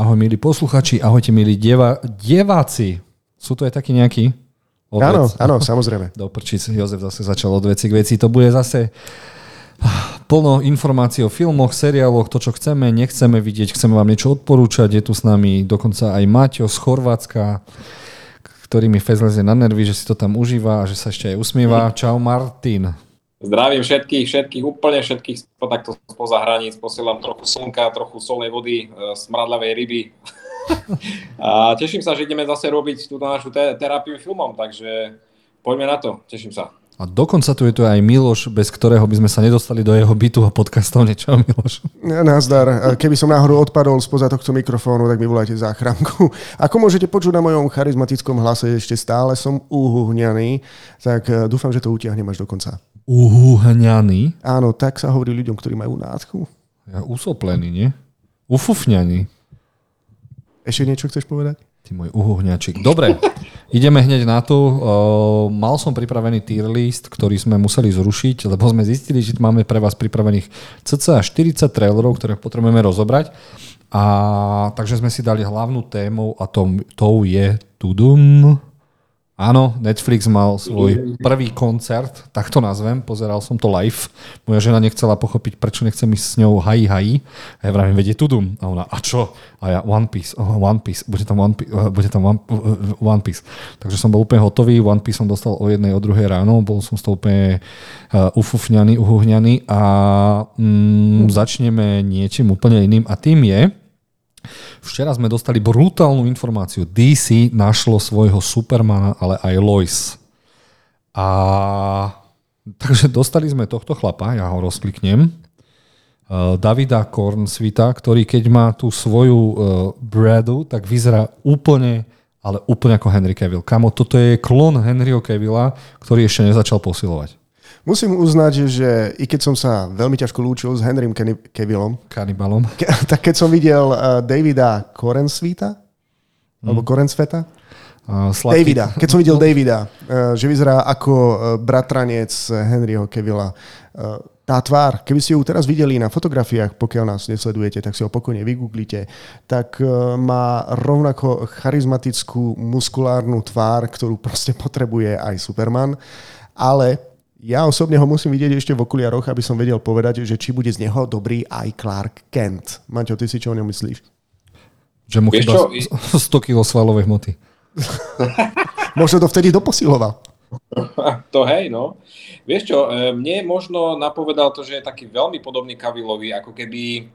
Ahoj, milí posluchači, ahojte, milí diváci. Sú tu aj takí nejakí? Áno, samozrejme. Do prčíc, Jozef zase začal od veci k veci. To bude zase plno informácií o filmoch, seriáloch, to, čo chceme, nechceme vidieť, chceme vám niečo odporúčať. Je tu s nami dokonca aj Maťo z Chorvátska, ktorý mi fest lezie na nervy, že si to tam užíva a že sa ešte aj usmievá. Čau, Martin. Zdravím všetkých, úplne všetkých takto spoza hraníc. Posielam trochu slnka, trochu solnej vody, smradlavej ryby. A teším sa, že ideme zase robiť túto našu terapiu filmom, takže poďme na to, teším sa. A dokonca tu je tu aj Miloš, bez ktorého by sme sa nedostali do jeho bytu a podcastov. Niečo, Miloš? Nazdar. Keby som náhodou odpadol spoza tohto mikrofónu, tak mi volajte záchranku. Ako môžete počuť na mojom charizmatickom hlase, ešte stále som uhuhňaný, tak dúfam, že to utiahnem až do konca. Uhuhňaný? Áno, tak sa hovorí ľuďom, ktorí majú nádchu. Ja usoplený, nie? Ufufňaný. Ešte niečo chceš povedať? Ty môj uhuhňačik. Dobre, ideme hneď na to. Mal som pripravený tier list, ktorý sme museli zrušiť, lebo sme zistili, že máme pre vás pripravených cca 40 trailerov, ktoré potrebujeme rozobrať. A takže sme si dali hlavnú tému a tou je Tudum. Áno, Netflix mal svoj prvý koncert, tak to nazvem, pozeral som to live. Moja žena nechcela pochopiť, prečo nechcem ísť s ňou haji. A ja vravím, vedie Tudum. A ona, a čo? A ja, One Piece, bude tam One Piece. Takže som bol úplne hotový, One Piece som dostal o 1:00, o 2:00 ráno, bol som z toho úplne uhuhňaný a začneme niečím úplne iným a tým je... Včera sme dostali brutálnu informáciu. DC našlo svojho Supermana, ale aj Lois. A takže dostali sme tohto chlapa, ja ho rozkliknem, Davida Corensweta, ktorý keď má tú svoju bradu, tak vyzerá úplne ako Henry Cavill. Kamo, toto je klon Henryho Cavilla, ktorý ešte nezačal posilovať. Musím uznať, že i keď som sa veľmi ťažko lúčil s Henrym Cavillom, kanibalom, tak keď som videl Davida Corensweta, alebo Corensweta, keď som videl Davida, že vyzerá ako bratranec Henryho Cavilla, tá tvár, keby ste ju teraz videli na fotografiách, pokiaľ nás nesledujete, tak si ho pokojne vygooglite, tak má rovnako charizmatickú, muskulárnu tvár, ktorú proste potrebuje aj Superman, ale ja osobne ho musím vidieť ešte v okuliaroch, aby som vedel povedať, že či bude z neho dobrý aj Clark Kent. Maťo, ty si čo o ňom myslíš? Že mu chýba 100 kg svalovej hmoty. Možno to vtedy doposiloval. To hej, no. Vieš čo, mne možno napovedal to, že je taký veľmi podobný Cavillovi, ako keby,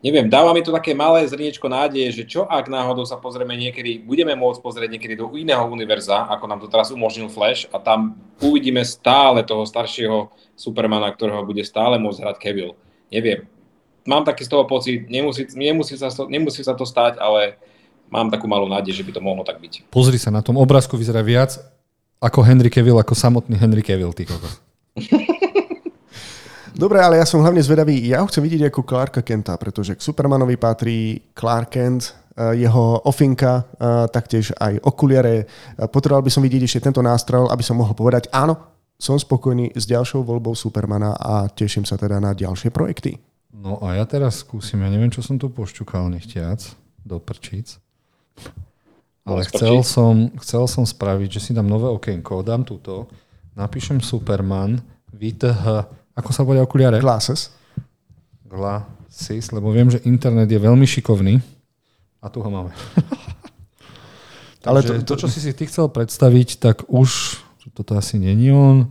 neviem, dáva mi to také malé zrniečko nádeje, že čo ak náhodou sa pozrieme niekedy, budeme môcť pozrieť niekedy do iného univerza, ako nám to teraz umožnil Flash, a tam uvidíme stále toho staršieho Supermana, ktorého bude stále môcť hrať Cavill. Neviem. Mám taký z toho pocit, nemusí sa to stať, ale mám takú malú nádej, že by to mohlo tak byť. Pozri sa, na tom obrázku vyzerá viac ako Henry Cavill, ako samotný Henry Cavill, ty kokos. Dobre, ale ja som hlavne zvedavý, ja ho chcem vidieť ako Clarka Kenta, pretože k Supermanovi patrí Clark Kent, jeho ofinka, taktiež aj okuliare. Potreboval by som vidieť ešte tento nástrel, aby som mohol povedať, áno, som spokojný s ďalšou voľbou Supermana a teším sa teda na ďalšie projekty. No a ja teraz skúsim, ja neviem, čo som tu pošťukal nechtiac, do prčíc. Ale chcel som spraviť, že si dám nové okienko, dám túto, napíšem Superman, VTH, ako sa povedia okuliare? Glasses, lebo viem, že internet je veľmi šikovný a tu ho máme. Ale to, čo si ty chcel predstaviť, tak už, toto asi není on,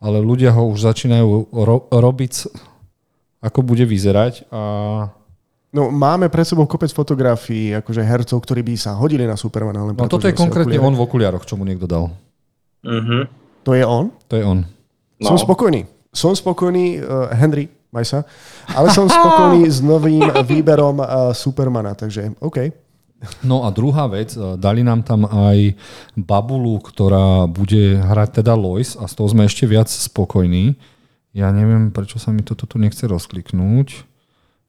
ale ľudia ho už začínajú robiť, ako bude vyzerať a... No, máme pred sebou kopec fotografií, akože hercov, ktorí by sa hodili na Supermana. Len no toto je konkrétne okuliare. On v okuliároch, čo mu niekto dal. Uh-huh. To je on? To je on. No. Som spokojný, Henry, maj sa, ale som spokojný s novým výberom Supermana, takže OK. No a druhá vec, dali nám tam aj babulu, ktorá bude hrať teda Lois a z toho sme ešte viac spokojní. Ja neviem, prečo sa mi toto tu nechce rozkliknúť.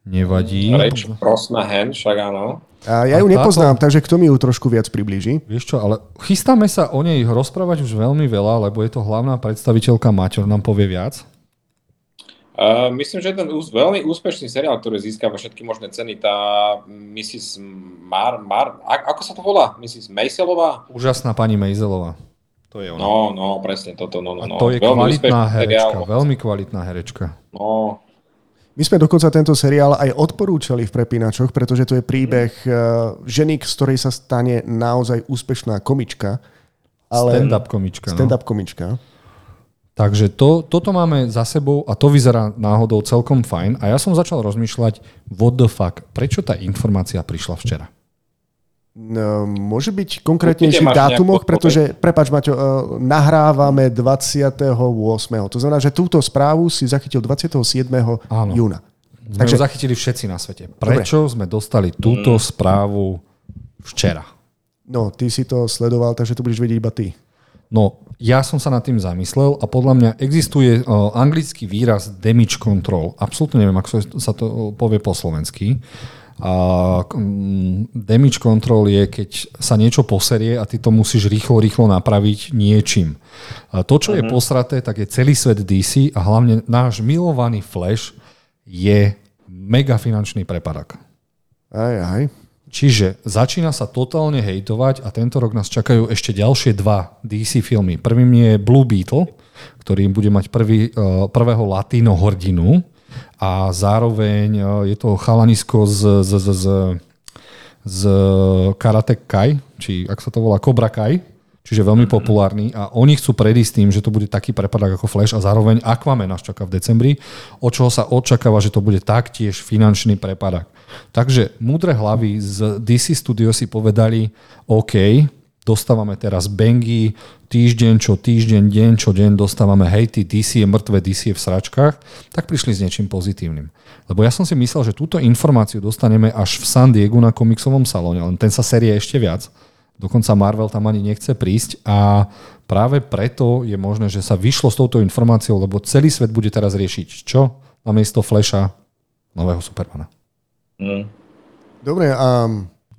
Nevadí. Reč prosná hen, však áno. A ja ju nepoznám, takže kto mi ju trošku viac priblíži? Vieš čo, ale chystáme sa o nej rozprávať už veľmi veľa, lebo je to hlavná predstaviteľka, Maťo nám povie viac. Myslím, že je ten veľmi úspešný seriál, ktorý získava všetky možné ceny, tá Mrs. Ako sa to volá? Mrs. Maiselová? Úžasná pani Maiselová. To je ona. No, presne toto. No. A to je veľmi kvalitná herečka, seriál. Veľmi kvalitná herečka. No. My sme dokonca tento seriál aj odporúčali v prepínačoch, pretože to je príbeh ženy, z ktorej sa stane naozaj úspešná komička. Ale stand-up komička. Takže toto máme za sebou a to vyzerá náhodou celkom fajn. A ja som začal rozmýšľať, what the fuck, prečo tá informácia prišla včera? No, môže byť konkrétnejší v dátumoch, pretože, prepáč Maťo, nahrávame 28. To znamená, že túto správu si zachytil 27. Áno. júna. Takže zachytili všetci na svete. Prečo dobre. Sme dostali túto správu včera? No, ty si to sledoval, takže to budeš vedieť iba ty. No, ja som sa nad tým zamyslel a podľa mňa existuje anglický výraz damage control. Absolutne neviem, ako sa to povie po slovensky. Damage control je, keď sa niečo poserie a ty to musíš rýchlo napraviť niečím. To, čo je posraté, tak je celý svet DC a hlavne náš milovaný Flash je mega finančný prepadak. Aj. Čiže začína sa totálne hejtovať a tento rok nás čakajú ešte ďalšie 2 DC filmy. Prvým je Blue Beetle, ktorý bude mať prvého latino hrdinu a zároveň je to chalanisko z Karate Kai, či ak sa to volá Cobra Kai, čiže veľmi populárny a oni chcú predísť tým, že to bude taký prepadák ako Flash a zároveň Aquaman nás čaká v decembri, od čoho sa očakáva, že to bude taktiež finančný prepadák. Takže múdre hlavy z DC Studio si povedali, OK, dostávame teraz bangy, deň čo deň dostávame hejty, DC je mŕtve, DC je v sračkách, tak prišli s niečím pozitívnym. Lebo ja som si myslel, že túto informáciu dostaneme až v San Diegu na komiksovom salóne, len ten sa série ešte viac. Dokonca Marvel tam ani nechce prísť a práve preto je možné, že sa vyšlo s touto informáciou, lebo celý svet bude teraz riešiť čo? Namiesto Flasha nového Supermana. Dobre, a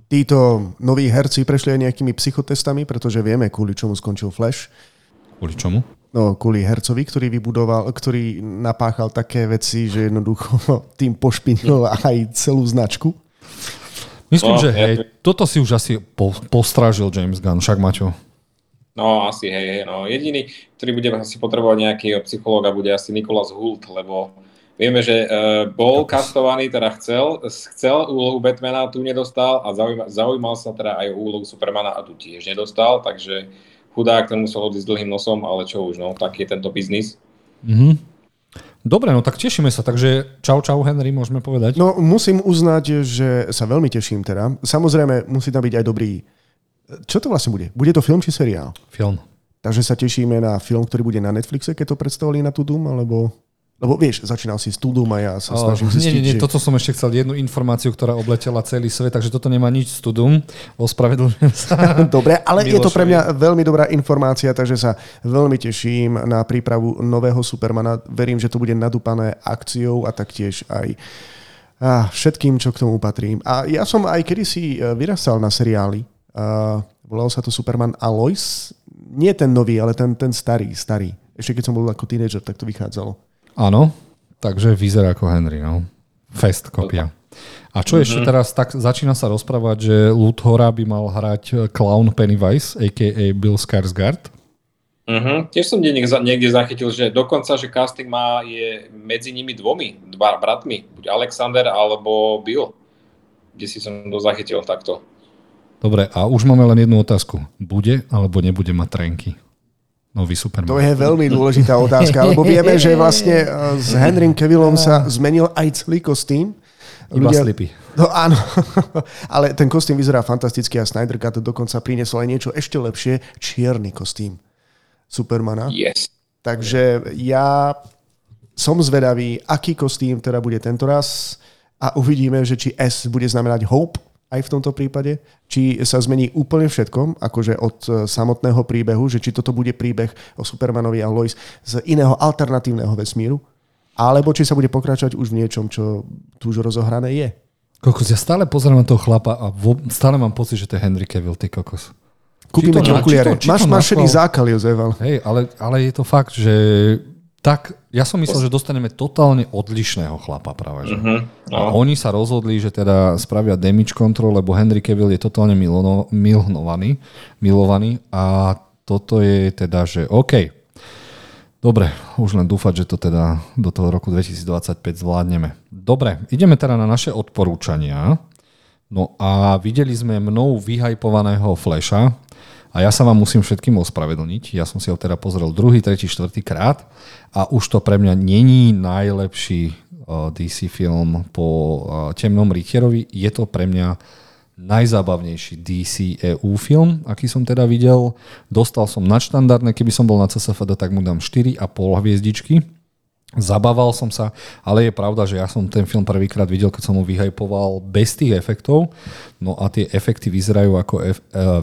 títo noví herci prešli aj nejakými psychotestami, pretože vieme, kvôli čomu skončil Flash. Kvôli čomu? No, kvôli hercovi, ktorý napáchal také veci, že jednoducho tým pošpinil aj celú značku. Myslím, že hej, toto si už asi postrážil James Gunn, však Maťo? No, asi hej. No. Jediný, ktorý bude asi potrebovať nejakého psychológa, bude asi Nicholas Hoult, lebo vieme, že bol kastovaný, teda chcel úlohu Batmana, tu nedostal a zaujímal sa teda aj úlohu Supermana a tu tiež nedostal, takže chudák, ten musel odísť s dlhým nosom, ale čo už, no, tak je tento biznis. Dobre, no tak tešíme sa, takže čau Henry, môžeme povedať. No, musím uznať, že sa veľmi teším teda. Samozrejme, musí tam byť aj dobrý. Čo to vlastne bude? Bude to film či seriál? Film. Takže sa tešíme na film, ktorý bude na Netflixe, keď to predstavili na Tudum, alebo... Lebo vieš, začínal si s Tudum a ja sa snažím zistiť. Nie, toto som ešte chcel jednu informáciu, ktorá obletela celý svet, takže toto nemá nič s Tudum. Ospravedlňujem sa. Dobre, ale Milošovi. Je to pre mňa veľmi dobrá informácia, takže sa veľmi teším na prípravu nového Supermana. Verím, že to bude nadúpané akciou a taktiež aj všetkým, čo k tomu patrím. A ja som aj kedysi vyrastal na seriáli. Volal sa to Superman a Lois. Nie ten nový, ale ten starý. Ešte keď som bol ako tínedžer, tak to vychádzalo. Áno, takže vyzerá ako Henry, no. Fest kopia. A čo ešte teraz, tak začína sa rozprávať, že Lud Hora by mal hrať Clown Pennywise, a.k.a. Bill Skarsgård. Tiež som niekde zachytil, že dokonca, že casting je medzi nimi dva bratmi, buď Alexander alebo Bill, kde si som to zachytil takto. Dobre, a už máme len jednu otázku. Bude alebo nebude mať trenky? Nový Superman. To je veľmi dôležitá otázka, lebo vieme, že vlastne s Henrym Cavillom sa zmenil aj celý kostým. Iba slipy. No áno, ale ten kostým vyzerá fantasticky a Snyder Cut dokonca priniesol aj niečo ešte lepšie, čierny kostým Supermana. Yes. Takže ja som zvedavý, aký kostým teda bude tento raz a uvidíme, že či S bude znamenať Hope, aj v tomto prípade, či sa zmení úplne všetkom, akože od samotného príbehu, že či toto bude príbeh o Supermanovi a Lois z iného alternatívneho vesmíru, alebo či sa bude pokračovať už v niečom, čo tu už rozohrané je. Kokos, ja stále pozerám na toho chlapa a stále mám pocit, že to je Henry Cavill, ty kokos. Kúpime ti okuliare. Máš šedý zákal, Jozef. Hej, ale je to fakt, že tak ja som myslel, že dostaneme totálne odlišného chlapa práve. Že? Uh-huh. No. A oni sa rozhodli, že teda spravia damage control, lebo Henry Cavill je totálne milovaný a toto je teda, že OK. Dobre, už len dúfať, že to teda do toho roku 2025 zvládneme. Dobre, ideme teda na naše odporúčania. No a videli sme mnou vyhajpovaného Flasha a ja sa vám musím všetkým ospravedlniť. Ja som si ho teda pozrel druhý, tretí, štvrtý krát a už to pre mňa není najlepší DC film po Temnom rytierovi. Je to pre mňa najzábavnejší DC EU film, aký som teda videl. Dostal som nadštandardné, keby som bol na CSFD, tak mu dám 4,5 hviezdičky. Zabával som sa, ale je pravda, že ja som ten film prvýkrát videl, keď som ho vyhypoval bez tých efektov. No a tie efekty vyzerajú ako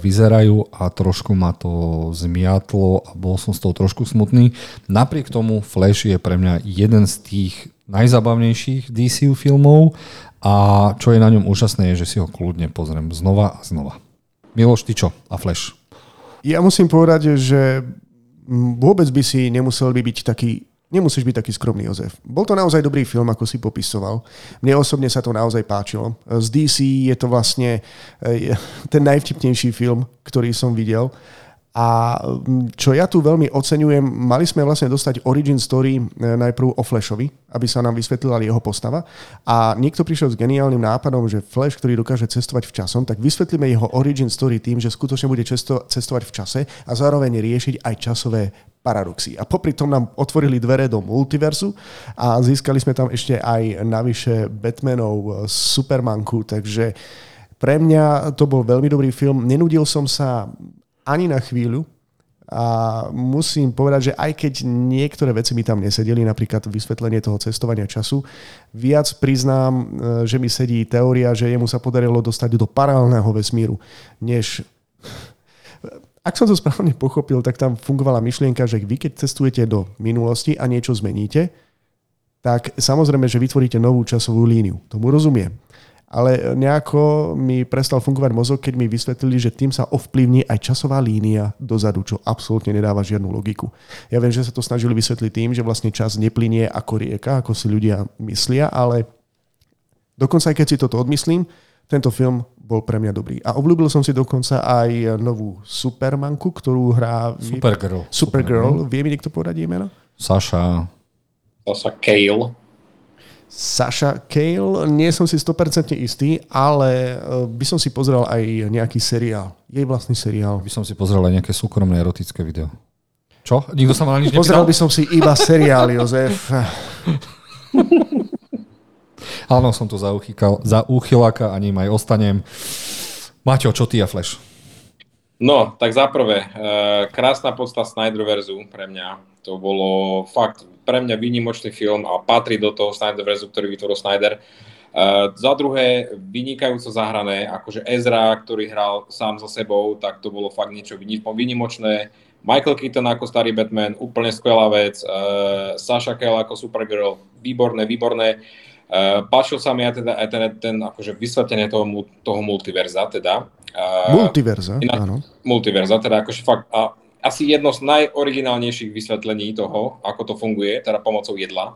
vyzerajú a trošku ma to zmiatlo a bol som z toho trošku smutný. Napriek tomu Flash je pre mňa jeden z tých najzabavnejších DC filmov a čo je na ňom úžasné, je, že si ho kľudne pozriem znova a znova. Miloš, ty čo? A Flash? Ja musím povedať, že vôbec by si nemusíš byť taký skromný, Jozef. Bol to naozaj dobrý film, ako si popisoval. Mne osobne sa to naozaj páčilo. Z DC je to vlastne ten najvtipnejší film, ktorý som videl. A čo ja tu veľmi oceňujem, mali sme vlastne dostať origin story najprv o Flashovi, aby sa nám vysvetlila jeho postava. A niekto prišiel s geniálnym nápadom, že Flash, ktorý dokáže cestovať v časom, tak vysvetlíme jeho origin story tým, že skutočne bude cestovať v čase a zároveň riešiť aj časové paradoxy. A popri tom nám otvorili dvere do multiverzu a získali sme tam ešte aj navyše Batmanov Supermanku, takže pre mňa to bol veľmi dobrý film. Nenudil som sa ani na chvíľu a musím povedať, že aj keď niektoré veci mi tam nesedeli, napríklad vysvetlenie toho cestovania času, viac priznám, že mi sedí teória, že jemu sa podarilo dostať do paralelného vesmíru, než... Ak som to správne pochopil, tak tam fungovala myšlienka, že vy keď cestujete do minulosti a niečo zmeníte, tak samozrejme, že vytvoríte novú časovú líniu. Tomu rozumiem. Ale nejako mi prestal fungovať mozog, keď mi vysvetlili, že tým sa ovplyvní aj časová línia dozadu, čo absolútne nedáva žiadnu logiku. Ja viem, že sa to snažili vysvetliť tým, že vlastne čas neplynie ako rieka, ako si ľudia myslia, ale dokonca aj keď si toto odmyslím, tento film bol pre mňa dobrý. A obľúbil som si dokonca aj novú Supermanku, ktorú hrá... Supergirl. Vie mi niekto povedať jej meno? Sasha Calle. Nie som si 100% istý, ale by som si pozrel aj nejaký seriál. Jej vlastný seriál. By som si pozrel aj nejaké súkromné erotické video. Čo? Nikto sa ma na nič nepýtal? Pozrel by som si iba seriál, Jozef. Áno, som to za úchyláka a ním aj ostanem. Maťo, čo ty a Flash? No, tak za prvé, krásna podsta Snyderverzu pre mňa. To bolo fakt pre mňa výnimočný film a patrí do toho Snyderverzu, ktorý vytvoril Snyder. Za druhé, vynikajúco zahrané, akože Ezra, ktorý hral sám za sebou, tak to bolo fakt niečo výnimočné. Michael Keaton ako starý Batman, úplne skvelá vec. Sasha Calle ako Supergirl, výborné. Páčil sa mi aj teda, ten akože vysvetlenie toho multiverza. Teda. Multiverza, teda akože fakt asi jedno z najoriginálnejších vysvetlení toho, ako to funguje, teda pomocou jedla.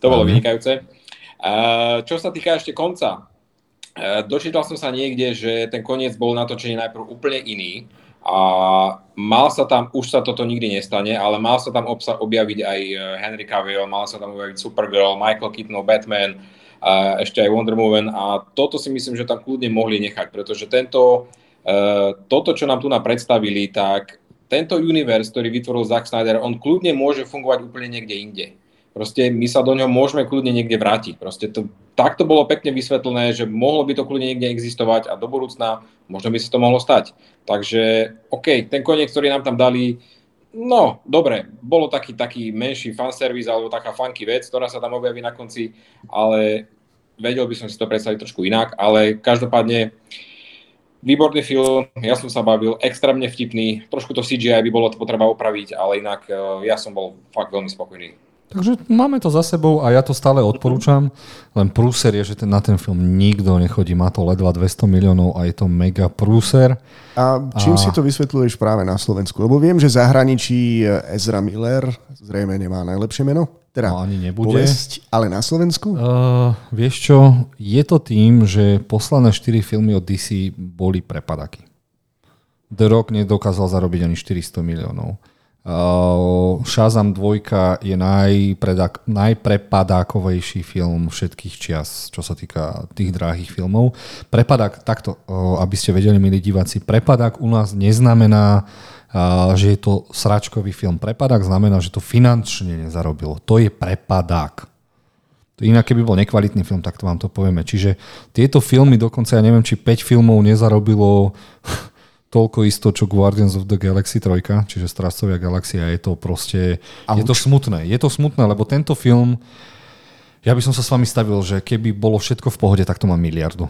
To bolo vynikajúce. Čo sa týka ešte konca, dočítal som sa niekde, že ten koniec bol natočený najprv úplne iný. A mal sa tam, už sa toto nikdy nestane, ale mal sa tam objaviť aj Henry Cavill, mal sa tam objaviť Supergirl, Michael Keaton, Batman, ešte aj Wonder Woman a toto si myslím, že tam kľudne mohli nechať, pretože toto, čo nám tu napredstavili, tak tento univerz, ktorý vytvoril Zack Snyder, on kľudne môže fungovať úplne niekde inde. Proste my sa do ňoho môžeme kľudne niekde vrátiť. Proste takto bolo pekne vysvetlené, že mohlo by to kľudne niekde existovať a do budúcna možno by si to mohlo stať. Takže OK, ten koniec, ktorý nám tam dali, no dobre, bolo taký menší fanservice alebo taká funky vec, ktorá sa tam objaví na konci, ale vedel by som si to predstaviť trošku inak, ale každopádne výborný film, ja som sa bavil, extrémne vtipný, trošku to CGI by bolo potreba opraviť, ale inak ja som bol fakt veľmi spokojný. Takže máme to za sebou a ja to stále odporúčam. Len prúser je, že na ten film nikto nechodí. Má to ledva 200 miliónov a je to mega prúser. A čím si to vysvetľuješ práve na Slovensku? Lebo viem, že zahraničí Ezra Miller zrejme nemá najlepšie meno. Teda no, ani nebude. Povesť, ale na Slovensku? Vieš čo, je to tým, že posledné 4 filmy od DC boli prepadaky. The Rock nedokázal zarobiť ani 400 miliónov. Shazam 2 je najprepadákovejší film všetkých čias, čo sa týka tých drahých filmov. Prepadák, takto, aby ste vedeli, milí diváci, prepadák u nás neznamená, že je to sračkový film. Prepadák znamená, že to finančne nezarobilo. To je prepadák. Inak keby bol nekvalitný film, tak to vám to povieme. Čiže tieto filmy, dokonca ja neviem, či 5 filmov nezarobilo toľko isto, čo Guardians of the Galaxy 3, čiže Strážcovia galaxie, je to proste, je to smutné. Je to smutné, lebo tento film, ja by som sa s vami stavil, že keby bolo všetko v pohode, tak to má miliardu.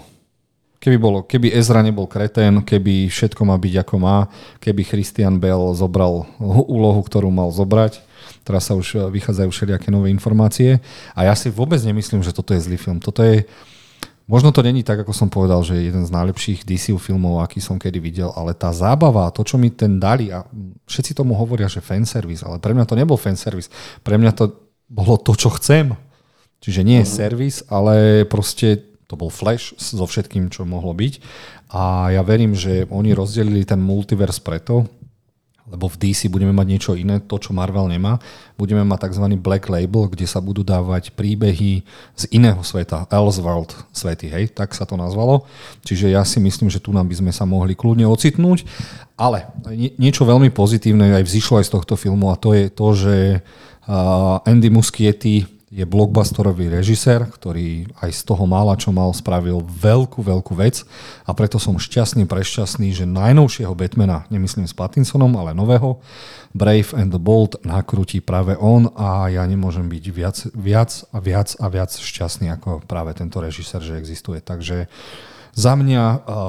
Keby Ezra nebol kretén, keby všetko má byť ako má, keby Christian Bale zobral úlohu, ktorú mal zobrať, teraz sa už vychádzajú všelijaké nové informácie a ja si vôbec nemyslím, že toto je zlý film. Toto je možno to není tak, ako som povedal, že jeden z najlepších DC filmov, aký som kedy videl, ale tá zábava, to, čo mi ten dali, a všetci tomu hovoria, že fanservice, ale pre mňa to nebol fanservice, pre mňa to bolo to, čo chcem. Čiže nie servis, ale proste to bol Flash so všetkým, čo mohlo byť. A ja verím, že oni rozdelili ten multiverse preto, lebo v DC budeme mať niečo iné, to, čo Marvel nemá. Budeme mať tzv. Black Label, kde sa budú dávať príbehy z iného sveta, Elseworld svety, hej, tak sa to nazvalo. Čiže ja si myslím, že tu nám by sme sa mohli kľudne ocitnúť, ale niečo veľmi pozitívne aj vzýšlo aj z tohto filmu a to je to, že Andy Muschietti je blockbusterový režisér, ktorý aj z toho mála, čo mal, spravil veľkú, veľkú vec a preto som prešťastný, že najnovšieho Batmana, nemyslím s Pattinsonom, ale nového, Brave and the Bold nakrutí práve on a ja nemôžem byť viac šťastný ako práve tento režisér, že existuje. Takže za mňa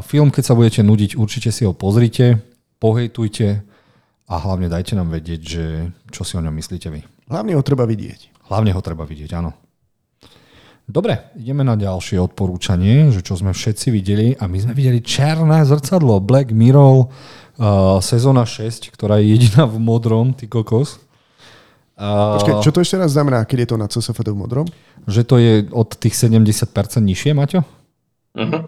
film, keď sa budete nudiť, určite si ho pozrite, pohejtujte a hlavne dajte nám vedieť, že čo si o ňom myslíte vy. Hlavne ho treba vidieť. Hlavne ho treba vidieť, áno. Dobre, ideme na ďalšie odporúčanie, že čo sme všetci videli a my sme videli Černé zrcadlo, Black Mirror, sezóna 6, ktorá je jediná v modrom, ty kokos. Počkaj, čo to ešte raz znamená, keď je to na CSFD v modrom? Že to je od tých 70% nižšie, Maťo?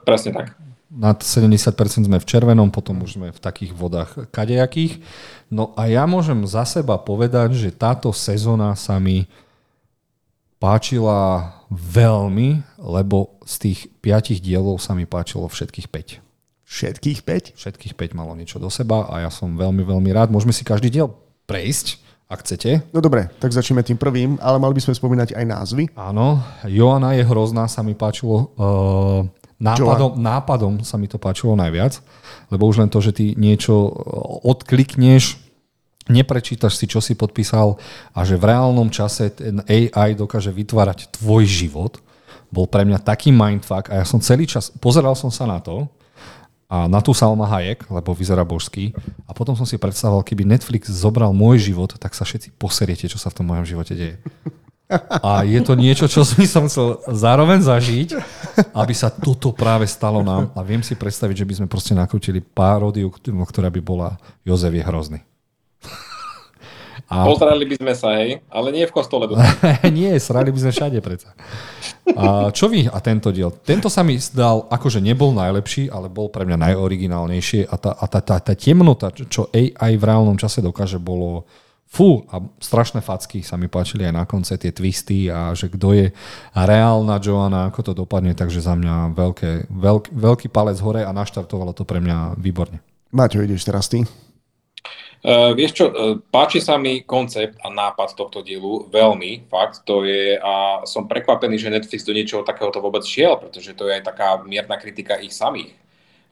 Presne tak. Nad 70% sme v červenom, potom už sme v takých vodách kadejakých. No a ja môžem za seba povedať, že táto sezóna sa mi páčila veľmi, lebo z tých 5 dielov sa mi páčilo všetkých 5. Všetkých 5? Všetkých 5 malo niečo do seba a ja som veľmi, veľmi rád. Môžeme si každý diel prejsť, ak chcete. No dobre, tak začneme tým prvým, ale mali by sme spomínať aj názvy. Áno, Joanna je hrozná, sa mi páčilo... Nápadom sa mi to páčilo najviac, lebo už len to, že ty niečo odklikneš, neprečítaš si, čo si podpísal a že v reálnom čase ten AI dokáže vytvárať tvoj život, bol pre mňa taký mindfuck a ja som celý čas, pozeral som sa na to a na tú Salma Hayek, lebo vyzerá božský a potom som si predstavoval, keby Netflix zobral môj život, tak sa všetci poseriete, čo sa v tom mojom živote deje. A je to niečo, čo som chcel zároveň zažiť, aby sa toto práve stalo nám. A viem si predstaviť, že by sme proste nakrútili paródiu, ktorá by bola Jozef je hrozný. A... Pozrali by sme sa, hej, ale nie v kostole. Nie, srali by sme všade predsa. A čo vy a tento diel? Tento sa mi zdal, akože nebol najlepší, ale bol pre mňa najoriginálnejší a tá temnota, čo AI v reálnom čase dokáže, bolo... Fú, a strašné facky sa mi páčili aj na konce, tie twisty a že kto je reálna Joanna, ako to dopadne, takže za mňa veľký palec hore a naštartovalo to pre mňa výborne. Maťo, ideš teraz ty? Vieš čo, páči sa mi koncept a nápad tohto dielu veľmi, fakt, to je a som prekvapený, že Netflix do niečoho takéhoto vôbec šiel, pretože to je aj taká mierna kritika ich samých.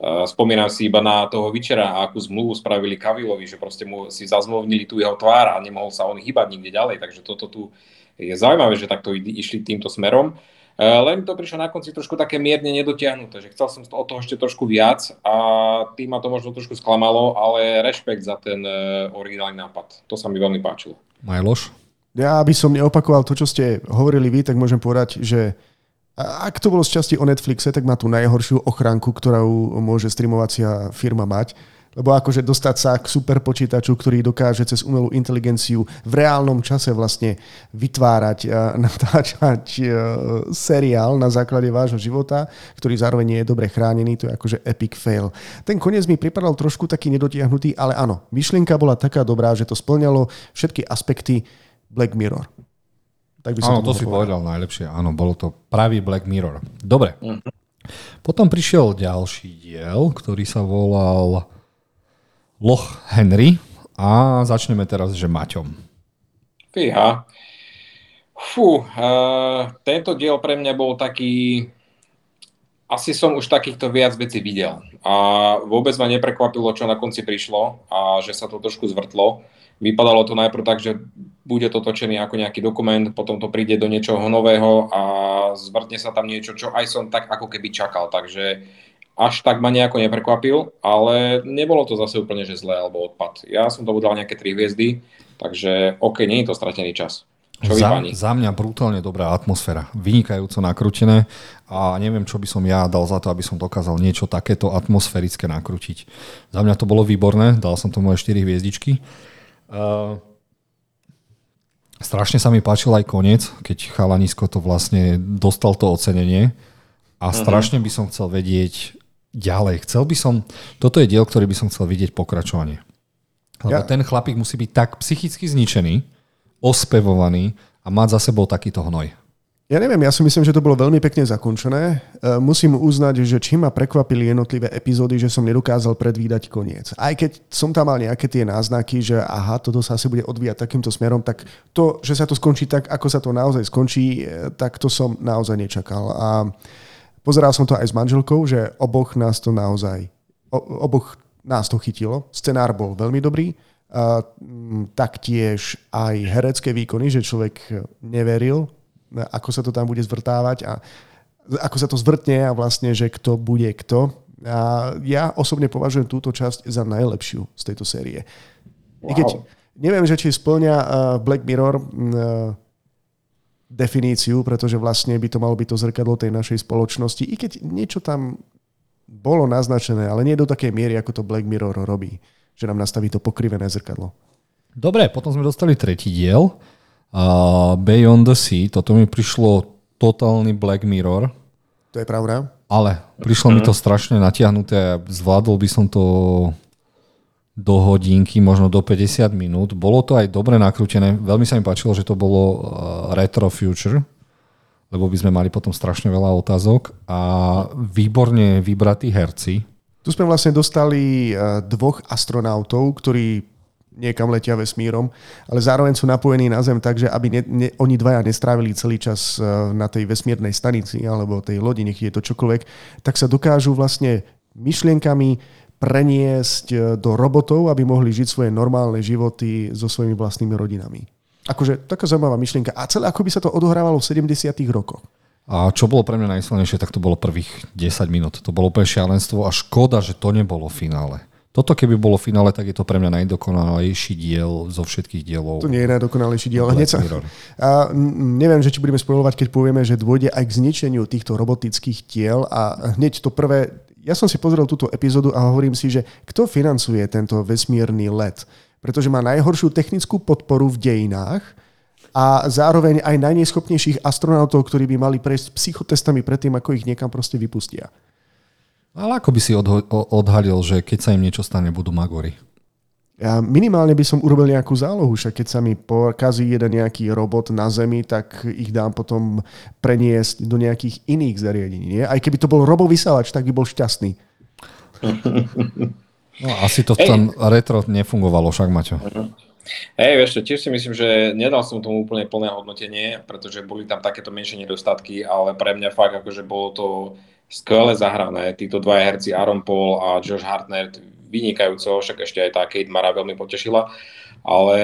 Spomínam si iba na toho Večera a akú zmluvu spravili Cavillovi, že proste mu si zazmluvnili tú jeho tvár a nemohol sa on hýbať nikde ďalej, takže toto tu je zaujímavé, že takto išli týmto smerom. Len to prišlo na konci trošku také mierne nedotiahnuté, že chcel som od toho ešte trošku viac a tým ma to možno trošku sklamalo, ale rešpekt za ten originálny nápad, to sa mi veľmi páčilo. Miloš? Ja by som neopakoval to, čo ste hovorili vy, tak môžem povedať, že ak to bolo z časti o Netflixe, tak má tú najhoršiu ochránku, ktorú môže streamovacia firma mať. Lebo akože dostať sa k superpočítaču, ktorý dokáže cez umelú inteligenciu v reálnom čase vlastne vytvárať a natáčať seriál na základe vášho života, ktorý zároveň nie je dobre chránený, to je akože epic fail. Ten koniec mi pripadal trošku taký nedotiahnutý, ale áno, myšlienka bola taká dobrá, že to splňalo všetky aspekty Black Mirror. Tak by som áno, to si povedal najlepšie. Áno, bolo to pravý Black Mirror. Dobre. Potom prišiel ďalší diel, ktorý sa volal Loch Henry a začneme teraz, že Maťom. Fíha. Tento diel pre mňa bol taký, asi som už takýchto viac vecí videl. A vôbec ma neprekvapilo, čo na konci prišlo a že sa to trošku zvrtlo. Vypadalo to najprv tak, že bude to točený ako nejaký dokument, potom to príde do niečoho nového a zvrtne sa tam niečo, čo aj som tak ako keby čakal. Takže až tak ma nejako neprekvapil, ale nebolo to zase úplne, že zlé alebo odpad. Ja som to dal nejaké 3 hviezdy, takže OK, nie je to stratený čas. Čo za mňa brutálne dobrá atmosféra, vynikajúco nakrútené a neviem, čo by som ja dal za to, aby som dokázal niečo takéto atmosférické nakrútiť. Za mňa to bolo výborné, dal som tomu aj 4 hviezdičky. Strašne sa mi páčil aj koniec, keď chalanisko to vlastne dostal to ocenenie a strašne by som chcel vedieť ďalej. Toto je diel, ktorý by som chcel vidieť pokračovanie. Lebo ten chlapík musí byť tak psychicky zničený, ospevovaný a mať za sebou takýto hnoj. Ja neviem, ja si myslím, že to bolo veľmi pekne zakončené. Musím uznať, že čím ma prekvapili jednotlivé epizódy, že som nedokázal predvídať koniec. Aj keď som tam mal nejaké tie náznaky, že aha, toto sa asi bude odvíjať takýmto smerom, tak to, že sa to skončí tak, ako sa to naozaj skončí, tak to som naozaj nečakal. A pozeral som to aj s manželkou, že oboch nás to chytilo. Scenár bol veľmi dobrý. Taktiež aj herecké výkony, že človek neveril, ako sa to tam bude zvrtávať a ako sa to zvrtne a vlastne, že kto bude kto. A ja osobne považujem túto časť za najlepšiu z tejto série. Wow. I keď neviem, že či splňa Black Mirror definíciu, pretože vlastne by to malo byť to zrkadlo tej našej spoločnosti, i keď niečo tam bolo naznačené, ale nie do takej miery, ako to Black Mirror robí, že nám nastaví to pokrivené zrkadlo. Dobre, potom sme dostali tretí diel. Beyond the Sea, toto mi prišlo totálny Black Mirror. To je pravda. Ale prišlo mi to strašne natiahnuté. Zvládol by som to do hodinky, možno do 50 minút. Bolo to aj dobre nakrútené. Veľmi sa mi páčilo, že to bolo retro future, lebo by sme mali potom strašne veľa otázok a výborne vybratí herci. Tu sme vlastne dostali dvoch astronautov, ktorí niekam letia vesmírom, ale zároveň sú napojení na Zem tak, že aby oni dvaja nestrávili celý čas na tej vesmírnej stanici alebo tej lodi, nech je to čokoľvek, tak sa dokážu vlastne myšlienkami preniesť do robotov, aby mohli žiť svoje normálne životy so svojimi vlastnými rodinami. Akože taká zaujímavá myšlienka. A celé ako by sa to odohrávalo v 70. rokoch. A čo bolo pre mňa najsilnejšie, tak to bolo prvých 10 minút. To bolo úplne šialenstvo a škoda, že to nebolo v finále. Toto keby bolo v finále, tak je to pre mňa najdokonalejší diel zo všetkých dielov. To nie je najdokonalejší diel. A neviem, že či budeme spoilovať, keď povieme, že dôjde aj k zničeniu týchto robotických tiel a hneď to prvé. Ja som si pozrel túto epizódu a hovorím si, že kto financuje tento vesmírny let? Pretože má najhoršiu technickú podporu v dejinách a zároveň aj najneschopnejších astronautov, ktorí by mali prejsť psychotestami predtým, ako ich niekam proste vypustia. Ale ako by si odhalil, že keď sa im niečo stane, budú magori? Ja minimálne by som urobil nejakú zálohu, však keď sa mi pokazí jeden nejaký robot na Zemi, tak ich dám potom preniesť do nejakých iných zariadení. Nie? Aj keby to bol robovysávač, tak by bol šťastný. No, asi to tam retro nefungovalo, však Maťo. Vieš čo, tiež si myslím, že nedal som tomu úplne plné hodnotenie, pretože boli tam takéto menšie nedostatky, ale pre mňa fakt akože bolo to skvelé zahrané. Títo dvaja herci Aaron Paul a Josh Hartnett vynikajúco, však ešte aj tá Kate Mara veľmi potešila, ale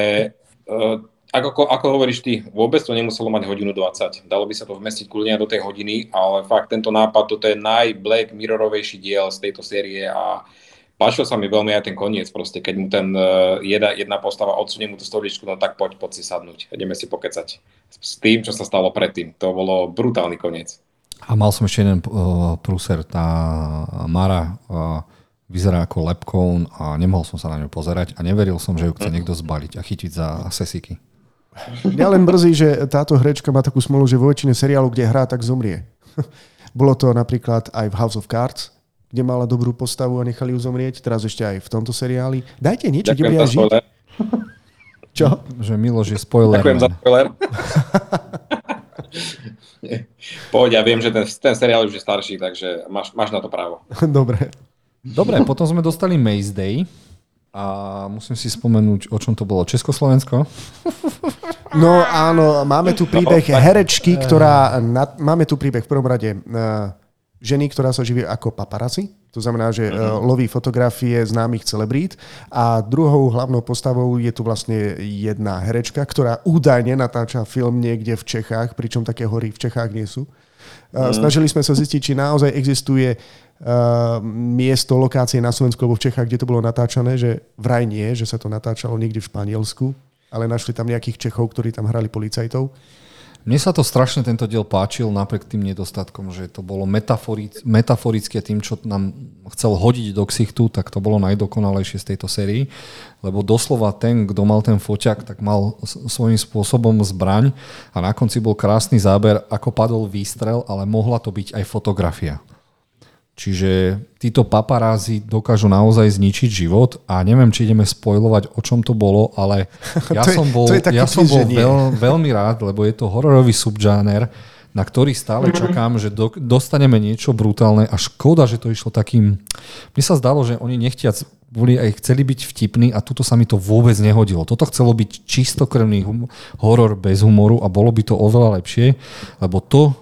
ako hovoríš ty, vôbec to nemuselo mať hodinu 20. Dalo by sa to vmestiť kľudne do tej hodiny, ale fakt tento nápad, toto je najblack mirrorovejší diel z tejto série a Páčil sa mi veľmi aj ten koniec proste, keď mu ten jedna postava odsunie mu tú stoličku, no tak poď si sadnúť, ideme si pokecať. S tým, čo sa stalo predtým, to bolo brutálny koniec. A mal som ešte jeden prúser, tá Mara vyzerá ako lepkoun a nemohol som sa na ňu pozerať a neveril som, že ju chce niekto zbaliť a chytiť za sesiky. Ja len mrzí, že táto herečka má takú smolu, že vo väčšine seriálu, kde hrá, tak zomrie. Bolo to napríklad aj v House of Cards, kde mala dobrú postavu a nechali ju zomrieť. Teraz ešte aj v tomto seriáli. Dajte niečo, kde bude aj žiť. Čo? Že Miloš je spoiler. Ďakujem za spoiler. Poď, ja viem, že ten seriál už je starší, takže máš na to právo. Dobre. Dobre, potom sme dostali Maze Day a musím si spomenúť, o čom to bolo. Československo? No áno, máme tu príbeh herečky, ktorá... Máme tu príbeh v prvom rade... ženy, ktorá sa živí ako paparazzi, to znamená, že loví fotografie známych celebrít a druhou hlavnou postavou je tu vlastne jedna herečka, ktorá údajne natáča film niekde v Čechách, pričom také hory v Čechách nie sú. Snažili sme sa zistiť, či naozaj existuje miesto, lokácie na Slovensku alebo v Čechách, kde to bolo natáčané, že vraj nie, že sa to natáčalo niekde v Španielsku, ale našli tam nejakých Čechov, ktorí tam hrali policajtov. Mne sa to strašne tento diel páčil, napriek tým nedostatkom, že to bolo metaforické tým, čo nám chcel hodiť do ksichtu, tak to bolo najdokonalejšie z tejto sérii, lebo doslova ten, kto mal ten foťak, tak mal svojím spôsobom zbraň a na konci bol krásny záber, ako padol výstrel, ale mohla to byť aj fotografia. Čiže títo paparázi dokážu naozaj zničiť život a neviem, či ideme spoilovať, o čom to bolo, ale ja som bol veľmi rád, lebo je to hororový subžáner, na ktorý stále čakám, že dostaneme niečo brutálne a škoda, že to išlo takým... Mne sa zdalo, že oni nechtiac boli aj chceli byť vtipní a tuto sa mi to vôbec nehodilo. Toto chcelo byť čistokrvný horor bez humoru a bolo by to oveľa lepšie, lebo to,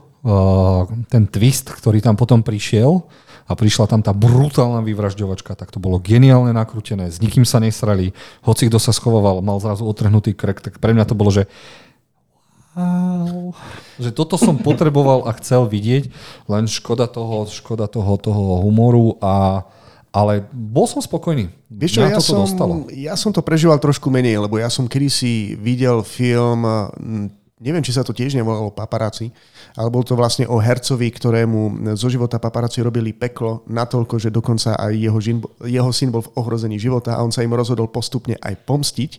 ten twist, ktorý tam potom prišiel, a prišla tam tá brutálna vyvražďovačka, tak to bolo geniálne nakrútené, s nikým sa nesrali, hoci kto sa schovoval, mal zrazu otrhnutý krk, tak pre mňa to bolo, že wow. Že toto som potreboval a chcel vidieť, len škoda toho humoru ale bol som spokojný. Vieš čo, ja som to prežíval trošku menej, lebo ja som kedysi videl film... Neviem, či sa to tiež nevolalo paparazzi, ale bol to vlastne o hercovi, ktorému zo života paparazzi robili peklo natoľko, že dokonca aj jeho syn bol v ohrození života a on sa im rozhodol postupne aj pomstiť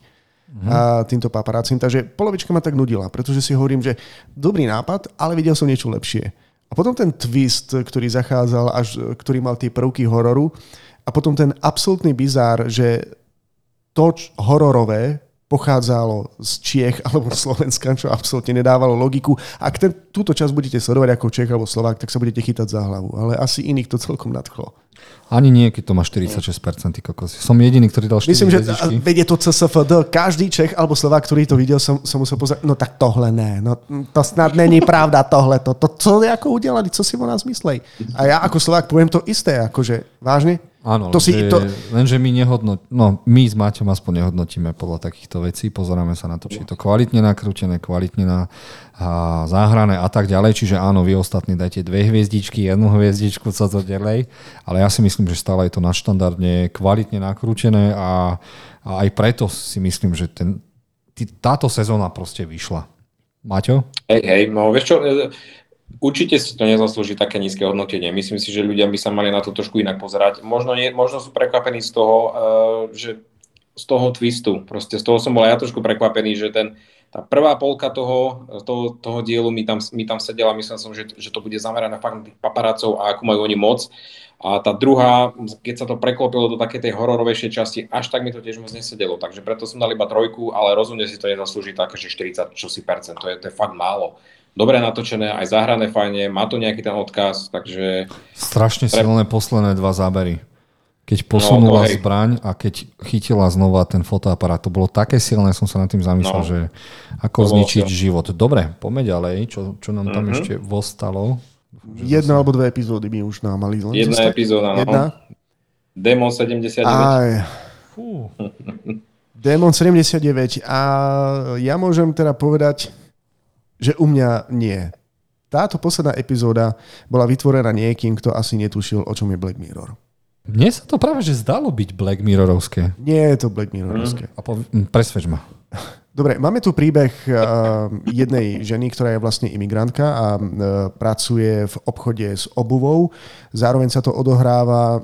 týmto paparazzím. Takže polovička ma tak nudila, pretože si hovorím, že dobrý nápad, ale videl som niečo lepšie. A potom ten twist, ktorý zachádzal, ktorý mal tie prvky hororu a potom ten absolútny bizár, že to hororové pochádzalo z Čiech alebo Slovenska, čo absolútne nedávalo logiku. Ak túto časť budete sledovať ako Čech alebo Slovák, tak sa budete chytať za hlavu. Ale asi iných to celkom nadchlo. Ani nie, keď to má 46%. Kokos. Som jediný, ktorý dal 4 hviezdičky. Myslím, že vedie to CSFD. Každý Čech alebo Slovák, ktorý to videl, som musel pozrieť. No tak tohle ne. No, to snad není pravda tohle. To co ako udelali? Co si o nás myslej? A ja ako Slovák poviem to isté. Akože, vážne? Áno, lenže my nehodnotíme, no my s Maťom aspoň nehodnotíme podľa takýchto vecí, pozeráme sa na to, či je to kvalitne nakrútené, kvalitne zahrané a tak ďalej, čiže áno, vy ostatní dajte 2 hviezdičky, 1 hviezdičku, co to ďalej, ale ja si myslím, že stále je to nadštandardne kvalitne nakrútené a aj preto si myslím, že táto sezóna proste vyšla. Maťo? Hej, no vieš čo... Určite si to nezaslúži také nízke hodnotenie. Myslím si, že ľudia by sa mali na to trošku inak pozerať. Možno sú prekvapení z toho, že z toho twistu. Proste z toho som bol aj ja trošku prekvapený, že tá prvá polka toho dielu mi tam sedela. Myslel som, že to bude zamerané fakt na tých paparácov a akú majú oni moc. A tá druhá, keď sa to preklopilo do takej tej hororovejšej časti, až tak mi to tiež moc nesedelo. Takže preto som dal iba 3, ale rozumne si to nezaslúži také, že 40%. To je fakt málo. Dobre natočené, aj zahrané fajne, má to nejaký ten odkaz, takže... Strašne silné posledné 2 zábery. Keď posunula zbraň a keď chytila znova ten fotoaparát, to bolo také silné, som sa nad tým zamýšľal, že ako zničiť život. Dobre, poďme ďalej, čo nám tam ešte ostalo. 1 alebo 2 epizódy by už nám mali. Jedna epizóda, Demon 79. Aj... Demon 79 a ja môžem teda povedať, že u mňa nie. Táto posledná epizóda bola vytvorená niekým, kto asi netušil, o čom je Black Mirror. Mne sa to práve že zdalo byť Black Mirrorovské. Nie je to Black Mirrorovské. Presvedč ma. Dobre, máme tu príbeh jednej ženy, ktorá je vlastne imigrantka a pracuje v obchode s obuvou. Zároveň sa to odohráva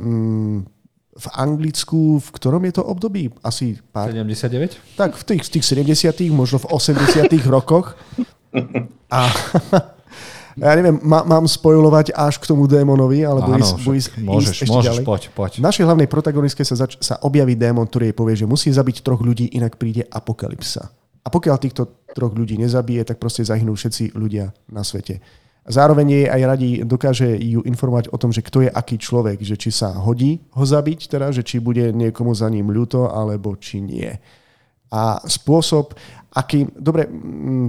v Anglicku, v ktorom je to období? Asi pár... 79? Tak, v tých 70-tých, možno v 80-tých rokoch. A ja neviem, mám spoilovať až k tomu démonovi, alebo ísť ešte ďalej. Poď. V našej hlavnej protagonistke sa objaví démon, ktorý jej povie, že musí zabiť 3 ľudí, inak príde apokalypsa. A pokiaľ týchto 3 ľudí nezabije, tak proste zahynú všetci ľudia na svete. Zároveň jej aj radí, dokáže ju informovať o tom, že kto je aký človek, že či sa hodí ho zabiť, teda, že či bude niekomu za ním ľúto, alebo či nie. A spôsob, aký... Dobre,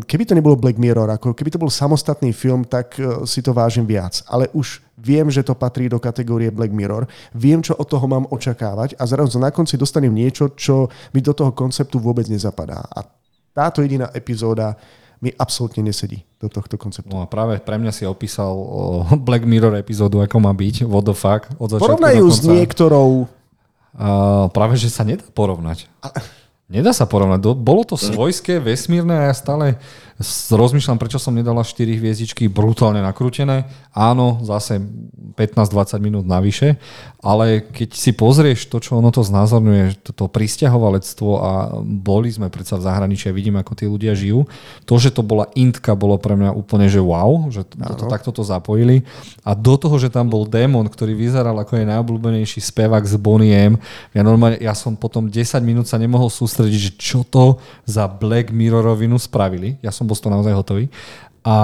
keby to nebolo Black Mirror, ako keby to bol samostatný film, tak si to vážim viac. Ale už viem, že to patrí do kategórie Black Mirror. Viem, čo od toho mám očakávať a zrazu na konci dostanem niečo, čo mi do toho konceptu vôbec nezapadá. A táto jediná epizóda mi absolútne nesedí do tohto konceptu. No a práve pre mňa si opísal Black Mirror epizódu, ako má byť, what the fuck, od začiatku do konca. Porovnajú s niektorou... práve, že sa nedá porovnať. Nedá sa porovnať. Bolo to svojské, vesmírne a ja stále rozmýšľam, prečo som nedala 4 hviezdičky, brutálne nakrútené. Áno, zase 15-20 minút navyše, ale keď si pozrieš to, čo ono to znázorňuje, toto prisťahovalectvo a boli sme predsa v zahraničí a vidím, ako tí ľudia žijú. To, že to bola Intka, bolo pre mňa úplne, že wow, že takto to zapojili. A do toho, že tam bol démon, ktorý vyzeral ako je najobľúbenejší spevák z Bonnie M. Ja som potom 10 minút sa nemohol sústrediť, že čo to za Black Mirrorovinu spravili. Ja som bol z toho naozaj hotový. A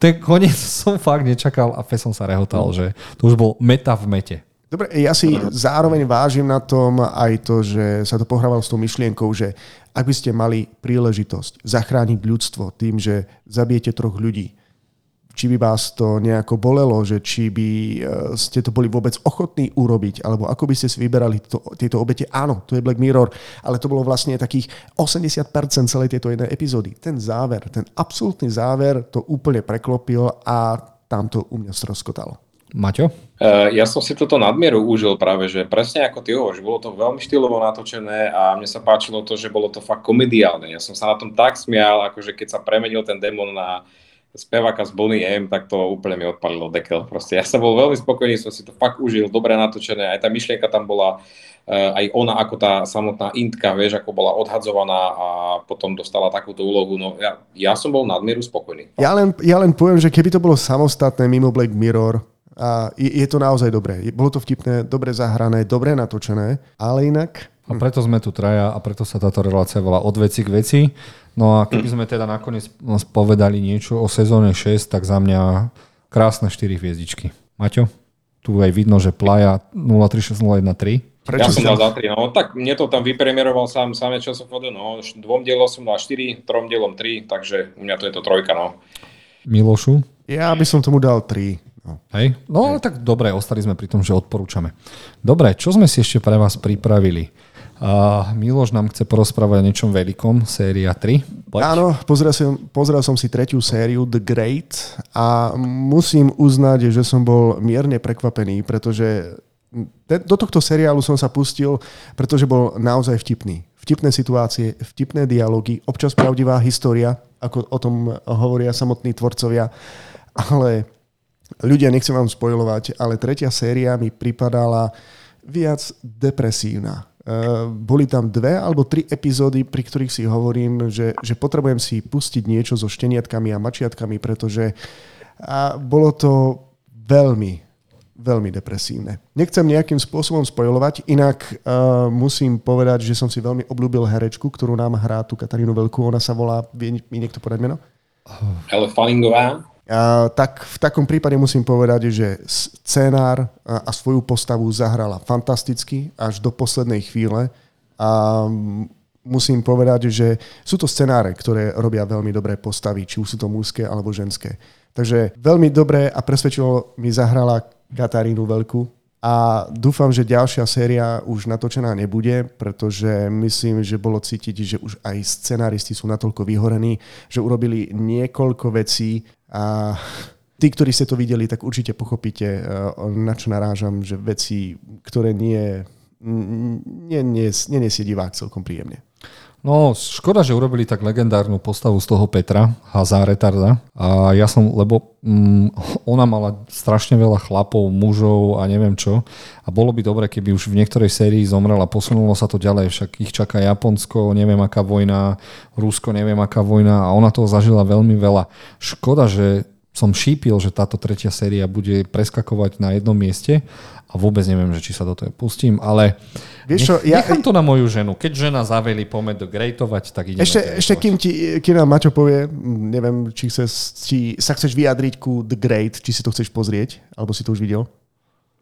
ten koniec som fakt nečakal a som sa rehotal, že to už bol meta v mete. Dobre, ja si zároveň vážim na tom aj to, že sa to pohrával s tou myšlienkou, že ak by ste mali príležitosť zachrániť ľudstvo tým, že zabijete 3 ľudí, či by vás to nejako bolelo, že či by ste to boli vôbec ochotní urobiť, alebo ako by ste si vyberali tieto obete. Áno, to je Black Mirror, ale to bolo vlastne takých 80% celej tejto jednej epizódy. Ten záver, ten absolútny záver to úplne preklopil a tam to u mňa stroskotalo. Maťo? Ja som si toto nadmieru užil práve, že presne ako ty hovoríš, bolo to veľmi štýlovo natočené a mne sa páčilo to, že bolo to fakt komediálne. Ja som sa na tom tak smial, akože keď sa premenil ten démon na speváka z Bonnie M, tak to úplne mi odpalilo dekel. Proste ja som bol veľmi spokojný, som si to fakt užil, dobre natočené, aj tá myšlienka tam bola, aj ona ako tá samotná Intka, vieš, ako bola odhadzovaná a potom dostala takúto úlohu. No ja som bol nadmieru spokojný. Ja len poviem, že keby to bolo samostatné mimo Black Mirror, a je to naozaj dobré. Bolo to vtipné, dobre zahrané, dobre natočené, ale inak... A preto sme tu traja a preto sa táto relácia volá od veci k veci. No a keby sme teda nakoniec povedali niečo o sezóne 6, tak za mňa krásne 4 hviezdičky. Maťo, tu aj vidno, že Plaja 036013. Prečo ja som dal za 3, no tak mne to tam vypremieroval sám čo som povedal, no 2 dielom som dal 4, 3 dielom 3, takže u mňa to je to 3, no. Milošu? Ja by som tomu dal 3. Hej. No ale tak dobre, ostali sme pri tom, že odporúčame. Dobre, čo sme si ešte pre vás pripravili? Miloš nám chce porozprávať o niečom veľkom, séria 3. Poď. Áno, pozrel som si 3. sériu The Great a musím uznať, že som bol mierne prekvapený, pretože do tohto seriálu som sa pustil, pretože bol naozaj vtipný. Vtipné situácie, vtipné dialógy, občas pravdivá história, ako o tom hovoria samotní tvorcovia, ale ľudia, nechcem vám spoilovať, ale 3. séria mi pripadala viac depresívna. Boli tam 2 alebo 3 epizódy, pri ktorých si hovorím, že potrebujem si pustiť niečo so šteniatkami a mačiatkami, pretože bolo to veľmi, veľmi depresívne. Nechcem nejakým spôsobom spoilovať, inak musím povedať, že som si veľmi obľúbil herečku, ktorú nám hrá tú Katarínu Veľkú. Ona sa volá, vie mi niekto povedať meno? Elfalingová. Tak v takom prípade musím povedať, že scenár a svoju postavu zahrala fantasticky až do poslednej chvíle a musím povedať, že sú to scenáre, ktoré robia veľmi dobré postavy, či už sú to mužské alebo ženské. Takže veľmi dobré a presvedčilo mi zahrala Katarínu Veľkú a dúfam, že ďalšia séria už natočená nebude, pretože myslím, že bolo cítiť, že už aj scenáristi sú natoľko vyhorení, že urobili niekoľko vecí a Tí, ktorí ste to videli, tak určite pochopíte, na čo narážam, že veci, ktoré nie je divák celkom príjemne. No, škoda, že urobili tak legendárnu postavu z toho Petra, Hazaretarda. A ja som, lebo ona mala strašne veľa chlapov, mužov a neviem čo. A bolo by dobre, keby už v niektorej sérii zomrela. Posunulo sa to ďalej, však ich čaká Japonsko, neviem aká vojna, Rusko, neviem aká vojna. A ona toho zažila veľmi veľa. Škoda, že som šípil, že táto tretia séria bude preskakovať na jednom mieste a vôbec neviem, že či sa do toho pustím, ale nechám to na moju ženu. Keď žena zaveli pomed do grejtovať, tak ideme grejtovať. Ešte kým nám Maťo povie, neviem, či sa chceš vyjadriť ku The Great, či si to chceš pozrieť, alebo si to už videl?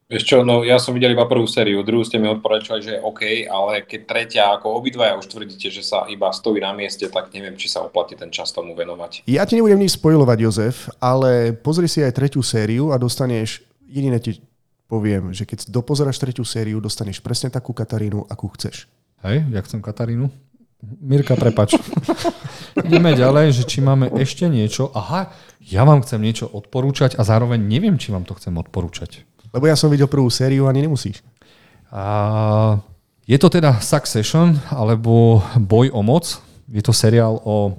Vieš čo, no ja som videl iba prvú sériu, druhú ste mi odporučovali, že je OK, ale keď tretia, ako obidvaja už tvrdíte, že sa iba stojí na mieste, tak neviem, či sa oplatí ten čas tomu venovať. Ja ti nebudem nič spoilovať, Jozef, ale pozri si aj tretiu sériu a dostaneš, jediné ti poviem, že keď dopozeráš tretiu sériu, dostaneš presne takú Katarínu, akú chceš. Hej, ja chcem Katarínu. Mirka, prepáč. Ideme ďalej, že či máme ešte niečo. Aha, ja vám chcem niečo odporúčať a zároveň neviem, či vám to chcem odporúčať. Lebo ja som videl prvú sériu, ani nemusíš. Je to teda Succession, alebo Boj o moc. Je to seriál o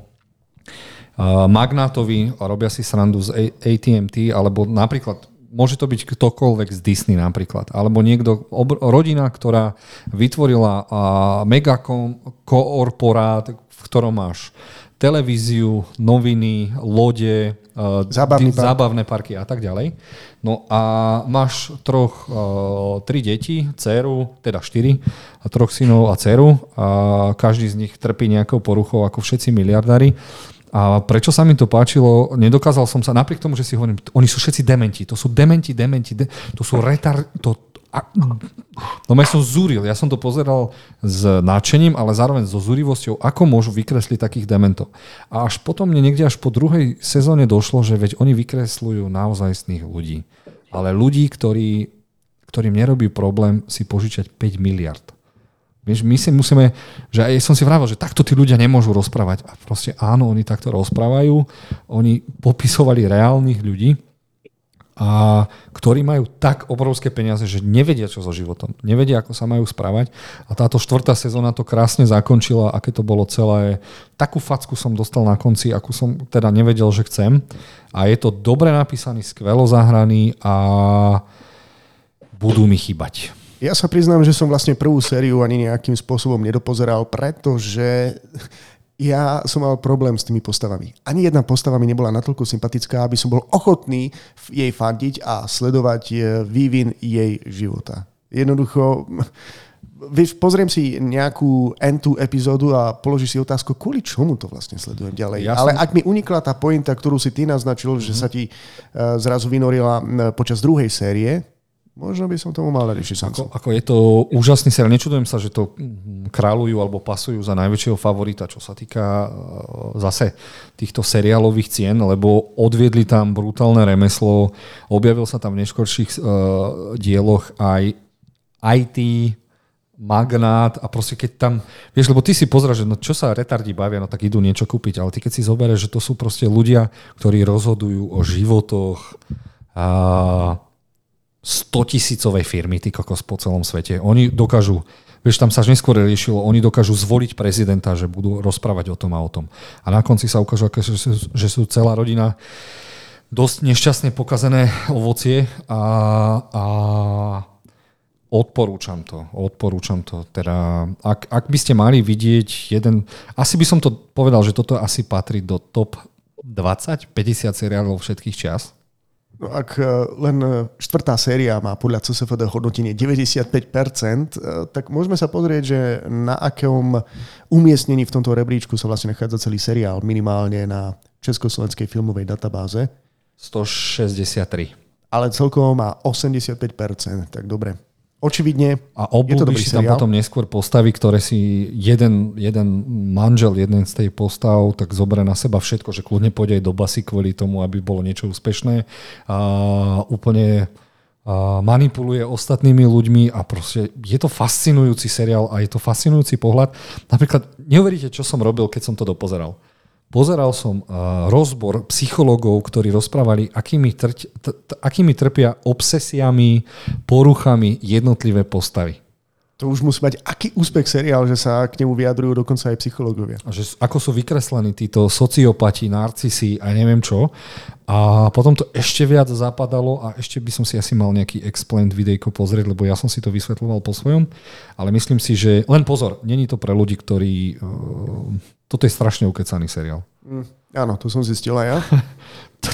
magnátovi, a robia si srandu z AT&T, alebo napríklad, môže to byť ktokoľvek z Disney napríklad, alebo niekto, rodina, ktorá vytvorila megakorporát, v ktorom máš televíziu, noviny, lode, zábavné parky a tak ďalej. No a máš tri deti, dceru, teda 4, a 3 synov a dceru a každý z nich trpí nejakou poruchou ako všetci miliardári. A prečo sa mi to páčilo, nedokázal som sa, napriek tomu, že si hovorím, oni sú všetci dementi, to sú dementi, to sú no ja som zúril, ja som to pozeral s nadšením, ale zároveň so zúrivosťou, ako môžu vykresliť takých dementov. A až potom mne niekde až po druhej sezóne došlo, že veď oni vykresľujú naozajstných ľudí. Ale ľudí, ktorým nerobí problém si požičať 5 miliard. My si musíme, že aj som si vravel, že takto tí ľudia nemôžu rozprávať. A proste áno, oni takto rozprávajú. Oni popisovali reálnych ľudí, a ktorí majú tak obrovské peniaze, že nevedia, čo so životom. Nevedia, ako sa majú správať. A táto 4. sezóna to krásne zakončila, aké to bolo celé. Takú facku som dostal na konci, akú som teda nevedel, že chcem. A je to dobre napísaný, skvelo zahraný a budú mi chýbať. Ja sa priznám, že som vlastne prvú sériu ani nejakým spôsobom nedopozeral, pretože ja som mal problém s tými postavami. Ani jedna postava mi nebola natoľko sympatická, aby som bol ochotný jej fandiť a sledovať vývin jej života. Jednoducho, vieš, pozriem si nejakú N2 epizódu a položíš si otázku, kvôli čomu to vlastne sledujem ďalej. Ja som... Ale ak mi unikla tá pointa, ktorú si ty naznačil, že sa ti zrazu vynorila počas druhej série, možno by som tomu mal riešiť šancu. Ako je to úžasný seriál. Nečudujem sa, že to kráľujú alebo pasujú za najväčšieho favorita, čo sa týka zase týchto seriálových cien, lebo odviedli tam brutálne remeslo. Objavil sa tam v neskôrších dieloch aj IT, magnát a proste keď tam, vieš, lebo ty si pozráš, že no čo sa retardi bavia, no tak idú niečo kúpiť, ale ty keď si zoberieš, že to sú proste ľudia, ktorí rozhodujú o životoch a 100-tisícovej firmy, ty kokos, po celom svete. Oni dokážu, vieš, tam sa až neskôr riešilo, oni dokážu zvoliť prezidenta, že budú rozprávať o tom a o tom. A na konci sa ukážu, že sú celá rodina dosť nešťastne pokazené ovocie a odporúčam to. Teda, ak by ste mali vidieť jeden, asi by som to povedal, že toto asi patrí do top 20, 50 seriálov všetkých čias. No ak len 4. séria má podľa CSFD hodnotenie 95%, tak môžeme sa pozrieť, že na akom umiestnení v tomto rebríčku sa vlastne nachádza celý seriál, minimálne na československej filmovej databáze. 163. Ale celkovo má 85%, tak dobre. Očividne a obľúbiš si tam seriál. Potom neskôr postavy, ktoré si jeden manžel, jeden z tej postav, tak zoberie na seba všetko, že kľudne pôjde aj do basy kvôli tomu, aby bolo niečo úspešné. A úplne manipuluje ostatnými ľuďmi a proste je to fascinujúci seriál a je to fascinujúci pohľad. Napríklad neuveríte, čo som robil, keď som to dopozeral. Pozeral som rozbor psychológov, ktorí rozprávali, akými trpia obsesiami, poruchami jednotlivé postavy. To už musí mať aký úspech seriál, že sa k nemu vyjadrujú dokonca aj psychológovia. A že, ako sú vykreslení títo sociopati, narcisi a neviem čo. A potom to ešte viac zapadalo a ešte by som si asi mal nejaký explained videjko pozrieť, lebo ja som si to vysvetľoval po svojom. Ale myslím si, že... Len pozor, není to pre ľudí, ktorí... Toto je strašne ukecaný seriál. Áno, to som zistila ja.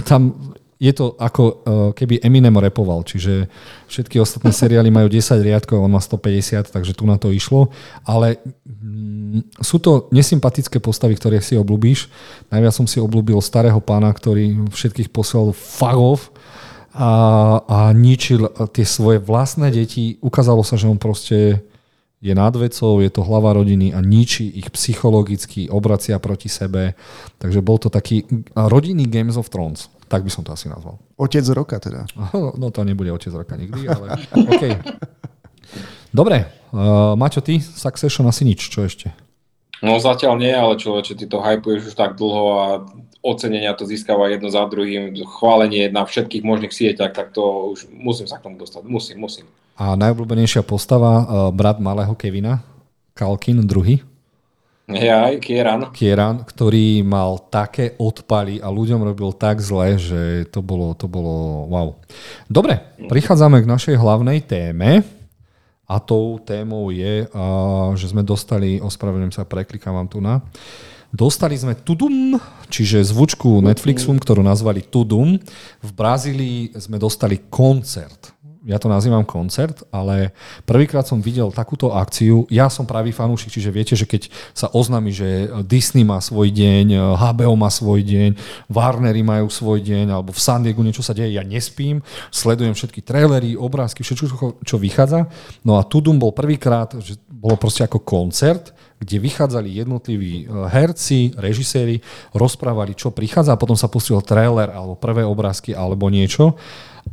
Tam... Je to ako keby Eminem repoval, čiže všetky ostatné seriály majú 10 riadkov, on má 150, takže tu na to išlo. Ale sú to nesympatické postavy, ktoré si obľúbíš. Najviac som si obľúbil starého pána, ktorý všetkých poslal fagov a ničil tie svoje vlastné deti. Ukázalo sa, že on proste je nad vecou, je to hlava rodiny a ničí ich psychologicky, obracia proti sebe. Takže bol to taký rodinný Games of Thrones. Tak by som to asi nazval. Otec roka teda. No to nebude otec roka nikdy, ale OK. Dobre. Maťo, ty Succession asi nič, čo ešte? No zatiaľ nie, ale človeče, ty to hypuješ už tak dlho a ocenenia to získava jedno za druhým, chválenie na všetkých možných sieťach, tak to už musím sa k tomu dostať. Musím. A najobľúbenejšia postava, brat malého Kevina, Kalkin II. Ja, Kieran, ktorý mal také odpaly a ľuďom robil tak zle, že to bolo wow. Dobre, prichádzame k našej hlavnej téme. A tou témou je, že sme dostali, ospravedlňujem sa, preklikám vám tu na. Dostali sme Tudum, čiže zvučku Netflixu, ktorú nazvali Tudum. V Brazílii sme dostali koncert. Ja to nazývam koncert, ale prvýkrát som videl takúto akciu. Ja som pravý fanúšik, čiže viete, že keď sa oznámi, že Disney má svoj deň, HBO má svoj deň, Warnery majú svoj deň, alebo v San Diegu niečo sa deje, ja nespím, sledujem všetky trailery, obrázky, všetko, čo vychádza. No a Tudum bol prvýkrát, že bolo proste ako koncert, kde vychádzali jednotliví herci, režiséri, rozprávali, čo prichádza a potom sa pustil trailer alebo prvé obrázky alebo niečo.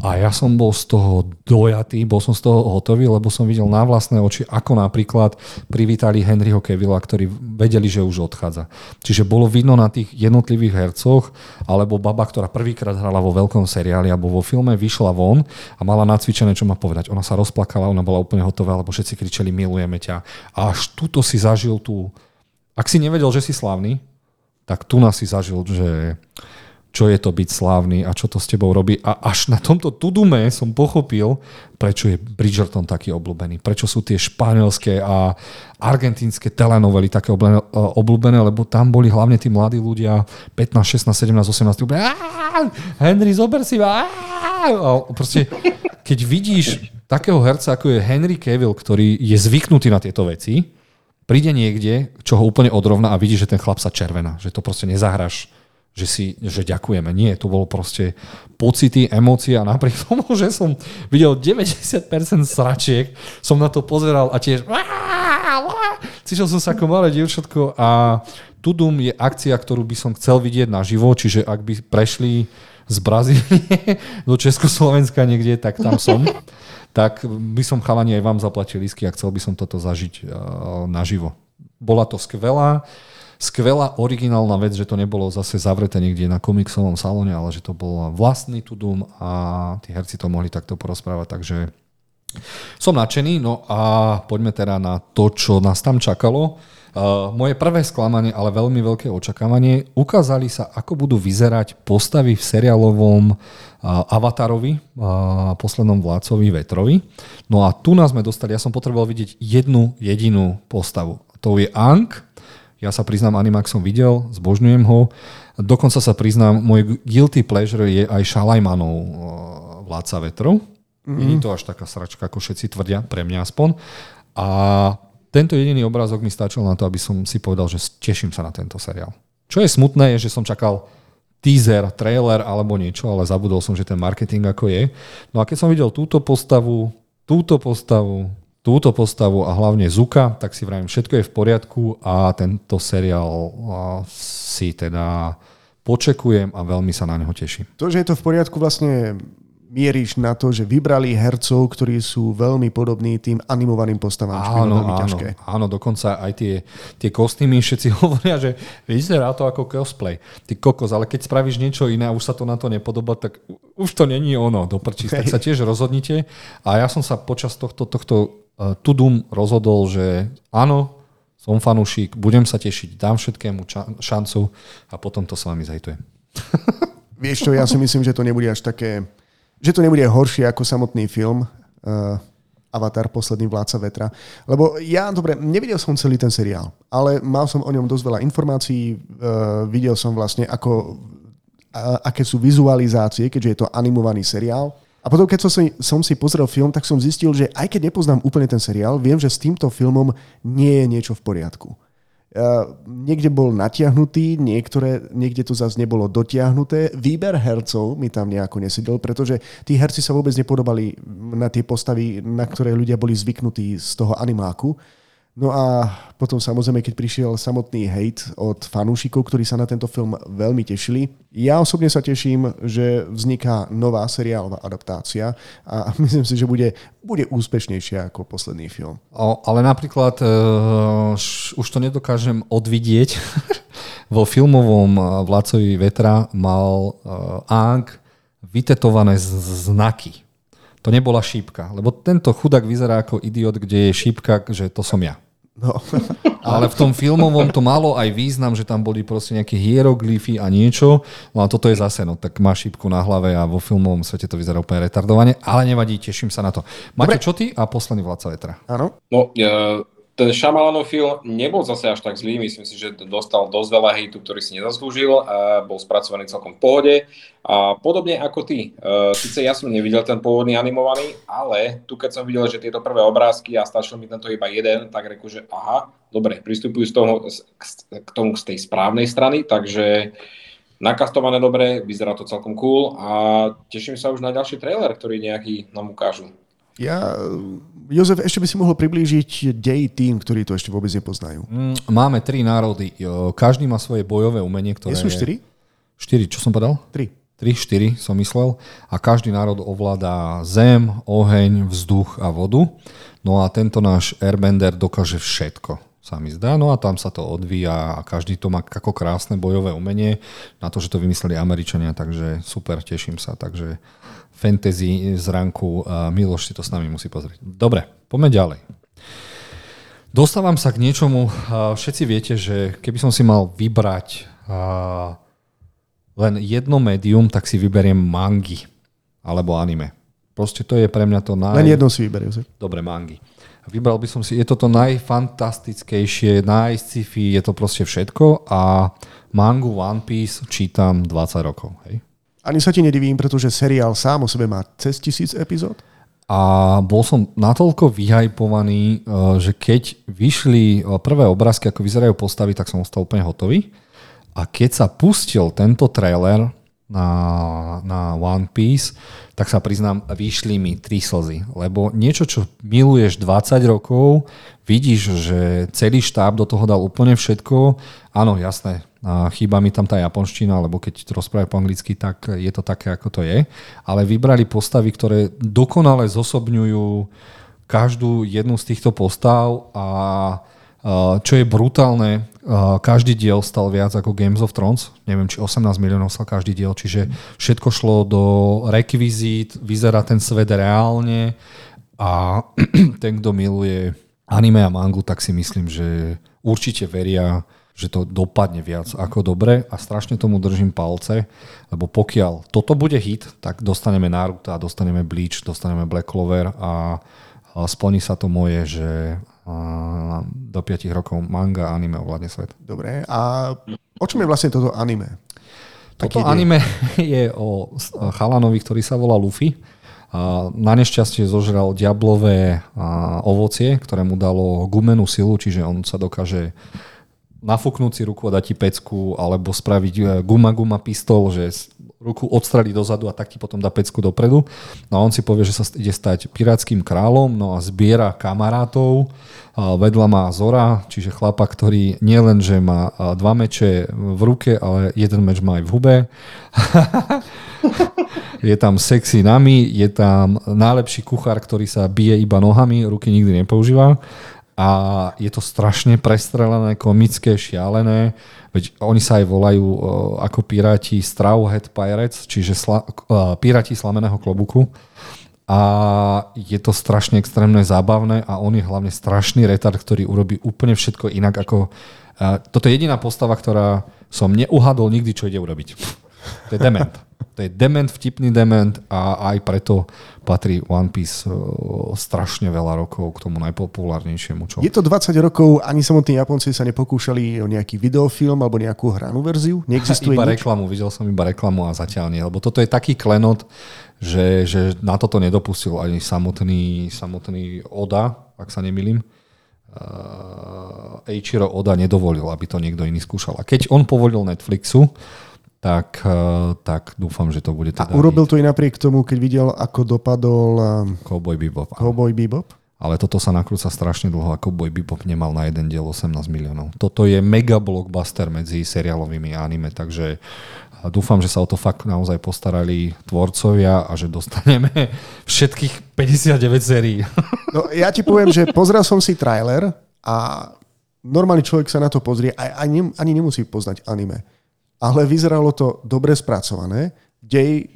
A ja som bol z toho dojatý, bol som z toho hotový, lebo som videl na vlastné oči, ako napríklad privítali Henryho Cavilla, ktorí vedeli, že už odchádza. Čiže bolo vidno na tých jednotlivých hercoch, alebo baba, ktorá prvýkrát hrala vo veľkom seriáli alebo vo filme, vyšla von a mala nacvičené, čo má povedať. Ona sa rozplakala, ona bola úplne hotová, lebo všetci kričeli milujeme ťa. A až tuto si zažil tú... Ak si nevedel, že si slávny, tak tu nás si zažil, že... čo je to byť slávny a čo to s tebou robí. A až na tomto Tudume som pochopil, prečo je Bridgerton taký obľúbený, prečo sú tie španielské a argentínske telenovely také obľúbené, lebo tam boli hlavne tí mladí ľudia 15, 16, 17, 18. Henry, zober si ma. Proste, keď vidíš takého herca, ako je Henry Cavill, ktorý je zvyknutý na tieto veci, príde niekde, čo ho úplne odrovná a vidí, že ten chlap sa červená, že to proste nezahraš. Že ďakujeme. Nie, to bolo proste pocity, emócie a napriek tomu, že som videl 90% sračiek, som na to pozeral a tiež cítil som sa ako malé dievčatko a Tudum je akcia, ktorú by som chcel vidieť naživo, čiže ak by prešli z Brazílie do Československa niekde, tak tam som. Tak by som chalani aj vám zaplatil lístky a chcel by som toto zažiť naživo. Bola to skvelá originálna vec, že to nebolo zase zavreté niekde na komiksovom salóne, ale že to bol vlastný Tudum a tí herci to mohli takto porozprávať, takže som nadšený. No a poďme teda na to, čo nás tam čakalo. Moje prvé sklamanie, ale veľmi veľké očakávanie, ukázali sa, ako budú vyzerať postavy v seriálovom Avatarovi, poslednom vládcovi Vetrovi. No a tu nás sme dostali, ja som potreboval vidieť jednu jedinú postavu. To je Aang. Ja sa priznám, animák som videl, zbožňujem ho. Dokonca sa priznám, môj guilty pleasure je aj Šalajmanov vládca vetrov. Nie je to až taká sračka, ako všetci tvrdia, pre mňa aspoň. A tento jediný obrázok mi stačil na to, aby som si povedal, že teším sa na tento seriál. Čo je smutné, je, že som čakal teaser, trailer alebo niečo, ale zabudol som, že ten marketing ako je. No a keď som videl túto postavu a hlavne Zuka, tak si vravím, všetko je v poriadku a tento seriál si teda počekujem a veľmi sa na neho teším. To, že je to v poriadku, vlastne mieríš na to, že vybrali hercov, ktorí sú veľmi podobní tým animovaným postavám. Áno, veľmi ťažké. Áno, dokonca aj tie kostýmy všetci hovoria, že vyzerá to ako cosplay. Ty kokos, ale keď spravíš niečo iné a už sa to na to nepodobá, tak už to není ono, do prčí. Tak sa tiež rozhodnite. A ja som sa počas tohto Tudum rozhodol, že áno, som fanúšik, budem sa tešiť, dám všetkému šancu a potom to s vami zajtujem. Vieš čo, ja si myslím, že to nebude až také... Že to nebude horšie ako samotný film Avatar, posledný vládca vetra. Lebo ja, dobre, nevidel som celý ten seriál, ale mal som o ňom dosť veľa informácií, videl som vlastne, aké sú vizualizácie, keďže je to animovaný seriál. A potom, keď som si pozrel film, tak som zistil, že aj keď nepoznám úplne ten seriál, viem, že s týmto filmom nie je niečo v poriadku. Niekde bol natiahnutý, niekde to zase nebolo dotiahnuté. Výber hercov mi tam nejako nesedel, pretože tí herci sa vôbec nepodobali na tie postavy, na ktoré ľudia boli zvyknutí z toho animáku. No a potom samozrejme, keď prišiel samotný hejt od fanúšikov, ktorí sa na tento film veľmi tešili. Ja osobne sa teším, že vzniká nová seriálová adaptácia a myslím si, že bude úspešnejšia ako posledný film. Ale napríklad už to nedokážem odvidieť. Vo filmovom Vládcovi vetra mal Aang vytetované znaky. To nebola šípka, lebo tento chudák vyzerá ako idiot, kde je šípka, že to som ja. No. Ale v tom filmovom to malo aj význam, že tam boli proste nejaké hieroglyfy a niečo. No a toto je zase, no tak má šípku na hlave a vo filmovom svete to vyzerá úplne retardovane, ale nevadí, teším sa na to. Maťo, čo ty? A posledný vládca vetra. Áno? No, ten Shyamalanov film nebol zase až tak zlý, myslím si, že dostal dosť veľa hejtu, ktorý si nezaslúžil a bol spracovaný celkom v pohode. A podobne ako ty. Sice ja som nevidel ten pôvodný animovaný, ale tu keď som videl, že tieto prvé obrázky a stačil mi tento iba jeden, tak reku, že aha, dobre, pristupujú k tomu z tej správnej strany, takže nakastované dobre, vyzerá to celkom cool a teším sa už na ďalší trailer, ktorý nejaký nám ukážu. Jozef, ešte by si mohol priblížiť dej tým, ktorí to ešte vôbec nepoznajú. Máme 3 národy. Každý má svoje bojové umenie, ktoré... Sú 4? 4, čo som povedal? 3, 4 som myslel. A každý národ ovláda zem, oheň, vzduch a vodu. No a tento náš Airbender dokáže všetko, sa mi zdá. No a tam sa to odvíja a každý to má ako krásne bojové umenie. Na to, že to vymysleli Američania, takže super, teším sa. Takže... fantasy z ranku. Miloš si to s nami musí pozrieť. Dobre, poďme ďalej. Dostávam sa k niečomu. Všetci viete, že keby som si mal vybrať len jedno médium, tak si vyberiem mangy alebo anime. Proste to je pre mňa to naj... Len jedno si vyberiem. Dobre, mangy. Vybral by som si, je to najfantastickejšie, najsci-fi, je to proste všetko a mangu One Piece čítam 20 rokov, hej? Ani sa ti nedivím, pretože seriál sám o sebe má cez 1000 epizód. A bol som natoľko vyhajpovaný, že keď vyšli prvé obrázky, ako vyzerajú postavy, tak som ostal úplne hotový. A keď sa pustil tento trailer na One Piece, tak sa priznám, vyšli mi 3 slzy. Lebo niečo, čo miluješ 20 rokov, vidíš, že celý štáb do toho dal úplne všetko. Áno, jasné. Chýba mi tam tá japonština, lebo keď rozprávajú po anglicky, tak je to také, ako to je. Ale vybrali postavy, ktoré dokonale zosobňujú každú jednu z týchto postav a čo je brutálne, každý diel stal viac ako Games of Thrones. Neviem, či 18 miliónov stal každý diel, čiže všetko šlo do rekvizít, vyzerá ten svet reálne a ten, kto miluje anime a mangu, tak si myslím, že určite veria, že to dopadne viac ako dobre a strašne tomu držím palce, lebo pokiaľ toto bude hit, tak dostaneme Naruto, dostaneme Bleach, dostaneme Black Clover a splní sa to moje, že do 5 rokov manga a anime ovládne svet. Dobre, a o čom je vlastne toto anime? Toto anime je o chalanovi, ktorý sa volá Luffy. Na nešťastie zožral diablové ovocie, ktoré mu dalo gumenú silu, čiže on sa dokáže nafúknúť si ruku a dať ti pecku alebo spraviť guma pistol, že ruku odstrelí dozadu a tak ti potom dá pecku dopredu. No a on si povie, že sa ide stať pirátským kráľom, no a zbiera kamarátov. Vedľa má Zora, čiže chlapa, ktorý nielen, že má 2 meče v ruke, ale jeden meč má aj v hube. Je tam sexy nami, je tam najlepší kuchár, ktorý sa bije iba nohami, ruky nikdy nepoužíva. A je to strašne prestrelené, komické, šialené. Veď oni sa aj volajú ako piráti Straw Hat Pirates, čiže piráti slameného klobuku. A je to strašne extrémne zábavné a on je hlavne strašný retard, ktorý urobí úplne všetko inak ako... Toto je jediná postava, ktorá som neuhadol nikdy, čo ide urobiť. To je dement. To je dement, vtipný dement a aj preto patrí One Piece strašne veľa rokov k tomu najpopulárnejšiemu. Čo? Je to 20 rokov, ani samotní Japonci sa nepokúšali o nejaký videofilm alebo nejakú hranú verziu? Neexistuje nič? Reklamu, videl som iba reklamu a zatiaľ nie, lebo toto je taký klenot, že na toto nedopustil ani samotný Oda, ak sa nemýlim. Eiichiro Oda nedovolil, aby to niekto iný skúšal. A keď on povolil Netflixu, tak dúfam, že to bude teda... A urobil to i napriek tomu, keď videl, ako dopadol... Cowboy Bebop. Ale toto sa nakrúca strašne dlho a Cowboy Bebop nemal na jeden diel 18 miliónov. Toto je mega blockbuster medzi seriálovými a anime, takže dúfam, že sa o to fakt naozaj postarali tvorcovia a že dostaneme všetkých 59 sérií. No, ja ti poviem, že pozrel som si trailer a normálny človek sa na to pozrie a ani nemusí poznať anime. Ale vyzeralo to dobre spracované. Dej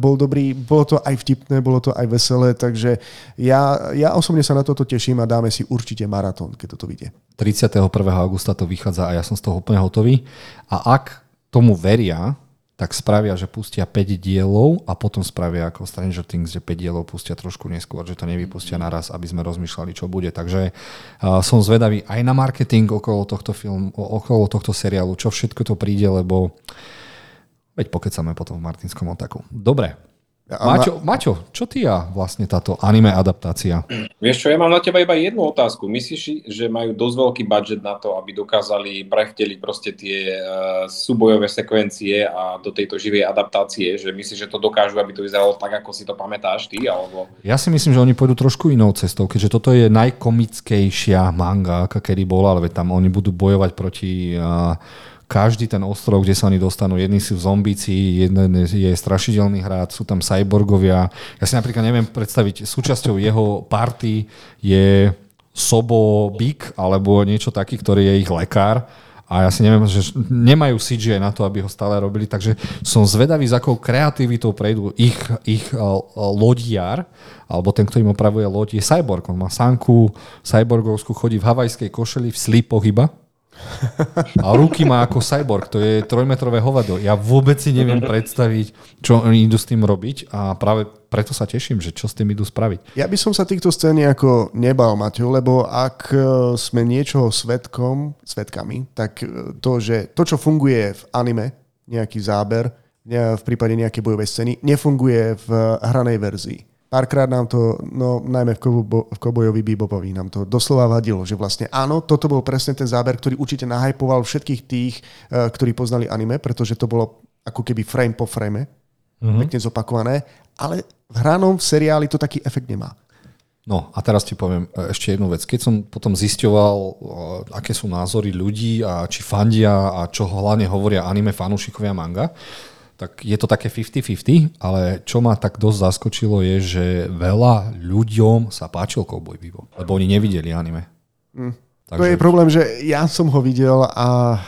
bol dobrý, bolo to aj vtipné, bolo to aj veselé, takže ja osobne sa na toto teším a dáme si určite maratón, keď toto vyjde. 31. augusta to vychádza a ja som z toho úplne hotový. A ak tomu veria, tak spravia, že pustia 5 dielov a potom spravia ako Stranger Things, že 5 dielov pustia trošku neskôr, že to nevypustia naraz, aby sme rozmýšľali, čo bude. Takže som zvedavý aj na marketing okolo tohto filmu, okolo tohto seriálu, čo všetko to príde, lebo veď pokecame potom v Martinskom otaku. Dobre. Maťo, čo ty vlastne táto anime adaptácia? Vieš čo, ja mám na teba iba jednu otázku. Myslíš, že majú dosť veľký budget na to, aby dokázali prechteliť proste tie súbojové sekvencie a do tejto živej adaptácie? Že myslíš, že to dokážu, aby to vyzeralo tak, ako si to pamätáš ty? Alebo... Ja si myslím, že oni pôjdu trošku inou cestou, keďže toto je najkomickejšia manga, aká kedy bola, ale tam oni budú bojovať proti... Každý ten ostrov, kde sa oni dostanú, jedni sú zombíci, jeden je strašidelný hráč, sú tam cyborgovia. Ja si napríklad neviem predstaviť, súčasťou jeho party je Sobo Big alebo niečo taký, ktorý je ich lekár. A ja si neviem, že nemajú CGI na to, aby ho stále robili, takže som zvedavý, s akou kreativitou prejdú ich lodiar, alebo ten, ktorý im opravuje loď, je cyborg. On má sanku cyborgovskú, chodí v havajskej košeli, v slípoch iba. A ruky má ako cyborg, to je 3-metrové hovado. Ja vôbec si neviem predstaviť, čo oni idú s tým robiť a práve preto sa teším, že čo s tým idú spraviť. Ja by som sa týchto scén ako nebal, Maťo, lebo ak sme niečoho svedkami, tak to, čo funguje v anime, nejaký záber, v prípade nejakej bojovej scény, nefunguje v hranej verzii. Párkrát nám to, no najmä v Cowboyovi Bebopovi, nám to doslova vadilo, že vlastne áno, toto bol presne ten záber, ktorý určite nahajpoval všetkých tých, ktorí poznali anime, pretože to bolo ako keby frame po frame, pekne zopakované, ale v hranom seriáli to taký efekt nemá. No a teraz ti poviem ešte jednu vec. Keď som potom zisťoval, aké sú názory ľudí a či fandia a čo hlavne hovoria anime fanúšikovia manga, tak je to také 50-50, ale čo ma tak dosť zaskočilo je, že veľa ľuďom sa páčil Cowboy Bebop, lebo oni nevideli anime. Takže... To je problém, že ja som ho videl a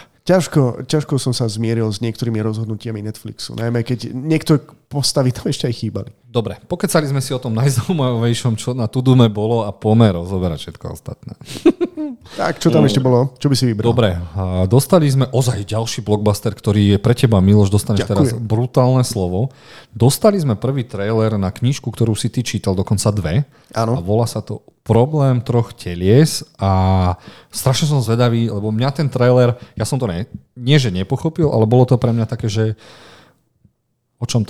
ťažko som sa zmieril s niektorými rozhodnutiami Netflixu, najmä keď niekto postaví, tam ešte aj chýbali. Dobre, pokecali sme si o tom najzaujímavejšom, čo na Tudume bolo a pomer rozoberať všetko ostatné. Tak, čo tam ešte bolo? Čo by si vybral? Dobre, dostali sme ozaj ďalší blockbuster, ktorý je pre teba, Miloš, dostaneš teraz brutálne slovo. Dostali sme prvý trailer na knižku, ktorú si ty čítal, dokonca dve. Áno. A volá sa to Problém troch telies a strašne som zvedavý, lebo mňa ten trailer, ja som to nie že nepochopil, ale bolo to pre mňa také, že o čom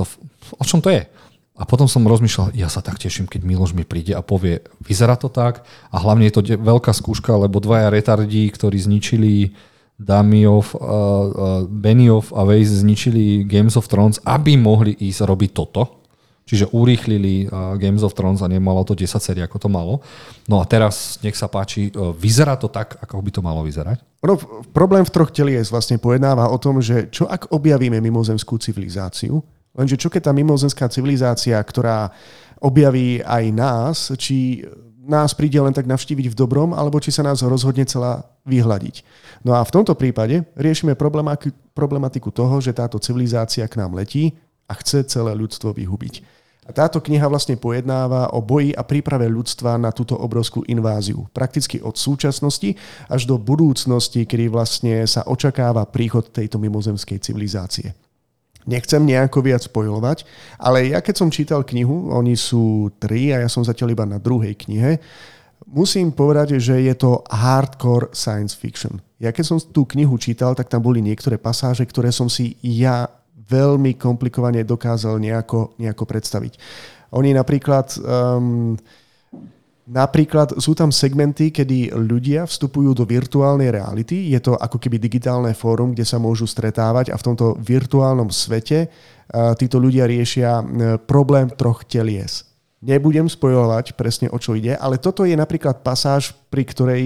to je? A potom som rozmýšľal, ja sa tak teším, keď Miloš mi príde a povie, vyzerá to tak a hlavne je to veľká skúška, lebo dvaja retardí, ktorí zničili Damiov, Benioff a Weiss, zničili Games of Thrones, aby mohli ísť robiť toto. Čiže urýchlili Games of Thrones a nemalo to 10 sérií, ako to malo. No a teraz, nech sa páči, vyzerá to tak, ako by to malo vyzerať? No, problém v troch telies vlastne pojednáva o tom, že čo ak objavíme mimozemskú civilizáciu, Lenže čo keď tá mimozemská civilizácia, ktorá objaví aj nás, či nás príde len tak navštíviť v dobrom, alebo či sa nás rozhodne celá vyhľadiť. No a v tomto prípade riešime problematiku toho, že táto civilizácia k nám letí a chce celé ľudstvo vyhubiť. A táto kniha vlastne pojednáva o boji a príprave ľudstva na túto obrovskú inváziu. Prakticky od súčasnosti až do budúcnosti, kedy vlastne sa očakáva príchod tejto mimozemskej civilizácie. Nechcem nejako viac spojovať, ale ja keď som čítal knihu, oni sú 3 a ja som zatiaľ iba na druhej knihe, musím povedať, že je to hardcore science fiction. Ja keď som tú knihu čítal, tak tam boli niektoré pasáže, ktoré som si ja veľmi komplikovane dokázal nejako predstaviť. Oni napríklad sú tam segmenty, kedy ľudia vstupujú do virtuálnej reality. Je to ako keby digitálne fórum, kde sa môžu stretávať a v tomto virtuálnom svete títo ľudia riešia problém 3 telies. Nebudem spojovať presne, o čo ide, ale toto je napríklad pasáž, pri ktorej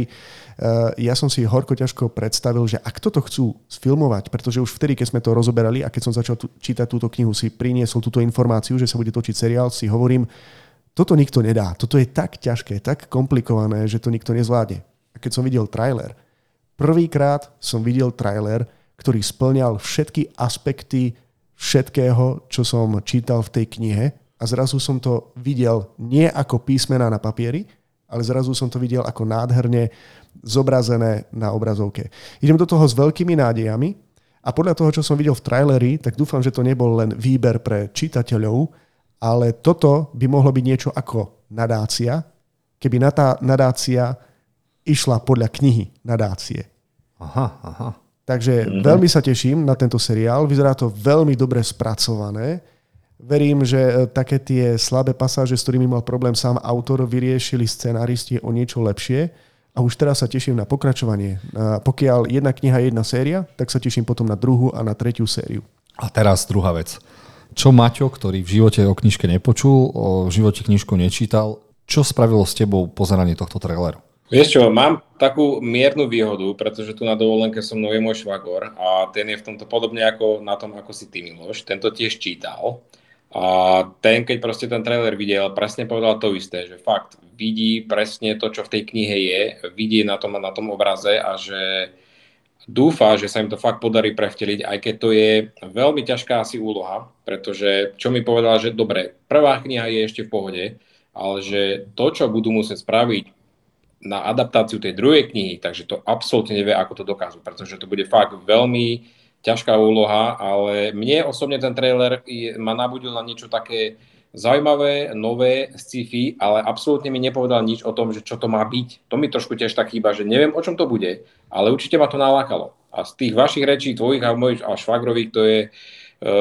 ja som si horko ťažko predstavil, že ak toto chcú sfilmovať, pretože už vtedy, keď sme to rozoberali a keď som začal čítať túto knihu, si priniesol túto informáciu, že sa bude točiť seriál, si hovorím, toto nikto nedá. Toto je tak ťažké, tak komplikované, že to nikto nezvládne. A keď som videl trailer, ktorý splňal všetky aspekty všetkého, čo som čítal v tej knihe a zrazu som to videl nie ako písmená na papieri, ale zrazu som to videl ako nádherne zobrazené na obrazovke. Idem do toho s veľkými nádejami a podľa toho, čo som videl v traileri, tak dúfam, že to nebol len výber pre čitateľov, ale toto by mohlo byť niečo ako nadácia, keby tá nadácia išla podľa knihy nadácie. Aha. Takže veľmi sa teším na tento seriál. Vyzerá to veľmi dobre spracované. Verím, že také tie slabé pasáže, s ktorými mal problém sám autor, vyriešili scenáristi o niečo lepšie. A už teraz sa teším na pokračovanie. Pokiaľ jedna kniha je jedna séria, tak sa teším potom na druhú a na tretiu sériu. A teraz druhá vec. Čo Maťo, ktorý v živote o knižke nepočul, v živote knižku nečítal, čo spravilo s tebou pozeranie tohto traileru? Vieš čo, mám takú miernu výhodu, pretože tu na dovolenke so mnou je môj švagor a ten je v tomto podobne ako na tom, ako si ty, Miloš. Ten to tiež čítal a ten, keď proste ten trailer videl, presne povedal to isté, že fakt vidí presne to, čo v tej knihe je, vidí na tom obraze a že dúfa, že sa im to fakt podarí prevteliť, aj keď to je veľmi ťažká asi úloha, pretože čo mi povedala, že dobre, prvá kniha je ešte v pohode, ale že to, čo budú musieť spraviť na adaptáciu tej druhej knihy, takže to absolútne nevie, ako to dokážu, pretože to bude fakt veľmi ťažká úloha, ale mne osobne ten trailer ma nabudil na niečo také zaujímavé, nové sci-fi, ale absolútne mi nepovedal nič o tom, že čo to má byť. To mi trošku tiež tak chýba, že neviem, o čom to bude, ale určite ma to nalákalo. A z tých vašich rečí, tvojich a mojich a švagrových, to je,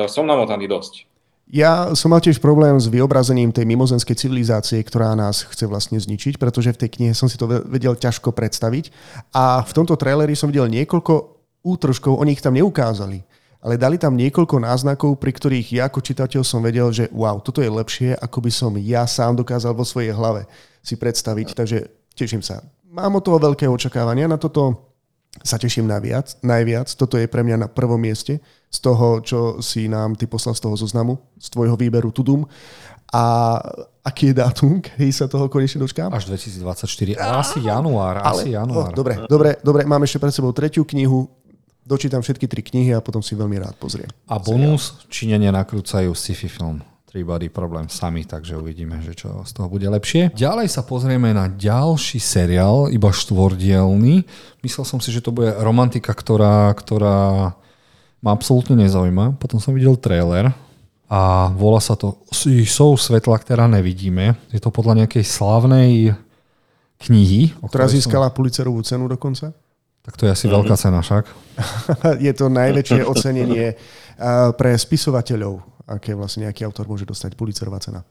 som namotaný dosť. Ja som mal tiež problém s vyobrazením tej mimozemskej civilizácie, ktorá nás chce vlastne zničiť, pretože v tej knihe som si to vedel ťažko predstaviť. A v tomto traileri som videl niekoľko útržkov, oni ich tam neukázali. Ale dali tam niekoľko náznakov, pri ktorých ja ako čitateľ som vedel, že wow, toto je lepšie, ako by som ja sám dokázal vo svojej hlave si predstaviť. Takže teším sa. Mám od toho veľké očakávania, na toto sa teším najviac. Toto je pre mňa na prvom mieste z toho, čo si nám ty poslal z toho zoznamu, z tvojho výberu Tudum. A aký je dátum, kedy sa toho konečne dočkám? Až 2024, asi január. Dobre, mám ešte pred sebou tretiu knihu, dočítam všetky 3 knihy a potom si veľmi rád pozriem. A bonus, Číňania nakrúcajú sci-fi film Three Body Problem sami, takže uvidíme, že čo z toho bude lepšie. Ďalej sa pozrieme na ďalší seriál, iba 4-dielny. Myslel som si, že to bude romantika, ktorá ma absolútne nezaujíma. Potom som videl trailer a volá sa to Sú svetla, ktorá nevidíme. Je to podľa nejakej slávnej knihy. Ktorá získala Pulitzerovú cenu dokonca? Tak to je asi veľká cena však. Je to najväčšie ocenenie pre spisovateľov, aké vlastne nejaký autor môže dostať, Pulitzerová cena.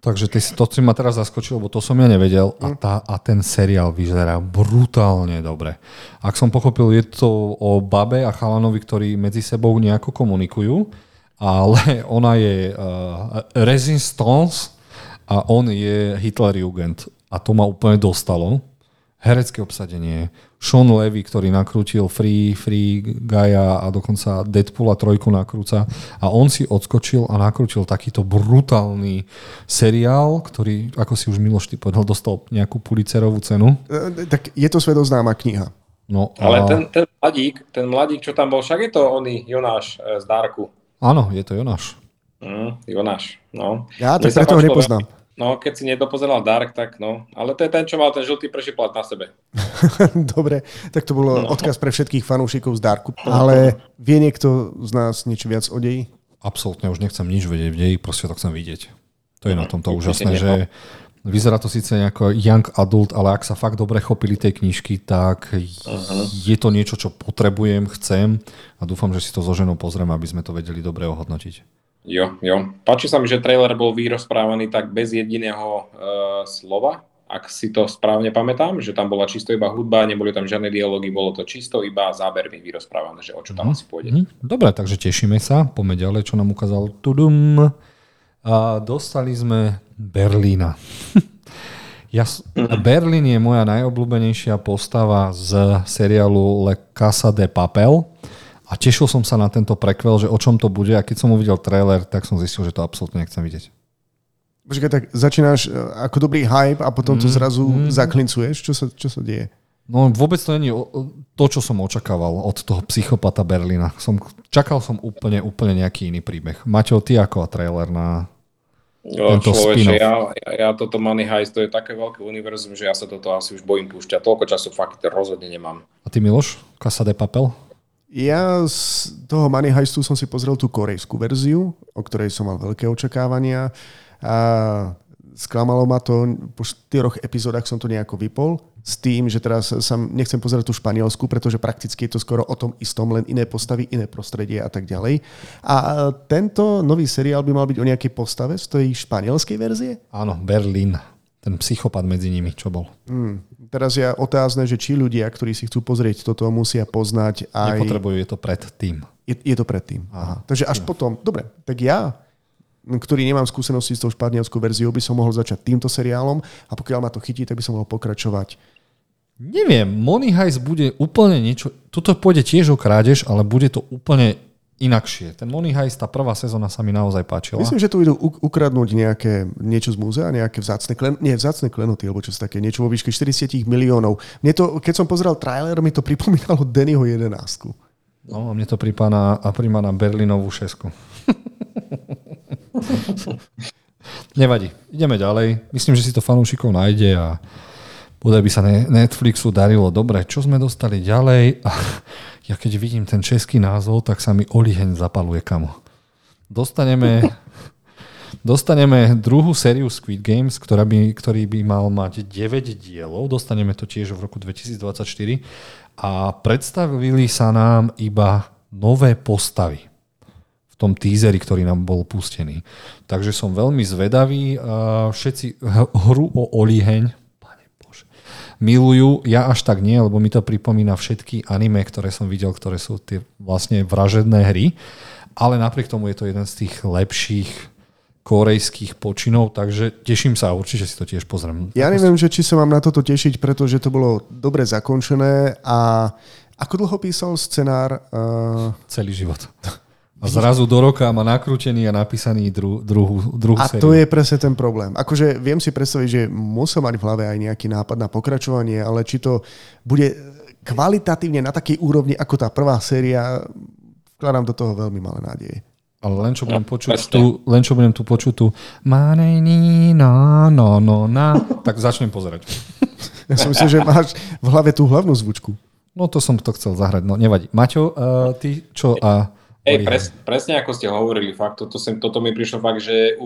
Takže to si ma teraz zaskočil, lebo to som ja nevedel a ten seriál vyzerá brutálne dobre. Ak som pochopil, je to o babe a chalanovi, ktorí medzi sebou nejako komunikujú, ale ona je Resistance a on je Hitlerjugend. A to ma úplne dostalo. Herecké obsadenie, Sean Levy, ktorý nakrútil Free Guya a dokonca Deadpoola 3 nakrúca a on si odskočil a nakrútil takýto brutálny seriál, ktorý, ako si už Miloš ty povedal, dostal nejakú Pulitzerovú cenu. Tak je to svedoznáma kniha. No, ale ten mladík, čo tam bol, však je to oný Jonáš z Darku. Áno, je to Jonáš. Jonáš, no. Ja to preto ho nepoznám. No, keď si nedopozeral Dark, tak no. Ale to je ten, čo mal ten žltý prešiplat na sebe. Dobre, tak to bolo odkaz pre všetkých fanúšikov z Darku. Ale vie niekto z nás niečo viac o deji? Absolútne, už nechcem nič vedieť v deji, proste to chcem vidieť. To je na tomto úžasné, že vyzerá to síce nejako young adult, ale ak sa fakt dobre chopili tej knižky, tak je to niečo, čo potrebujem, chcem a dúfam, že si to so ženou pozriem, aby sme to vedeli dobre ohodnotiť. Jo. Páči sa mi, že trailer bol vyrozprávaný tak bez jediného slova, ak si to správne pamätám, že tam bola čisto iba hudba, neboli tam žiadne dialógy, bolo to čisto iba zábermi vyrozprávané, že o čo tam asi pôjde. Dobre, takže tešíme sa, poďme ďalej, čo nám ukázal Tudum. A dostali sme Berlína. Berlín je moja najobľúbenejšia postava z seriálu La Casa de Papel. A tešil som sa na tento prequel, že o čom to bude a keď som uvidel trailer, tak som zistil, že to absolútne nechcem vidieť. Počkaj, tak začínaš ako dobrý hype a potom to zrazu zaklincuješ? Čo sa deje? No vôbec to nie je to, čo som očakával od toho psychopata Berlína. Čakal som úplne nejaký iný príbeh. Maťo, ty ako trailer na tento spin-off? Ja toto Money Heist, to je také veľké univerzum, že ja sa toto asi už bojím púšťať. Toľko času fakt rozhodne nemám. A ty, Miloš? Casa de Papel? Ja z toho Money Heistu som si pozrel tú korejskú verziu, o ktorej som mal veľké očakávania a sklamalo ma to, po 4 epizódach som to nejako vypol s tým, že teraz sa nechcem pozerať tú španielsku, pretože prakticky je to skoro o tom istom, len iné postavy, iné prostredie a tak ďalej. A tento nový seriál by mal byť o nejakej postave z tej španielskej verzie? Áno, Berlín. Ten psychopat medzi nimi, čo bol. Teraz je otázne, že či ľudia, ktorí si chcú pozrieť toto, musia poznať aj... Nepotrebujú, je to pred tým. Je to pred tým. Aha. Takže až potom. Dobre, tak ja, ktorý nemám skúsenosti s tou španielskou verziou, by som mohol začať týmto seriálom a pokiaľ ma to chytí, tak by som mohol pokračovať. Neviem, Money Heist bude úplne niečo... Toto pôjde tiež o krádež, ale bude to úplne inakšie. Ten Money Heist, tá prvá sezóna sa mi naozaj páčila. Myslím, že tu idú ukradnúť niečo z múzea, nejaké vzácne klenoty, alebo čo také, niečo vo výške 40 miliónov. Mne to, keď som pozeral trailer, mi to pripomínalo Dannyho 11. No a mne to pripomína Berlínovú 6. Nevadí. Ideme ďalej. Myslím, že si to fanúšikov nájde a podľa by sa Netflixu darilo dobre. Čo sme dostali ďalej? Ja keď vidím ten český názov, tak sa mi oliheň zapaluje, kamo. Dostaneme druhú sériu Squid Games, ktorý by mal mať 9 dielov. Dostaneme to tiež v roku 2024. A predstavili sa nám iba nové postavy v tom teaseri, ktorý nám bol pustený. Takže som veľmi zvedavý. Všetci hru o oliheň milujú, ja až tak nie, lebo mi to pripomína všetky anime, ktoré som videl, ktoré sú tie vlastne vražedné hry, ale napriek tomu je to jeden z tých lepších korejských počinov, takže teším sa a určite si to tiež pozriem. Ja neviem, že či sa mám na toto tešiť, pretože to bolo dobre zakončené a ako dlho písal scenár? Celý život. A zrazu do roka má nakrútený a napísaný druhú sériu. A to je presne ten problém. Akože viem si predstaviť, že musel mať v hlave aj nejaký nápad na pokračovanie, ale či to bude kvalitatívne na takej úrovni, ako tá prvá séria, vkladám do toho veľmi malé nádeje. Ale len čo budem tu počuť tu tak začnem pozerať. Ja si myslím, že máš v hlave tú hlavnú zvučku. No to som to chcel zahrať, no nevadí. Maťo, ty čo a... Hej, presne ako ste hovorili, fakt, toto mi prišlo fakt, že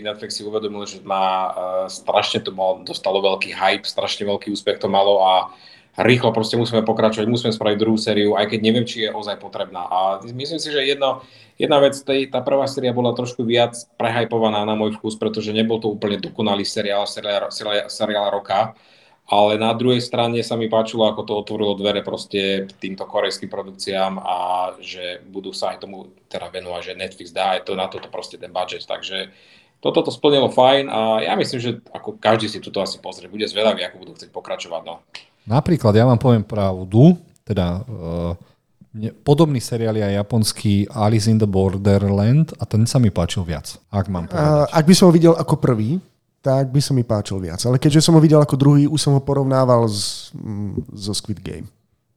Netflix si uvedomil, že má strašne to mal, dostalo veľký hype, strašne veľký úspech to malo a rýchlo proste musíme pokračovať, musíme spraviť druhú sériu, aj keď neviem, či je ozaj potrebná. A myslím si, že jedna vec, tá prvá séria bola trošku viac prehajpovaná na môj vkus, pretože nebol to úplne dokonalý seriál roka. Ale na druhej strane sa mi páčilo, ako to otvorilo dvere proste týmto korejským produkciám a že budú sa aj tomu teda venovať, že Netflix dá aj to na toto proste ten budget. Takže toto splnilo fajn a ja myslím, že ako každý si toto asi pozrie. Bude zvedavý, ako budú chcieť pokračovať. No. Napríklad, ja vám poviem pravdu, teda podobný seriál je aj japonský Alice in the Borderland a ten sa mi páčil viac, ak mám povedať. Ak by som ho videl ako prvý, tak by sa mi páčil viac. Ale keďže som ho videl ako druhý, už som ho porovnával so Squid Game.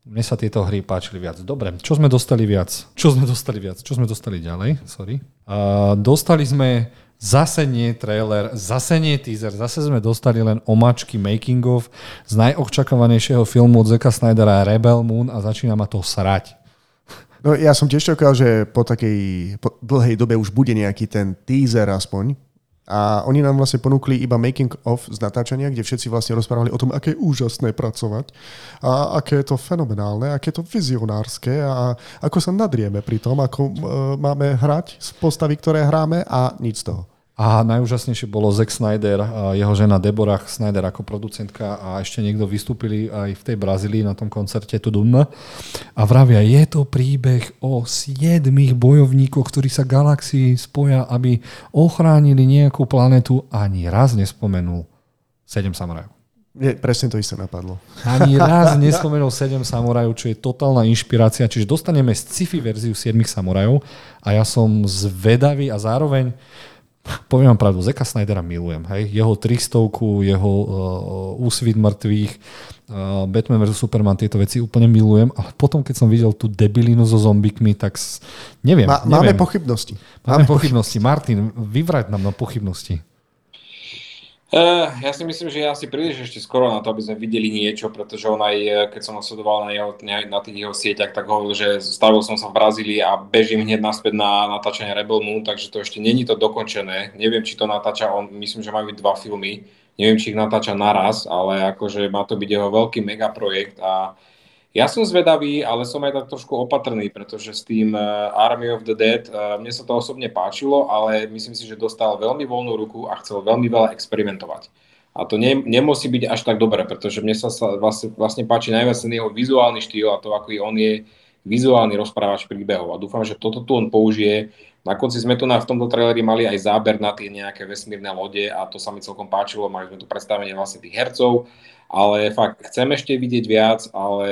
Mne sa tieto hry páčili viac. Dobre, čo sme dostali viac? Čo sme dostali ďalej? Sorry. Dostali sme zase nie trailer, zase nie teaser, zase sme dostali len omáčky making of z najočakávanejšieho filmu od Zacka Snydera Rebel Moon a začína ma to srať. No, ja som tiež čakal, že po dlhej dobe už bude nejaký ten teaser aspoň. A oni nám vlastne ponúkli iba making of z natáčania, kde všetci vlastne rozprávali o tom, aké je úžasné pracovať a aké je to fenomenálne, aké je to vizionárske a ako sa nadrieme pri tom, ako máme hrať z postavy, ktoré hráme a nič z toho. A najúžasnejšie bolo Zack Snyder, jeho žena Deborah Snyder ako producentka a ešte niekto vystúpili aj v tej Brazílii na tom koncerte Tudum a vravia, je to príbeh o 7 bojovníkoch, ktorí sa galaxii spoja, aby ochránili nejakú planetu, ani raz nespomenul 7 samurajov. Presne to isté napadlo. Ani raz nespomenul 7 samurajov, čo je totálna inšpirácia, čiže dostaneme sci-fi verziu 7 samurajov a ja som zvedavý a zároveň poviem vám pravdu, Zacka Snydera milujem. Hej? Jeho 300, jeho úsvit mŕtvych, Batman vs. Superman, tieto veci úplne milujem. Ale potom, keď som videl tú debilinu so zombikmi, tak neviem. Máme pochybnosti. Martin, vyvrať nám na pochybnosti. Ja si myslím, že je asi príliš ešte skoro na to, aby sme videli niečo, pretože on aj, keď som sledoval na tých jeho sieťach, tak hovoril, že stavil som sa v Brazílii a bežím hneď naspäť na natáčanie Rebel Moon, takže to ešte není to dokončené. Neviem, či to natáča on, myslím, že majú byť 2 filmy, neviem, či ich natáča naraz, ale akože má to byť jeho veľký megaprojekt a ja som zvedavý, ale som aj tak trošku opatrný, pretože s tým Army of the Dead mne sa to osobne páčilo, ale myslím si, že dostal veľmi voľnú ruku a chcel veľmi veľa experimentovať. A to nemusí byť až tak dobre, pretože mne sa vlastne páči najviac ten jeho vizuálny štýl a to, aký on je vizuálny rozprávač príbehov. A dúfam, že toto tu on použije. Na konci sme tu v tomto traileri mali aj záber na tie nejaké vesmírne lode a to sa mi celkom páčilo. Mali sme tu predstavenie vlastne tých hercov. Ale fakt, chcem ešte vidieť viac, ale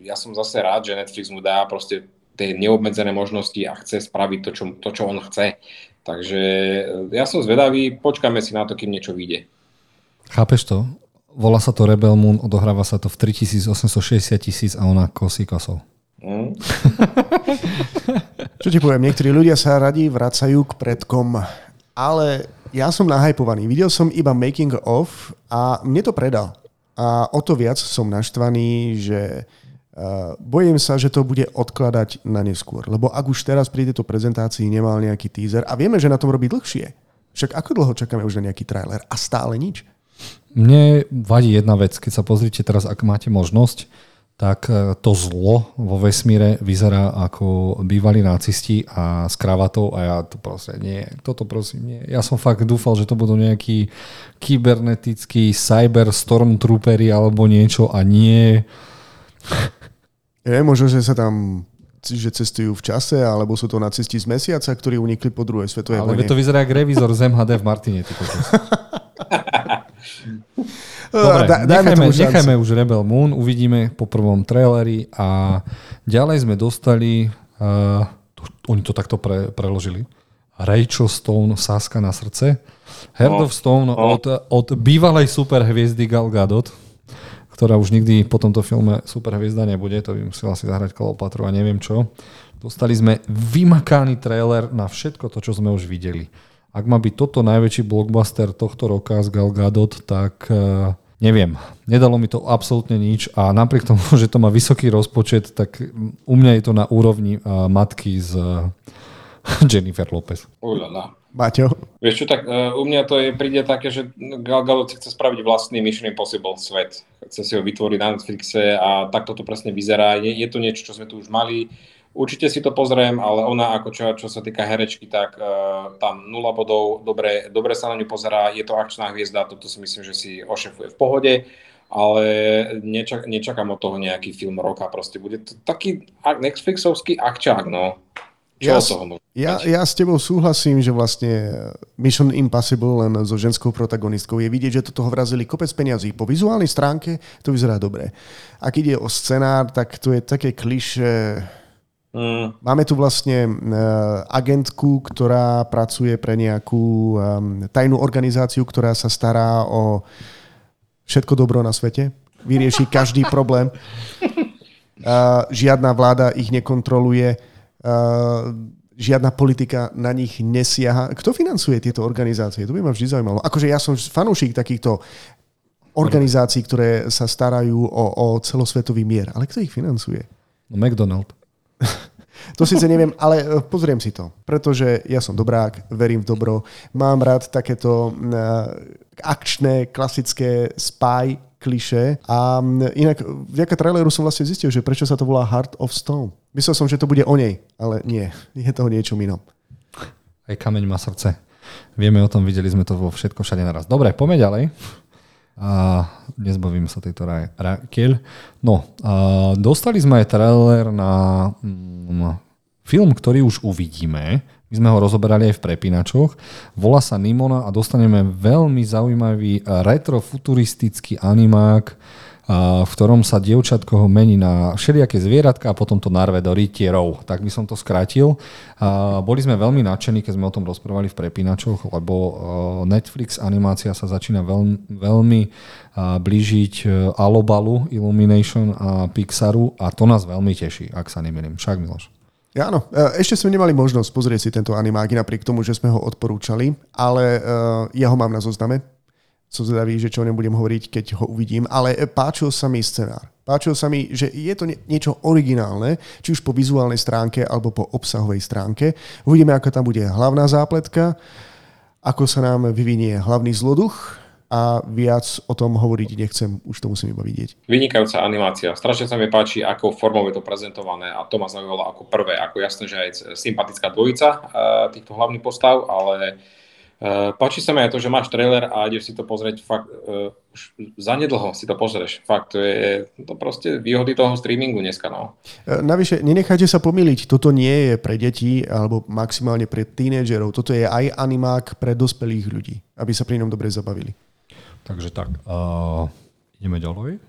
ja som zase rád, že Netflix mu dá proste tie neobmedzené možnosti a chce spraviť to, čo on chce. Takže ja som zvedavý, počkáme si na to, kým niečo vyjde. Chápeš to? Volá sa to Rebel Moon, odohráva sa to v 3860 000 a ona kosí kosou. Čo ti poviem, niektorí ľudia sa radi vracajú k predkom, ale... Ja som nahajpovaný. Videl som iba making of a mne to predal. A o to viac som naštvaný, že bojím sa, že to bude odkladať na neskôr. Lebo ak už teraz pri tejto prezentácii nemal nejaký teaser a vieme, že na tom robí dlhšie. Však ako dlho čakáme už na nejaký trailer a stále nič? Mne vadí jedna vec. Keď sa pozrite teraz, ak máte možnosť, tak to zlo vo vesmíre vyzerá ako bývalí nacisti a s kravatou a ja to proste nie. Toto prosím nie. Ja som fakt dúfal, že to budú nejakí kybernetickí cyber stormtroopery alebo niečo a nie. Je možno, že sa tam že cestujú v čase, alebo sú to nacisti z mesiaca, ktorí unikli po druhej svetovej vojne. Ale to vyzerá ako revizor z MHD v Martine. Dobre, nechajme už Rebel Moon, uvidíme po prvom traileri a ďalej sme dostali, oni to takto preložili, Rachel Stone, Sáska na srdce, Heart of Stone od bývalej superhviezdy Gal Gadot, ktorá už nikdy po tomto filme superhviezda nebude, to by musela si zahrať Kleopatru a neviem čo. Dostali sme vymakaný trailer na všetko to, čo sme už videli. Ak má byť toto najväčší blockbuster tohto roka z Gal Gadot, tak neviem. Nedalo mi to absolútne nič a napriek tomu, že to má vysoký rozpočet, tak u mňa je to na úrovni matky z Jennifer Lopez. Uľala. Maťo? Vieš čo, tak u mňa to príde také, že Gal Gadot chce spraviť vlastný Mission Impossible svet. Chce si ho vytvoriť na Netflixe a takto to presne vyzerá. Je to niečo, čo sme tu už mali. Určite si to pozriem, ale ona, ako čo sa týka herečky, tak tam 0 bodov, dobre sa na ňu pozerá, je to akčná hviezda, toto si myslím, že si ošefuje v pohode, ale nečakám od toho nejaký film roka, proste bude to taký Netflixovský akčák, no. Ja s tebou súhlasím, že vlastne Mission Impossible len so ženskou protagonistkou je vidieť, že do toho vrazili kopec peniazí. Po vizuálnej stránke to vyzerá dobre. A keď ide o scenár, tak to je také klišé. Máme tu vlastne agentku, ktorá pracuje pre nejakú tajnú organizáciu, ktorá sa stará o všetko dobro na svete. Vyrieši každý problém. Žiadna vláda ich nekontroluje. Žiadna politika na nich nesiaha. Kto financuje tieto organizácie? To by ma vždy zaujímalo. Akože ja som fanúšik takýchto organizácií, ktoré sa starajú o celosvetový mier. Ale kto ich financuje? No, McDonald. To síce neviem, ale pozriem si to. Pretože ja som dobrák, verím v dobro. Mám rád takéto akčné, klasické spy klišé. A inak vďaka traileru som vlastne zistil, že prečo sa to volá Heart of Stone. Myslel som, že to bude o nej, ale nie. Je to o niečom inom. Aj kameň má srdce. Vieme o tom, videli sme to vo Všetko všade naraz. Dobre, poďme ďalej. A nezbavím sa tejto rakeľ. No, dostali sme aj trailer na film, ktorý už uvidíme. My sme ho rozoberali aj v prepínačoch. Volá sa Nimona a dostaneme veľmi zaujímavý retrofuturistický animák, v ktorom sa dievčatko ho mení na všelijaké zvieratka a potom to narve do rytierov. Tak by som to skrátil. Boli sme veľmi nadšení, keď sme o tom rozprávali v prepínačoch, lebo Netflix animácia sa začína veľmi blížiť Alobalu, Illumination a Pixaru a to nás veľmi teší, ak sa nemýlim. Však, Miloš? Áno, ešte sme nemali možnosť pozrieť si tento animák, napriek tomu, že sme ho odporúčali, ale ja ho mám na zozname. Som zvedavý, že čo o ňom budem hovoriť, keď ho uvidím, ale páčil sa mi scenár. Páčil sa mi, že je to niečo originálne, či už po vizuálnej stránke alebo po obsahovej stránke. Uvidíme, ako tam bude hlavná zápletka, ako sa nám vyvinie hlavný zloduch a viac o tom hovoriť nechcem, už to musím iba vidieť. Vynikajúca animácia. Strašne sa mi páči, akou formou je to prezentované a to ma zaujalo ako prvé, ako jasné, že aj sympatická dvojica týchto hlavných postav, ale páči sa mi aj to, že máš trailer a ideš si to pozrieť fakt, už zanedlho si to pozrieš. Fakt, to proste výhody toho streamingu dneska. No. Navyše, nenechajte sa pomýliť, toto nie je pre deti alebo maximálne pre tínedžerov. Toto je aj animák pre dospelých ľudí, aby sa pri ňom dobre zabavili. Takže tak, ideme ďalej.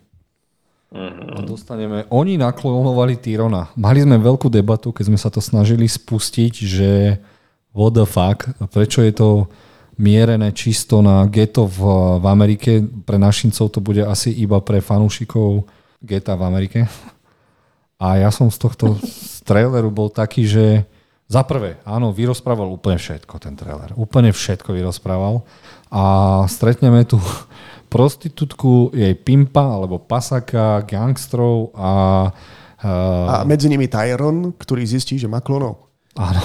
A dostaneme, oni naklonovali Tyrona. Mali sme veľkú debatu, keď sme sa to snažili spustiť, že what the fuck, prečo je to mierené čisto na geto v Amerike, pre našincov to bude asi iba pre fanúšikov geta v Amerike. A ja som z tohto traileru bol taký, že za prvé, áno, vyrozprával úplne všetko ten trailer. Úplne všetko vyrozprával a stretneme tu prostitútku, jej pimpa alebo pasaka, gangstrov a medzi nimi Tyron, ktorý zistí, že má klonov. Áno.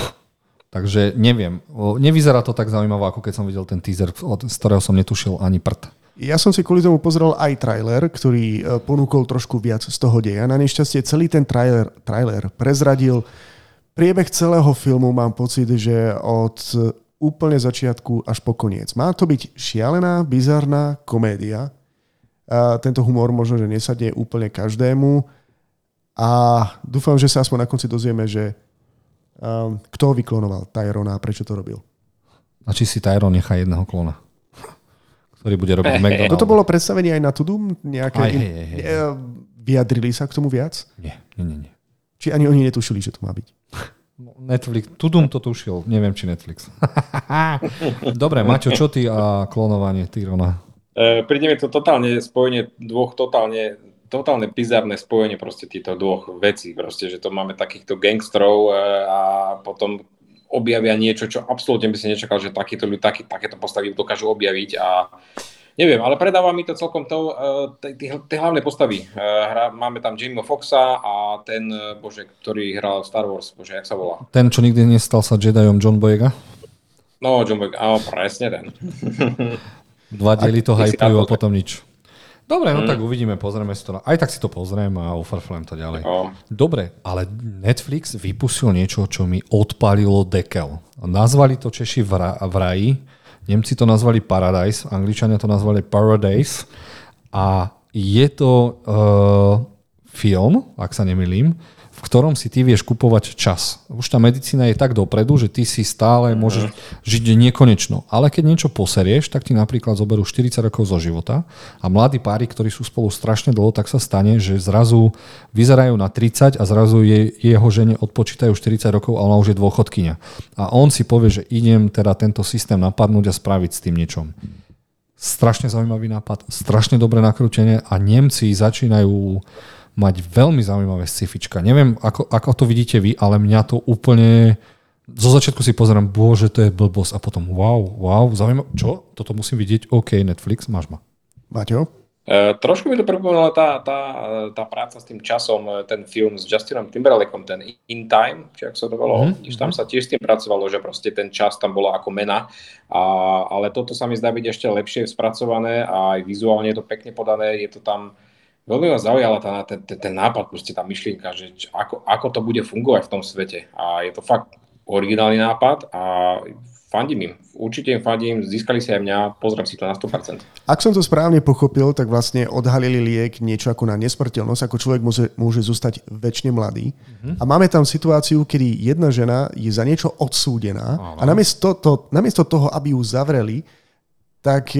Takže neviem. Nevyzerá to tak zaujímavo, ako keď som videl ten teaser, z ktorého som netušil ani prd. Ja som si kvôli tomu pozrel aj trailer, ktorý ponúkol trošku viac z toho deja. Na nešťastie celý ten trailer prezradil. Priebeh celého filmu mám pocit, že od úplne začiatku až po koniec. Má to byť šialená, bizarná komédia. Tento humor možno, že nesadne úplne každému. A dúfam, že sa aspoň na konci dozvieme, že kto vyklonoval Tyrona a prečo to robil? A či si Tyron nechá jedného klona, ktorý bude robiť McDonald's? Toto bolo predstavenie aj na Tudum? Vyjadrili sa k tomu viac? Nie. Či ani oni netušili, že to má byť? Netflix. Tudum to tušil. Neviem, či Netflix. Dobre, Maťo, čo ty a klonovanie Tyrona? Príde mi to totálne spojenie dvoch totálne bizárne spojenie proste týchto dvoch vecí. Proste, že to máme takýchto gangstrov a potom objavia niečo, čo absolútne by si nečakal, že takýto ľudí, takéto postavy dokážu objaviť a neviem, ale predáva mi to celkom tie hlavné postavy. Máme tam Jamieho Foxa a ten, ktorý hral Star Wars, jak sa volá? Ten, čo nikdy nestal sa Jedajom, John Boyega? No, John Boyega, áno, presne ten. Dva diely to hypujú a potom nič. Dobre, no tak uvidíme, pozrieme si to. Aj tak si to pozriem a ufarflem to ďalej. Oh. Dobre, ale Netflix vypustil niečo, čo mi odpálilo dekel. Nazvali to Češi v raji, Nemci to nazvali Paradise, Angličania to nazvali Paradise a je to film, ak sa nemýlim, v ktorom si ty vieš kupovať čas. Už tá medicína je tak dopredu, že ty si stále môžeš žiť nekonečno. Ale keď niečo poserieš, tak ti napríklad zoberú 40 rokov zo života a mladí páry, ktorí sú spolu strašne dlho, tak sa stane, že zrazu vyzerajú na 30 a zrazu jeho žene odpočítajú 40 rokov a ona už je dôchodkyňa. A on si povie, že idem teda tento systém napadnúť a spraviť s tým niečom. Strašne zaujímavý nápad, strašne dobre nakrútenie a Nemci začínajú mať veľmi zaujímavé scifička. Neviem, ako to vidíte vy, ale mňa to úplne... Zo začiatku si pozerám, bože, to je blbosť a potom wow, zaujímavé. Čo? Toto musím vidieť? OK, Netflix, máš ma. Maťo? Trošku mi to pripomínala tá práca s tým časom, ten film s Justinom Timberlakeom, ten In Time, či ak sa to volalo, tam sa tiež s tým pracovalo, že proste ten čas tam bolo ako mena, ale toto sa mi zdá byť ešte lepšie spracované a aj vizuálne je to pekne podané, je to tam... Veľmi ma zaujala ten nápad, proste tá myšlienka, že ako to bude fungovať v tom svete. A je to fakt originálny nápad a fandím im. Určite im fandím, získali si aj mňa, pozriem si to na 100%. Ak som to správne pochopil, tak vlastne odhalili liek niečo ako na nesmrteľnosť, ako človek môže zostať väčšine mladý. A máme tam situáciu, kedy jedna žena je za niečo odsúdená a namiesto toho, aby ju zavreli, tak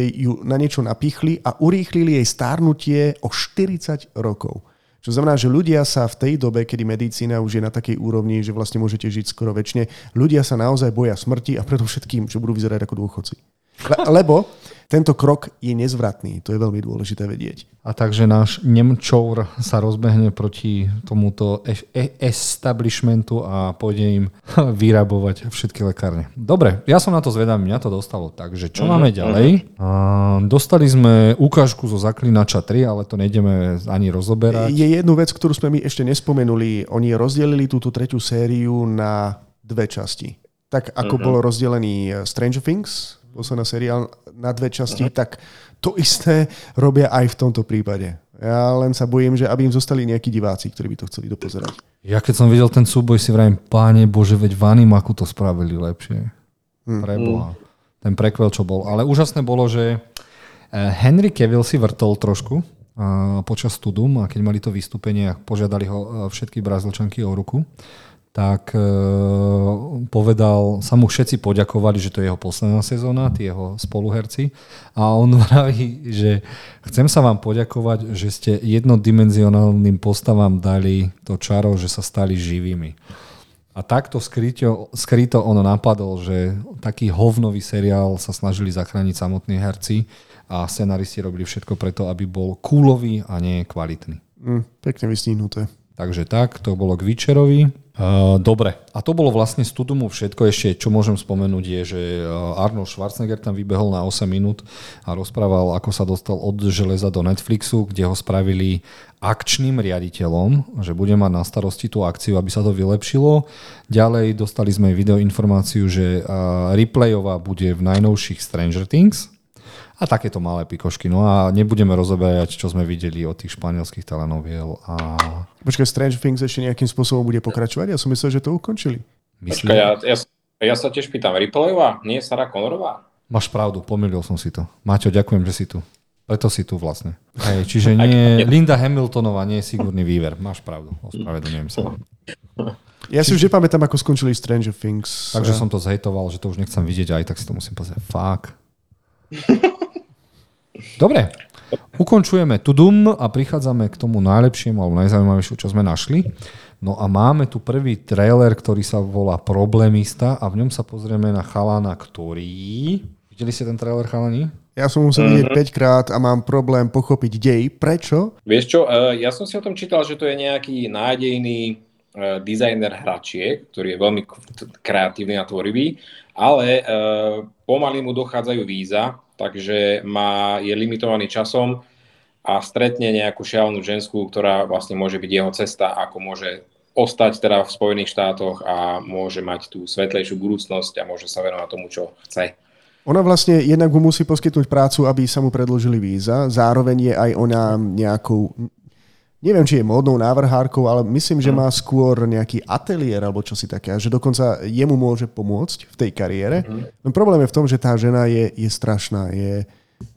ju na niečo napichli a urýchlili jej stárnutie o 40 rokov. Čo znamená, že ľudia sa v tej dobe, kedy medicína už je na takej úrovni, že vlastne môžete žiť skoro večne, ľudia sa naozaj boja smrti a predovšetkým, že budú vyzerať ako dôchodci. Lebo tento krok je nezvratný. To je veľmi dôležité vedieť. A takže náš Nemčov sa rozbehne proti tomuto establishmentu a pôjde im vyrabovať všetky lekárne. Dobre, ja som na to zvedavý, mňa to dostalo. Takže čo máme ďalej? Dostali sme ukážku zo Zaklinača 3, ale to nejdeme ani rozoberať. Je jednu vec, ktorú sme my ešte nespomenuli. Oni rozdelili túto tretiu sériu na dve časti. Tak ako bolo rozdelený Stranger Things, posledná seriál na dve časti, tak to isté robia aj v tomto prípade. Ja len sa bojím, že aby im zostali nejakí diváci, ktorí by to chceli dopozerať. Ja keď som videl ten súboj, si vravím, páne Bože, veď v animaku to spravili lepšie. Preboha. Ten prequel, čo bol. Ale úžasné bolo, že Henry Cavill si vrtol trošku počas Tudum a keď mali to vystúpenie a požiadali ho všetky Brazílčanky o ruku, tak povedal, sa mu všetci poďakovali, že to je jeho posledná sezóna, tí jeho spoluherci. A on vraví, že chcem sa vám poďakovať, že ste jednodimenzionálnym postavám dali to čaro, že sa stali živými. A takto skryto on napadol, že taký hovnový seriál sa snažili zachrániť samotní herci a scenaristi robili všetko preto, aby bol coolový a nie kvalitný. Pekne vystihnuté. Takže tak, to bolo k Witcherovi. Dobre, a to bolo vlastne z Tudumu všetko. Ešte čo môžem spomenúť je, že Arnold Schwarzenegger tam vybehol na 8 minút a rozprával, ako sa dostal od železa do Netflixu, kde ho spravili akčným riaditeľom, že bude mať na starosti tú akciu, aby sa to vylepšilo. Ďalej dostali sme videoinformáciu, že replayová bude v najnovších Stranger Things a takéto malé pikošky. No a nebudeme rozoberať, čo sme videli od tých španielských telenoviel a... Počkaj, Strange Things ešte nejakým spôsobom bude pokračovať? Ja som myslel, že to ukončili. Počkaj, ja sa tiež pýtam. Ripleyová? Nie Sarah Connorová? Máš pravdu, pomýlil som si to. Maťo, ďakujem, že si tu. Preto si tu vlastne. Hej, čiže nie Linda Hamiltonová, nie Sigourney Weaver. Máš pravdu, ospravedlňujem sa. Ja si už nepamätám, ako skončili Stranger Things. Takže som to zhejtoval, že to už nechcem vidieť, aj tak si to musím pozrieť. Fuck. Dobre. Ukončujeme Tudum a prichádzame k tomu najlepšiemu alebo najzaujímavejšiu, čo sme našli. No a máme tu prvý trailer, ktorý sa volá Problémista a v ňom sa pozrieme na chalana, ktorý... Videli ste ten trailer, chalani? Ja som musel vidieť 5 krát a mám problém pochopiť dej. Prečo? Vieš čo, ja som si o tom čítal, že to je nejaký nádejný dizajner hračiek, ktorý je veľmi kreatívny a tvorivý, ale pomaly mu dochádzajú víza, takže je limitovaný časom a stretne nejakú šialenú ženskú, ktorá vlastne môže byť jeho cesta, ako môže ostať teda v Spojených štátoch a môže mať tú svetlejšiu budúcnosť a môže sa venovať tomu, čo chce. Ona vlastne jednak mu musí poskytnúť prácu, aby sa mu predložili víza. Zároveň je aj ona nejakou, neviem, či je módnou návrhárkou, ale myslím, že má skôr nejaký ateliér alebo čosi také, že dokonca jemu môže pomôcť v tej kariére. No problém je v tom, že tá žena je strašná, je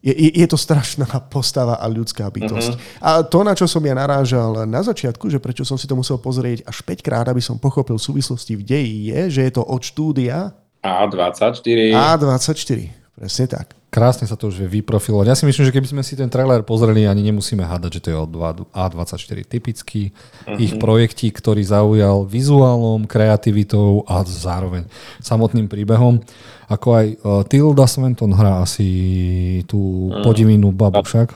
Je to strašná postava a ľudská bytosť. Uh-huh. A to, na čo som ja narážal na začiatku, že prečo som si to musel pozrieť až 5-krát, aby som pochopil súvislosti v deji, je, že je to od štúdia A24. Presne tak. Krásne sa to už vyprofilovať. Ja si myslím, že keby sme si ten trailer pozreli, ani nemusíme hádať, že to je od A24. Typický ich projektík, ktorý zaujal vizuálom, kreativitou a zároveň samotným príbehom. Ako aj Tilda Swinton hrá asi tú podivinnú babu však.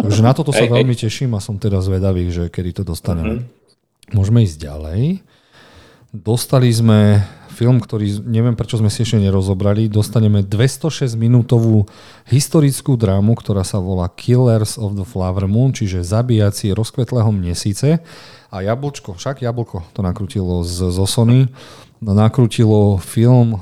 Takže na toto sa veľmi teším a som teda zvedavý, že kedy to dostaneme. Môžeme ísť ďalej. Dostali sme film, ktorý neviem, prečo sme si ešte nerozobrali. Dostaneme 206-minútovú historickú drámu, ktorá sa volá Killers of the Flower Moon, čiže Zabijaci rozkvetlého mesiaca. A Jablčko, však Jablko to nakrutilo zo Sony. Nakrutilo film,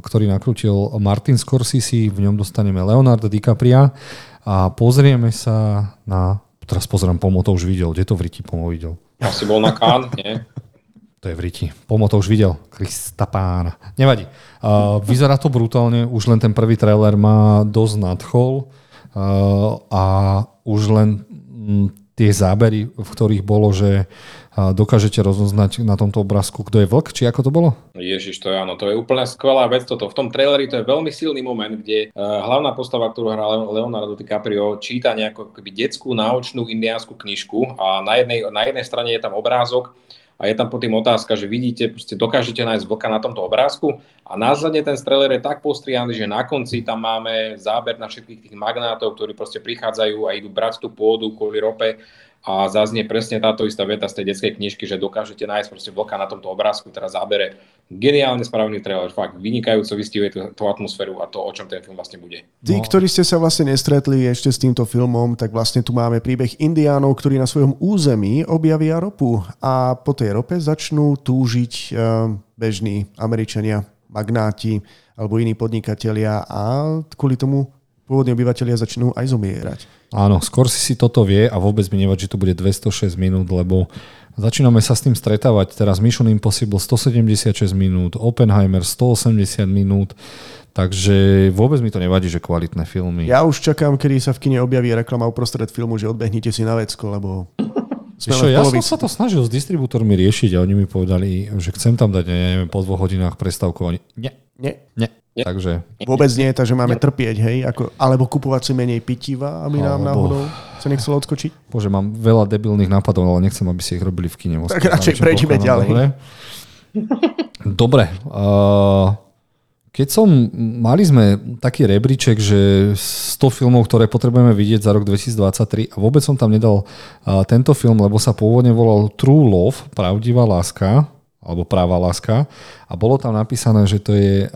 ktorý nakrutil Martin Scorsese, v ňom dostaneme Leonarda DiCapria a pozrieme sa na... Teraz pozriem, Pomo to už videl. Kde to v Riti Pomo videl? Asi bol na Cannes, nie? To je v Riti. Pomo to už videl. Krista pána. Nevadí. Vyzerá to brutálne. Už len ten prvý trailer má dosť nadchol. A už len tie zábery, v ktorých bolo, že dokážete rozoznať na tomto obrázku, kto je vlk, či ako to bolo? Ježiš, to je áno. To je úplne skvelá vec toto. V tom traileri to je veľmi silný moment, kde hlavná postava, ktorú hrá Leonardo DiCaprio, číta nejakú detskú náučnú indiánsku knižku a na jednej strane je tam obrázok, a je tam po tým otázka, že vidíte, proste dokážete nájsť vlka na tomto obrázku a následne ten trailer je tak postrihaný, že na konci tam máme záber na všetkých tých magnátov, ktorí proste prichádzajú a idú brať tú pôdu kvôli rope a zaznie presne táto istá veta z tej detskej knižky, že dokážete nájsť proste vlka na tomto obrázku, ktorá zábere. Geniálne spravený trailer, fakt vynikajúco vystihuje tú atmosféru a to, o čom ten film vlastne bude. Tí, ktorí ste sa vlastne nestretli ešte s týmto filmom, tak vlastne tu máme príbeh indiánov, ktorí na svojom území objavia ropu a po tej rope začnú túžiť bežní Američania, magnáti alebo iní podnikatelia a kvôli tomu pôvodní obyvatelia začnú aj zomierať. Áno, skôr si toto vie a vôbec mi nevadí, že to bude 206 minút, lebo začíname sa s tým stretávať. Teraz Mission Impossible 176 minút, Oppenheimer 180 minút, takže vôbec mi to nevadí, že kvalitné filmy. Ja už čakám, kedy sa v kine objaví reklama uprostred filmu, že odbehnite si na vecko, lebo... Ja som sa to snažil s distribútormi riešiť a oni mi povedali, že chcem tam dať, neviem, po 2 hodinách prestávku. Oni, nie. Takže... Vôbec nie, takže máme trpieť, hej? Alebo kupovať si menej pitiva, aby nám náhodou sa nechcelo odskočiť. Bože, mám veľa debilných nápadov, ale nechcem, aby si ich robili v kine. Tak radšej prejdeme ďalej. Dobre. Keď mali sme taký rebríček, že 100 filmov, ktoré potrebujeme vidieť za rok 2023 a vôbec som tam nedal tento film, lebo sa pôvodne volal True Love, pravdivá láska, alebo práva láska a bolo tam napísané, že to je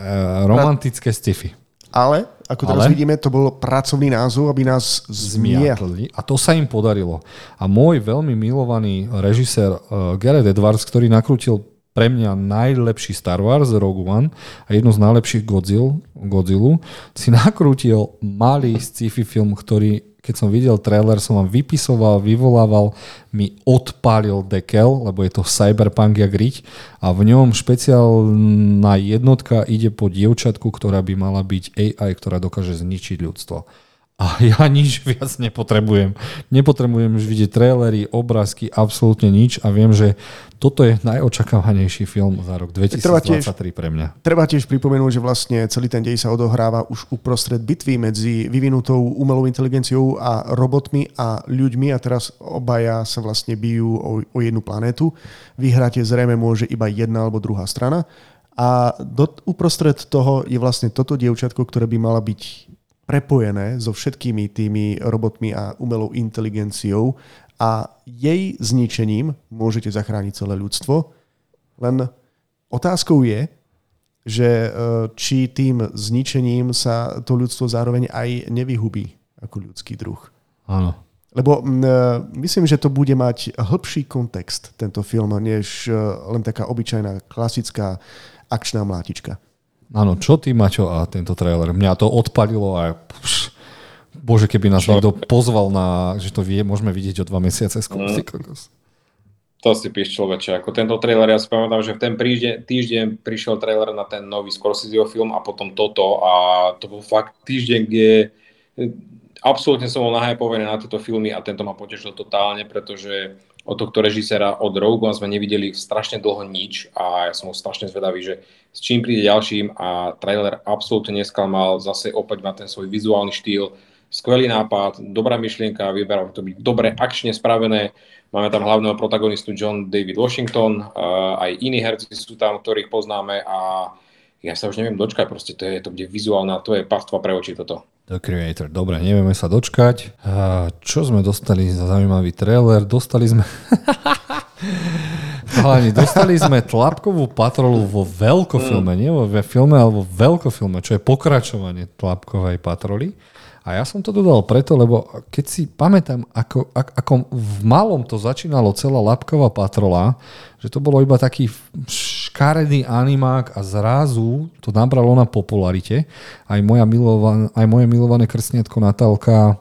romantické sci-fi. Ale, ako teraz vidíme, to bol pracovný názov, aby nás zmiatli. A to sa im podarilo. A môj veľmi milovaný režisér Gareth Edwards, ktorý nakrútil pre mňa najlepší Star Wars Rogue One a jednu z najlepších Godzilla, si nakrútil malý sci-fi film, ktorý, keď som videl trailer, som vám vypisoval, vyvolával, mi odpálil dekel, lebo je to cyberpunk jak riť a v ňom špeciálna jednotka ide po dievčatku, ktorá by mala byť AI, ktorá dokáže zničiť ľudstvo. A ja nič viac nepotrebujem. Nepotrebujem už vidieť trailery, obrázky, absolútne nič a viem, že toto je najočakávanejší film za rok 2023 pre mňa. Treba tiež pripomenúť, že vlastne celý ten dej sa odohráva už uprostred bitvy medzi vyvinutou umelou inteligenciou a robotmi a ľuďmi a teraz obaja sa vlastne bijú o jednu planétu. Vyhráte zrejme môže iba jedna alebo druhá strana a uprostred toho je vlastne toto dievčatko, ktoré by mala byť prepojené so všetkými tými robotmi a umelou inteligenciou a jej zničením môžete zachrániť celé ľudstvo. Len otázkou je, že či tým zničením sa to ľudstvo zároveň aj nevyhubí ako ľudský druh. Áno. Lebo myslím, že to bude mať hĺbší kontext, tento film, než len taká obyčajná, klasická akčná mlátička. Áno, čo ty, Maťo, a tento trailer? Mňa to odpalilo a bože, keby nás niekto pozval na, že to vie, môžeme vidieť o 2 mesiace. To si píš, človeče, ako tento trailer, ja si pamätám, že v ten týždeň prišiel trailer na ten nový Scorseseho film a potom toto a to bol fakt týždeň, kde absolútne som bol nahypovaný na tieto filmy a tento ma potešil totálne, pretože od tohto režiséra od Rogue One sme nevideli strašne dlho nič a ja som ho strašne zvedavý, že s čím príde ďalším a trailer absolútne nesklamal, zase opäť má ten svoj vizuálny štýl, skvelý nápad, dobrá myšlienka, vyberal to byť dobre akčne spravené. Máme tam hlavného protagonistu John David Washington, aj iní herci sú tam, ktorých poznáme a ja sa už neviem dočkať, proste to je to, kde vizuálna, to je pastva pre oči toto. The Creator, dobre, nevieme sa dočkať. A čo sme dostali za zaujímavý trailer? Dostali sme Tlapkovú patrolu vo veľkofilme, nie vo filme, alebo vo veľkofilme, čo je pokračovanie Tlapkovej patroly. A ja som to dodal preto, lebo keď si pamätám, ako v malom to začínalo celá Lapková patrola, že to bolo iba taký škaredý animák a zrazu to nabralo na popularite. Aj moje milované krstnietko Natálka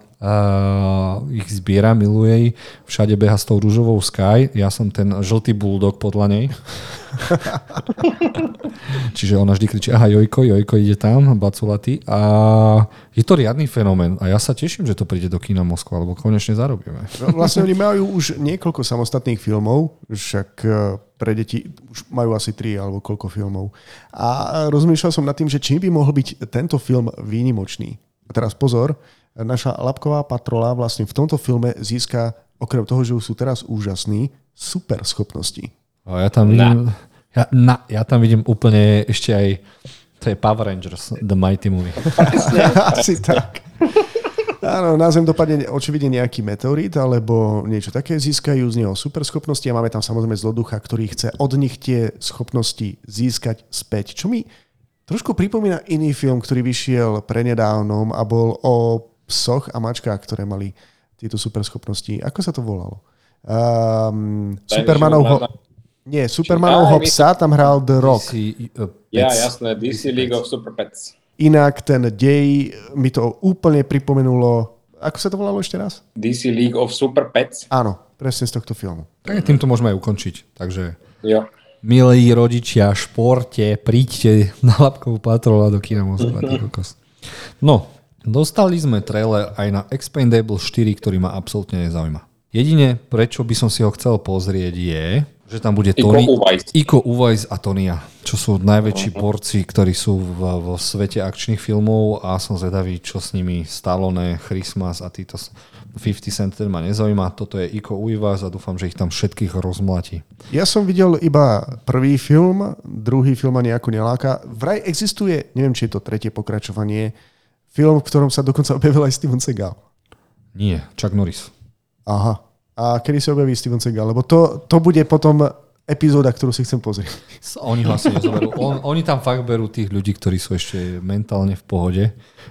ich zbiera, miluje jej, všade beha s tou rúžovou Sky, ja som ten žltý bulldog podľa nej. Čiže ona vždy kričí, aha, Jojko ide tam, baculatý. A je to riadny fenomén a ja sa teším, že to príde do kína Moskva, lebo konečne zarobíme. No, vlastne oni majú už niekoľko samostatných filmov, však pre deti už majú asi 3 alebo koľko filmov. A rozmýšľal som nad tým, že čím by mohol byť tento film výnimočný. A teraz pozor, naša Lapková patrola vlastne v tomto filme získa, okrem toho, že sú teraz úžasní, super schopnosti. Ja tam vidím úplne ešte aj, to je Power Rangers, The Mighty Movie. Asi tak. Áno, na Zem dopadne očividne nejaký meteorít, alebo niečo také, získajú z neho super schopnosti a máme tam samozrejme zloducha, ktorý chce od nich tie schopnosti získať späť. Čo mi trošku pripomína iný film, ktorý vyšiel prenedávnom a bol o psoch a mačkách, ktoré mali tieto superschopnosti. Ako sa to volalo? Supermanovho psa tam hral The Rock. Jasné, DC League of Super Pets. Inak ten dej mi to úplne pripomenulo. Ako sa to volalo ešte raz? DC League of Super Pets. Áno, presne z tohto filmu. Tak týmto môžeme aj ukončiť. Takže... Jo. Milí rodičia, športe, príďte na Lapkovú patrolu do kína Moskva. No, dostali sme trailer aj na Expendable 4, ktorý ma absolútne nezaujíma. Jedine, prečo by som si ho chcel pozrieť je, že tam bude Iko Uwais a Tonia, čo sú najväčší borci, ktorí sú vo svete akčných filmov a som zvedavý, čo s nimi Stallone, Christmas a títo 50 Cent, ten ma nezaujíma. Toto je Iko Uwais a dúfam, že ich tam všetkých rozmlatí. Ja som videl iba prvý film, druhý film ma nejako neláka. Vraj existuje, neviem, či je to tretie pokračovanie, film, v ktorom sa dokonca objavil aj Steven Seagal. Nie, Chuck Norris. Aha. A kedy sa objaví Steven Seagal? Lebo to bude potom epizóda, ktorú si chcem pozrieť. Oni ho asi nezoberú. Oni tam fakt berú tých ľudí, ktorí sú ešte mentálne v pohode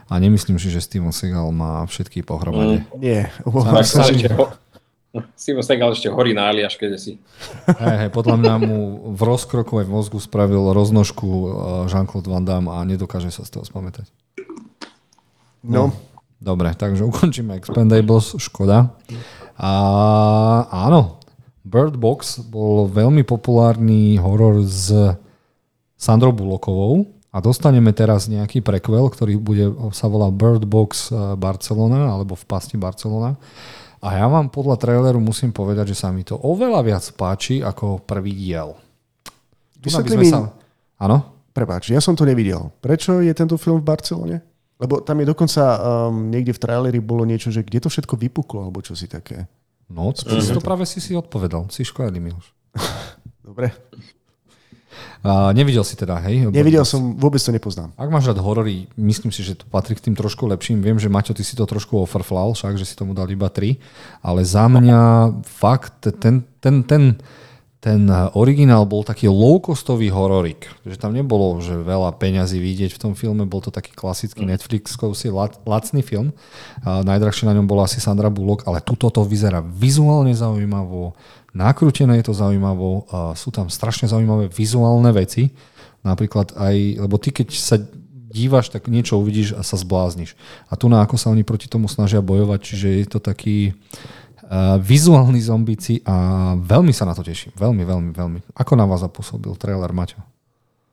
a nemyslím si, že Steven Seagal má všetky pohromade. Nie. Steven Seagal ešte horí na Aliaške, kde si. Hej, podľa mňa mu v rozkroku aj v mozgu spravil roznožku Jean-Claude Van Damme a nedokáže sa z toho spamätať. No. Dobre, takže ukončíme Expendables, škoda. A áno, Bird Box bol veľmi populárny horor s Sandrou Bulockovou a dostaneme teraz nejaký prequel, ktorý sa volá Bird Box Barcelona alebo v pasti Barcelona. A ja vám podľa traileru musím povedať, že sa mi to oveľa viac páči ako prvý diel. Áno? Prepáč, ja som to nevidel. Prečo je tento film v Barcelone? Lebo tam je dokonca niekde v traileri bolo niečo, že kde to všetko vypuklo, alebo čo si také. No, to práve si odpovedal. Si školený, Miloš. Dobre. Nevidel si teda, hej? Nevidel som, vôbec to nepoznám. Ak máš rád horory, myslím si, že to patrí k tým trošku lepším. Viem, že Maťo, ty si to trošku ofrflal, však, že si tomu dal iba 3. Ale za mňa fakt ten originál bol taký low-costový hororik, že tam nebolo že veľa peňazí vidieť v tom filme, bol to taký klasický Netflixovský lacný film. Najdrahšie na ňom bola asi Sandra Bullock, ale tuto to vyzerá vizuálne zaujímavo, nakrútené je to zaujímavo, sú tam strašne zaujímavé vizuálne veci, napríklad aj, lebo ty keď sa dívaš, tak niečo uvidíš a sa zblázniš. A tu na ako sa oni proti tomu snažia bojovať, čiže je to taký vizuálni zombici a veľmi sa na to teším. Veľmi, veľmi, veľmi. Ako na vás zapôsobil trailer, Maťo?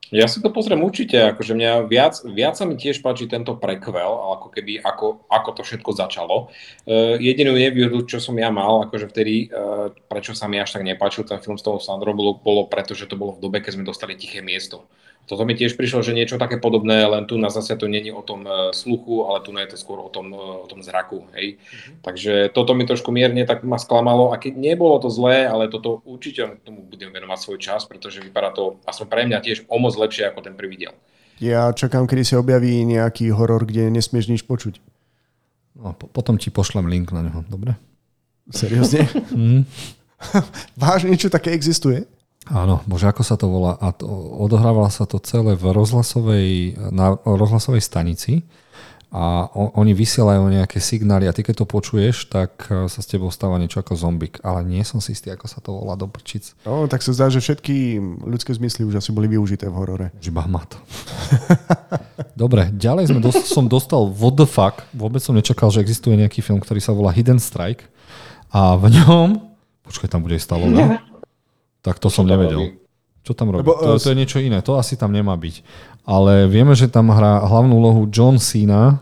Ja si to pozriem určite, akože mňa viac sa mi tiež páči tento prequel, ako keby, ako to všetko začalo. Jedinú nevýhodu, čo som ja mal, akože vtedy, prečo sa mi až tak nepáčil ten film s tou Sandrou, bolo preto, že to bolo v dobe, keď sme dostali Tiché miesto. Toto mi tiež prišlo, že niečo také podobné, len tu na zase to nie je o tom sluchu, ale tu je to skôr o tom zraku, hej. Mm-hmm. Takže toto mi trošku mierne tak ma sklamalo, a keď nebolo to zlé, ale toto určite tomu budem venovať svoj čas, pretože vypadá to, aspoň pre mňa tiež o moc lepšie, ako ten prvý diel. Ja čakám, kedy sa objaví nejaký horor, kde nesmieš nič počuť. No, potom ti pošlem link na neho, dobre? Seriózne? Vážne, niečo také existuje? Áno, bože, ako sa to volá. A to, odohrávalo sa to celé v rozhlasovej stanici a oni vysielajú nejaké signály a ty keď to počuješ, tak sa s tebou stáva niečo ako zombík. Ale nie som si istý, ako sa to volá do prčic. No, tak sa zdá, že všetky ľudské zmysly už asi boli využité v horore. Už iba má to. Dobre, ďalej som dostal What the fuck. Vôbec som nečakal, že existuje nejaký film, ktorý sa volá Hidden Strike. A v ňom... Počkaj, tam bude stalo, ne? Tak to som nevedel. Čo tam robí? To je niečo iné. To asi tam nemá byť. Ale vieme, že tam hrá hlavnú úlohu John Cena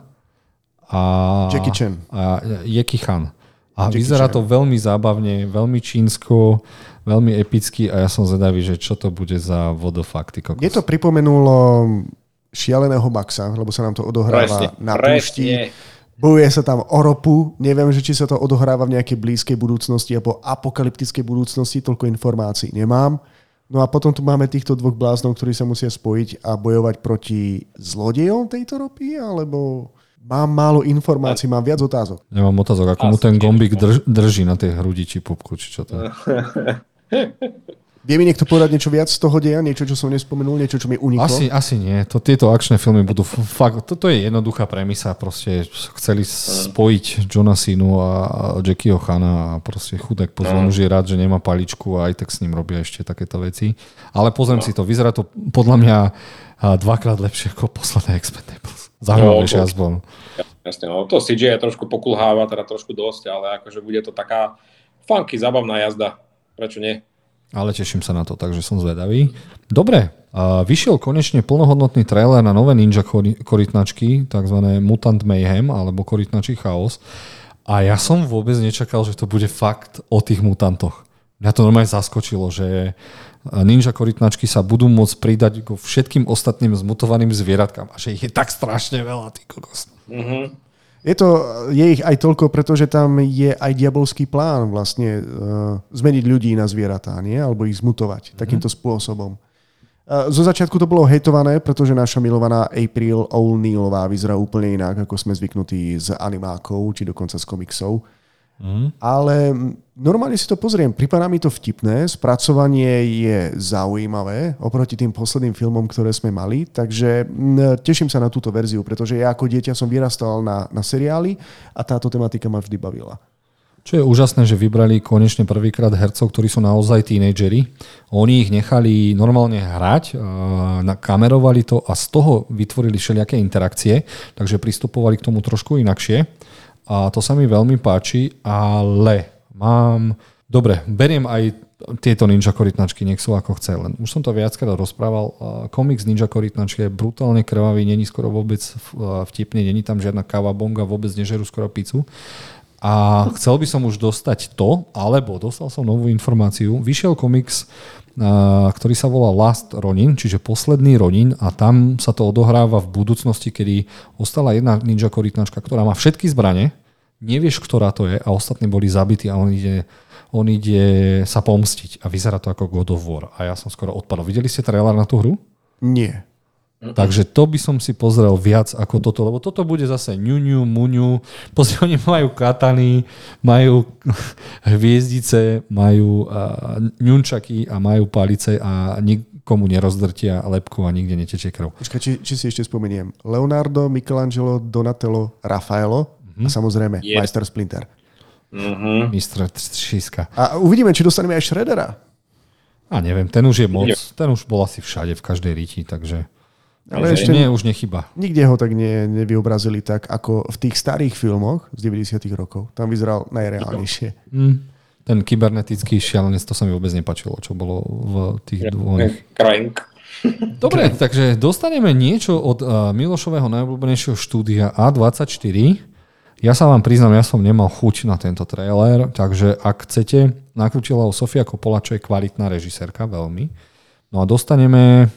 a Jackie Chan. A Jackie Chan. A Jackie vyzerá Chan. To veľmi zábavne, veľmi čínsko, veľmi epicky a ja som zvedavý, že čo to bude za vodofakty. Mne to pripomenulo Šialeného Maxa, lebo sa nám to odohráva na púšti. Bojuje sa tam o ropu, neviem, že či sa to odohráva v nejakej blízkej budúcnosti alebo apokalyptickej budúcnosti, toľko informácií nemám. No a potom tu máme týchto dvoch bláznov, ktorí sa musia spojiť a bojovať proti zlodejom tejto ropy, alebo mám málo informácií, mám viac otázok. Nemám otázok, ako mu ten gombík drží na tej hrudi či pupku, či čo to je. Vie mi niekto povedať niečo viac z toho deja? Niečo, čo som nespomenul? Niečo, čo mi uniklo? Asi nie. Tieto akčné filmy budú fakt... Toto je jednoduchá premisa. Proste chceli spojiť Johna Cenu a Jackieho Chana a proste chudák pozvám, že je rád, že nemá paličku a aj tak s ním robia ešte takéto veci. Ale pozriem si to. Vyzerá to podľa mňa dvakrát lepšie ako posledné Expendables. Zaujímavejšie aspoň. Jasne, no to CGI trošku pokulháva, teda trošku dosť, ale akože bude to taká funky, zábavná jazda. Prečo nie? Ale teším sa na to, takže som zvedavý. Dobre, vyšiel konečne plnohodnotný trailer na nové ninja korytnačky, takzvané Mutant Mayhem alebo korytnačí chaos. A ja som vôbec nečakal, že to bude fakt o tých mutantoch. Mňa to normálne zaskočilo, že ninja korytnačky sa budú môcť pridať k všetkým ostatným zmutovaným zvieratkám a že ich je tak strašne veľa, ty kokos. Mhm. Je ich aj toľko, pretože tam je aj diabolský plán vlastne zmeniť ľudí na zvieratá, nie? Alebo ich zmutovať takýmto spôsobom. Zo začiatku to bolo hejtované, pretože naša milovaná April O'Neillová vyzerá úplne inak, ako sme zvyknutí z animákov, či dokonca z komiksov. Ale normálne si to pozriem. Pripadá mi to vtipné, spracovanie je zaujímavé oproti tým posledným filmom, ktoré sme mali, takže teším sa na túto verziu, pretože ja ako dieťa som vyrastal na seriály a táto tematika ma vždy bavila. Čo je úžasné, že vybrali konečne prvýkrát hercov, ktorí sú naozaj tínedžeri. Oni ich nechali normálne hrať, kamerovali to a z toho vytvorili všelijaké interakcie, takže pristupovali k tomu trošku inakšie. A to sa mi veľmi páči, ale dobre, beriem aj tieto ninja korytnačky, nech sú ako chce, len už som to viackrát rozprával. Komiks ninja korytnačky je brutálne krvavý, není skoro vôbec vtipný, není tam žiadna kawabonga, vôbec nežerú skoro pizzu. A chcel by som už dostať to, alebo dostal som novú informáciu. Vyšiel komiks, ktorý sa volá Last Ronin, čiže Posledný Ronin a tam sa to odohráva v budúcnosti, kedy ostala jedna ninja korytnačka, ktorá má všetky zbrane, nevieš, ktorá to je a ostatní boli zabití a on ide sa pomstiť a vyzerá to ako God of War. A ja som skoro odpadol. Videli ste trailer na tú hru? Nie. Takže to by som si pozrel viac ako toto, lebo toto bude zase ňuňu, muňu. Pozri, oni majú katany, majú hviezdice, majú ňunčaky a majú palice a nikomu nerozdrtia lepku a nikde netečie krv. Počkaj, či si ešte spomeniem. Leonardo, Michelangelo, Donatello, Raffaello a samozrejme Majster Splinter. Mistr Šiska. A uvidíme, či dostaneme aj Shreddera. A neviem, ten už je moc. Ten už bol asi všade, v každej riti, takže... Ale ešte nie, už nechyba. Nikde ho tak nevyobrazili tak, ako v tých starých filmoch z 90. rokov. Tam vyzeral najreálnejšie. Ten kybernetický šialenec, to sa mi vôbec nepačilo, čo bolo v tých dvoch. Crank. Dobre, takže dostaneme niečo od Milošového najobľúbenejšieho štúdia A24. Ja sa vám priznám, ja som nemal chuť na tento trailer, takže ak chcete, nakrútila ho Sofia Coppola, čo je kvalitná režisérka, veľmi. No a dostaneme...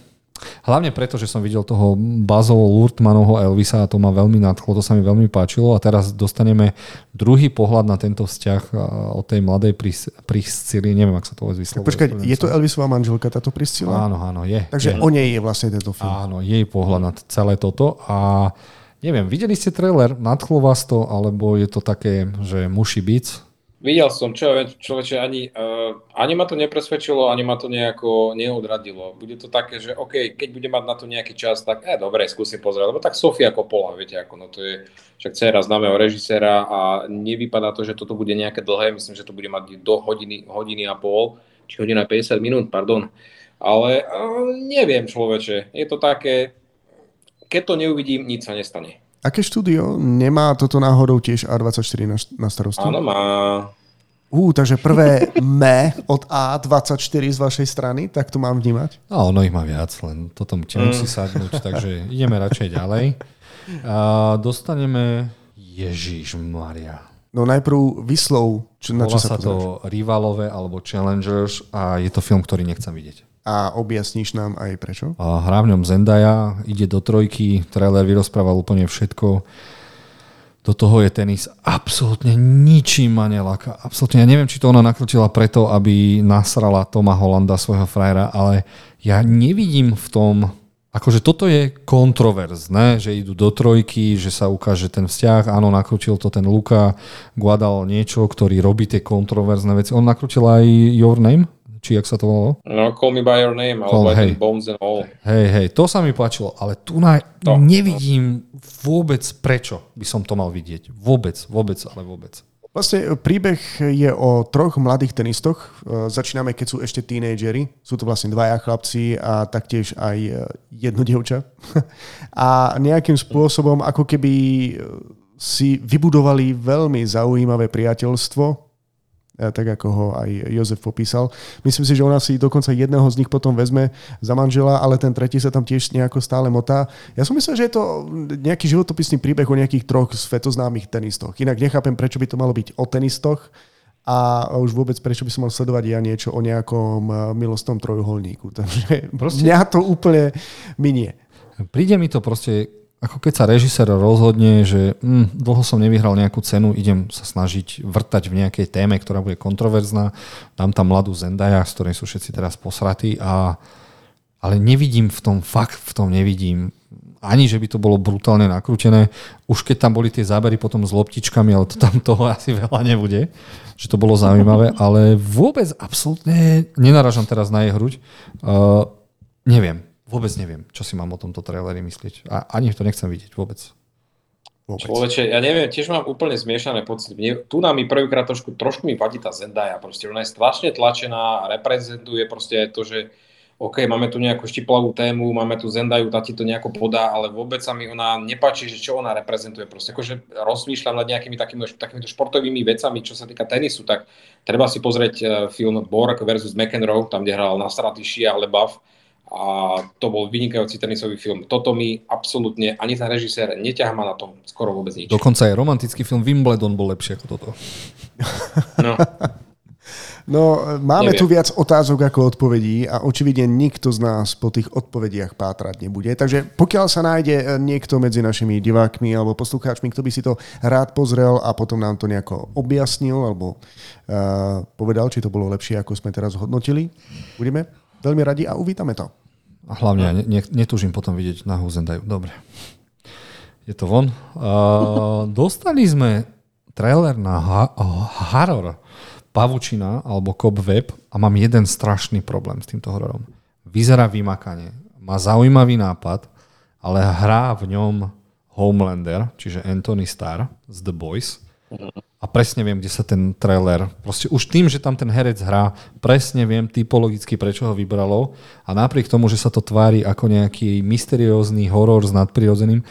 Hlavne preto, že som videl toho Bazovo Lurtmanovho Elvisa a to ma veľmi nadchlo, to sa mi veľmi páčilo a teraz dostaneme druhý pohľad na tento vzťah od tej mladej Priscily, neviem, ak sa to vyslovuje. Počkaj, je to Elvisová manželka táto Priscila? Áno, áno, je. Takže je. O nej je vlastne tento film. Áno, jej pohľad na celé toto a neviem, videli ste trailer, nadchlo vás to, alebo je to také, že musí byť? Videl som, čo ja viem, človeče, ani ma to nepresvedčilo, ani ma to nejako neodradilo. Bude to také, že OK, keď budem mať na to nejaký čas, tak dobre, skúsim pozrieť. Lebo tak Sofia Coppola, viete, ako, no to je však dcéra známeho režiséra a nevypadá to, že toto bude nejaké dlhé, myslím, že to bude mať do hodiny a pol, či hodina 50 minút, pardon. Ale neviem, človeče, je to také, keď to neuvidím, nič sa nestane. Aké štúdio? Nemá toto náhodou tiež A24 na starosti? Áno, má. Takže prvé me od A24 z vašej strany, tak to mám vnímať? Ono ich má viac, len toto musí sadnúť, takže ideme radšej ďalej. Dostaneme Ježišmaria. No najprv vyslov, na čo sa to Rivalové alebo Challengers a je to film, ktorý nechcem vidieť. A objasníš nám aj prečo? Hrá v ňom Zendaya, ide do trojky, trailer vyrozprával úplne všetko. Do toho je tenis absolútne ničím ma neláka. Absolútne, ja neviem, či to ona nakrútila preto, aby nasrala Toma Hollanda, svojho frajera, ale ja nevidím v tom, akože toto je kontroverzné, že idú do trojky, že sa ukáže ten vzťah. Áno, nakrútil to ten Luka Guadal niečo, ktorý robí tie kontroverzné veci. On nakrútil aj Your Name? Či jak sa to volalo? No, Call Me By Your Name, alebo ten Bones and All. Hej, to sa mi páčilo, ale tu nevidím vôbec prečo by som to mal vidieť. Vôbec. Vlastne príbeh je o troch mladých tenistoch. Začíname, keď sú ešte tínejžeri. Sú to vlastne dvaja chlapci a taktiež aj jedno dievča. A nejakým spôsobom, ako keby si vybudovali veľmi zaujímavé priateľstvo, tak ako ho aj Jozef popísal. Myslím si, že ona si dokonca jedného z nich potom vezme za manžela, ale ten tretí sa tam tiež nejako stále motá. Ja som myslel, že je to nejaký životopisný príbeh o nejakých troch svetoznámych tenistoch. Inak nechápem, prečo by to malo byť o tenistoch a už vôbec prečo by som mal sledovať ja niečo o nejakom milostnom trojuholníku. Takže proste mňa to úplne minie. Príde mi to proste ako keď sa režisér rozhodne, že dlho som nevyhral nejakú cenu, idem sa snažiť vrtať v nejakej téme, ktorá bude kontroverzná, dám tam mladú Zendaya, z ktorej sú všetci teraz posratí, ale nevidím v tom nevidím ani, že by to bolo brutálne nakrútené. Už keď tam boli tie zábery potom s loptičkami, ale to tam toho asi veľa nebude, že to bolo zaujímavé, ale vôbec absolútne nenaražam teraz na jej hruď. Neviem. Vôbec neviem, čo si mám o tomto traileri myslieť. A ani to nechcem vidieť vôbec. Človeče, ja neviem, tiež mám úplne zmiešané pocit. Tu nám mi prvýkrát trošku mi vadí tá Zendaya. Proste ona je strašne tlačená a reprezentuje proste aj to, že OK, máme tu nejakú štiplavú tému, máme tu Zendayu, tá ti to nejako podá, ale vôbec sa mi ona nepáči, že čo ona reprezentuje. Proste akože rozmýšľam nad nejakými takýmito športovými vecami, čo sa týka tenisu, tak treba si pozrieť film Borg versus McEnroe, tam, kde hral nasratý Shia LaBeouf. A to bol vynikajúci tenisový film. Toto mi absolútne, ani ten režisér neťahá ma na tom skoro vôbec nič. Dokonca aj romantický film Wimbledon bol lepšie ako toto. No máme tu viac otázok ako odpovedí a očividne nikto z nás po tých odpovediach pátrať nebude. Takže pokiaľ sa nájde niekto medzi našimi divákmi alebo poslucháčmi, kto by si to rád pozrel a potom nám to nejako objasnil alebo povedal, či to bolo lepšie, ako sme teraz hodnotili, budeme veľmi radi a uvítame to. A hlavne ja netúžim potom vidieť na Zendaju. Dobre. Je to von. Dostali sme trailer na horor Pavučina alebo Cobweb a mám jeden strašný problém s týmto hororom. Vyzerá vymakanie. Má zaujímavý nápad, ale hrá v ňom Homelander, čiže Anthony Starr z The Boys. A presne viem, kde sa ten trailer... Proste už tým, že tam ten herec hrá, presne viem typologicky, prečo ho vybralo. A napriek tomu, že sa to tvári ako nejaký mysteriózny horor s nadprirodzeným,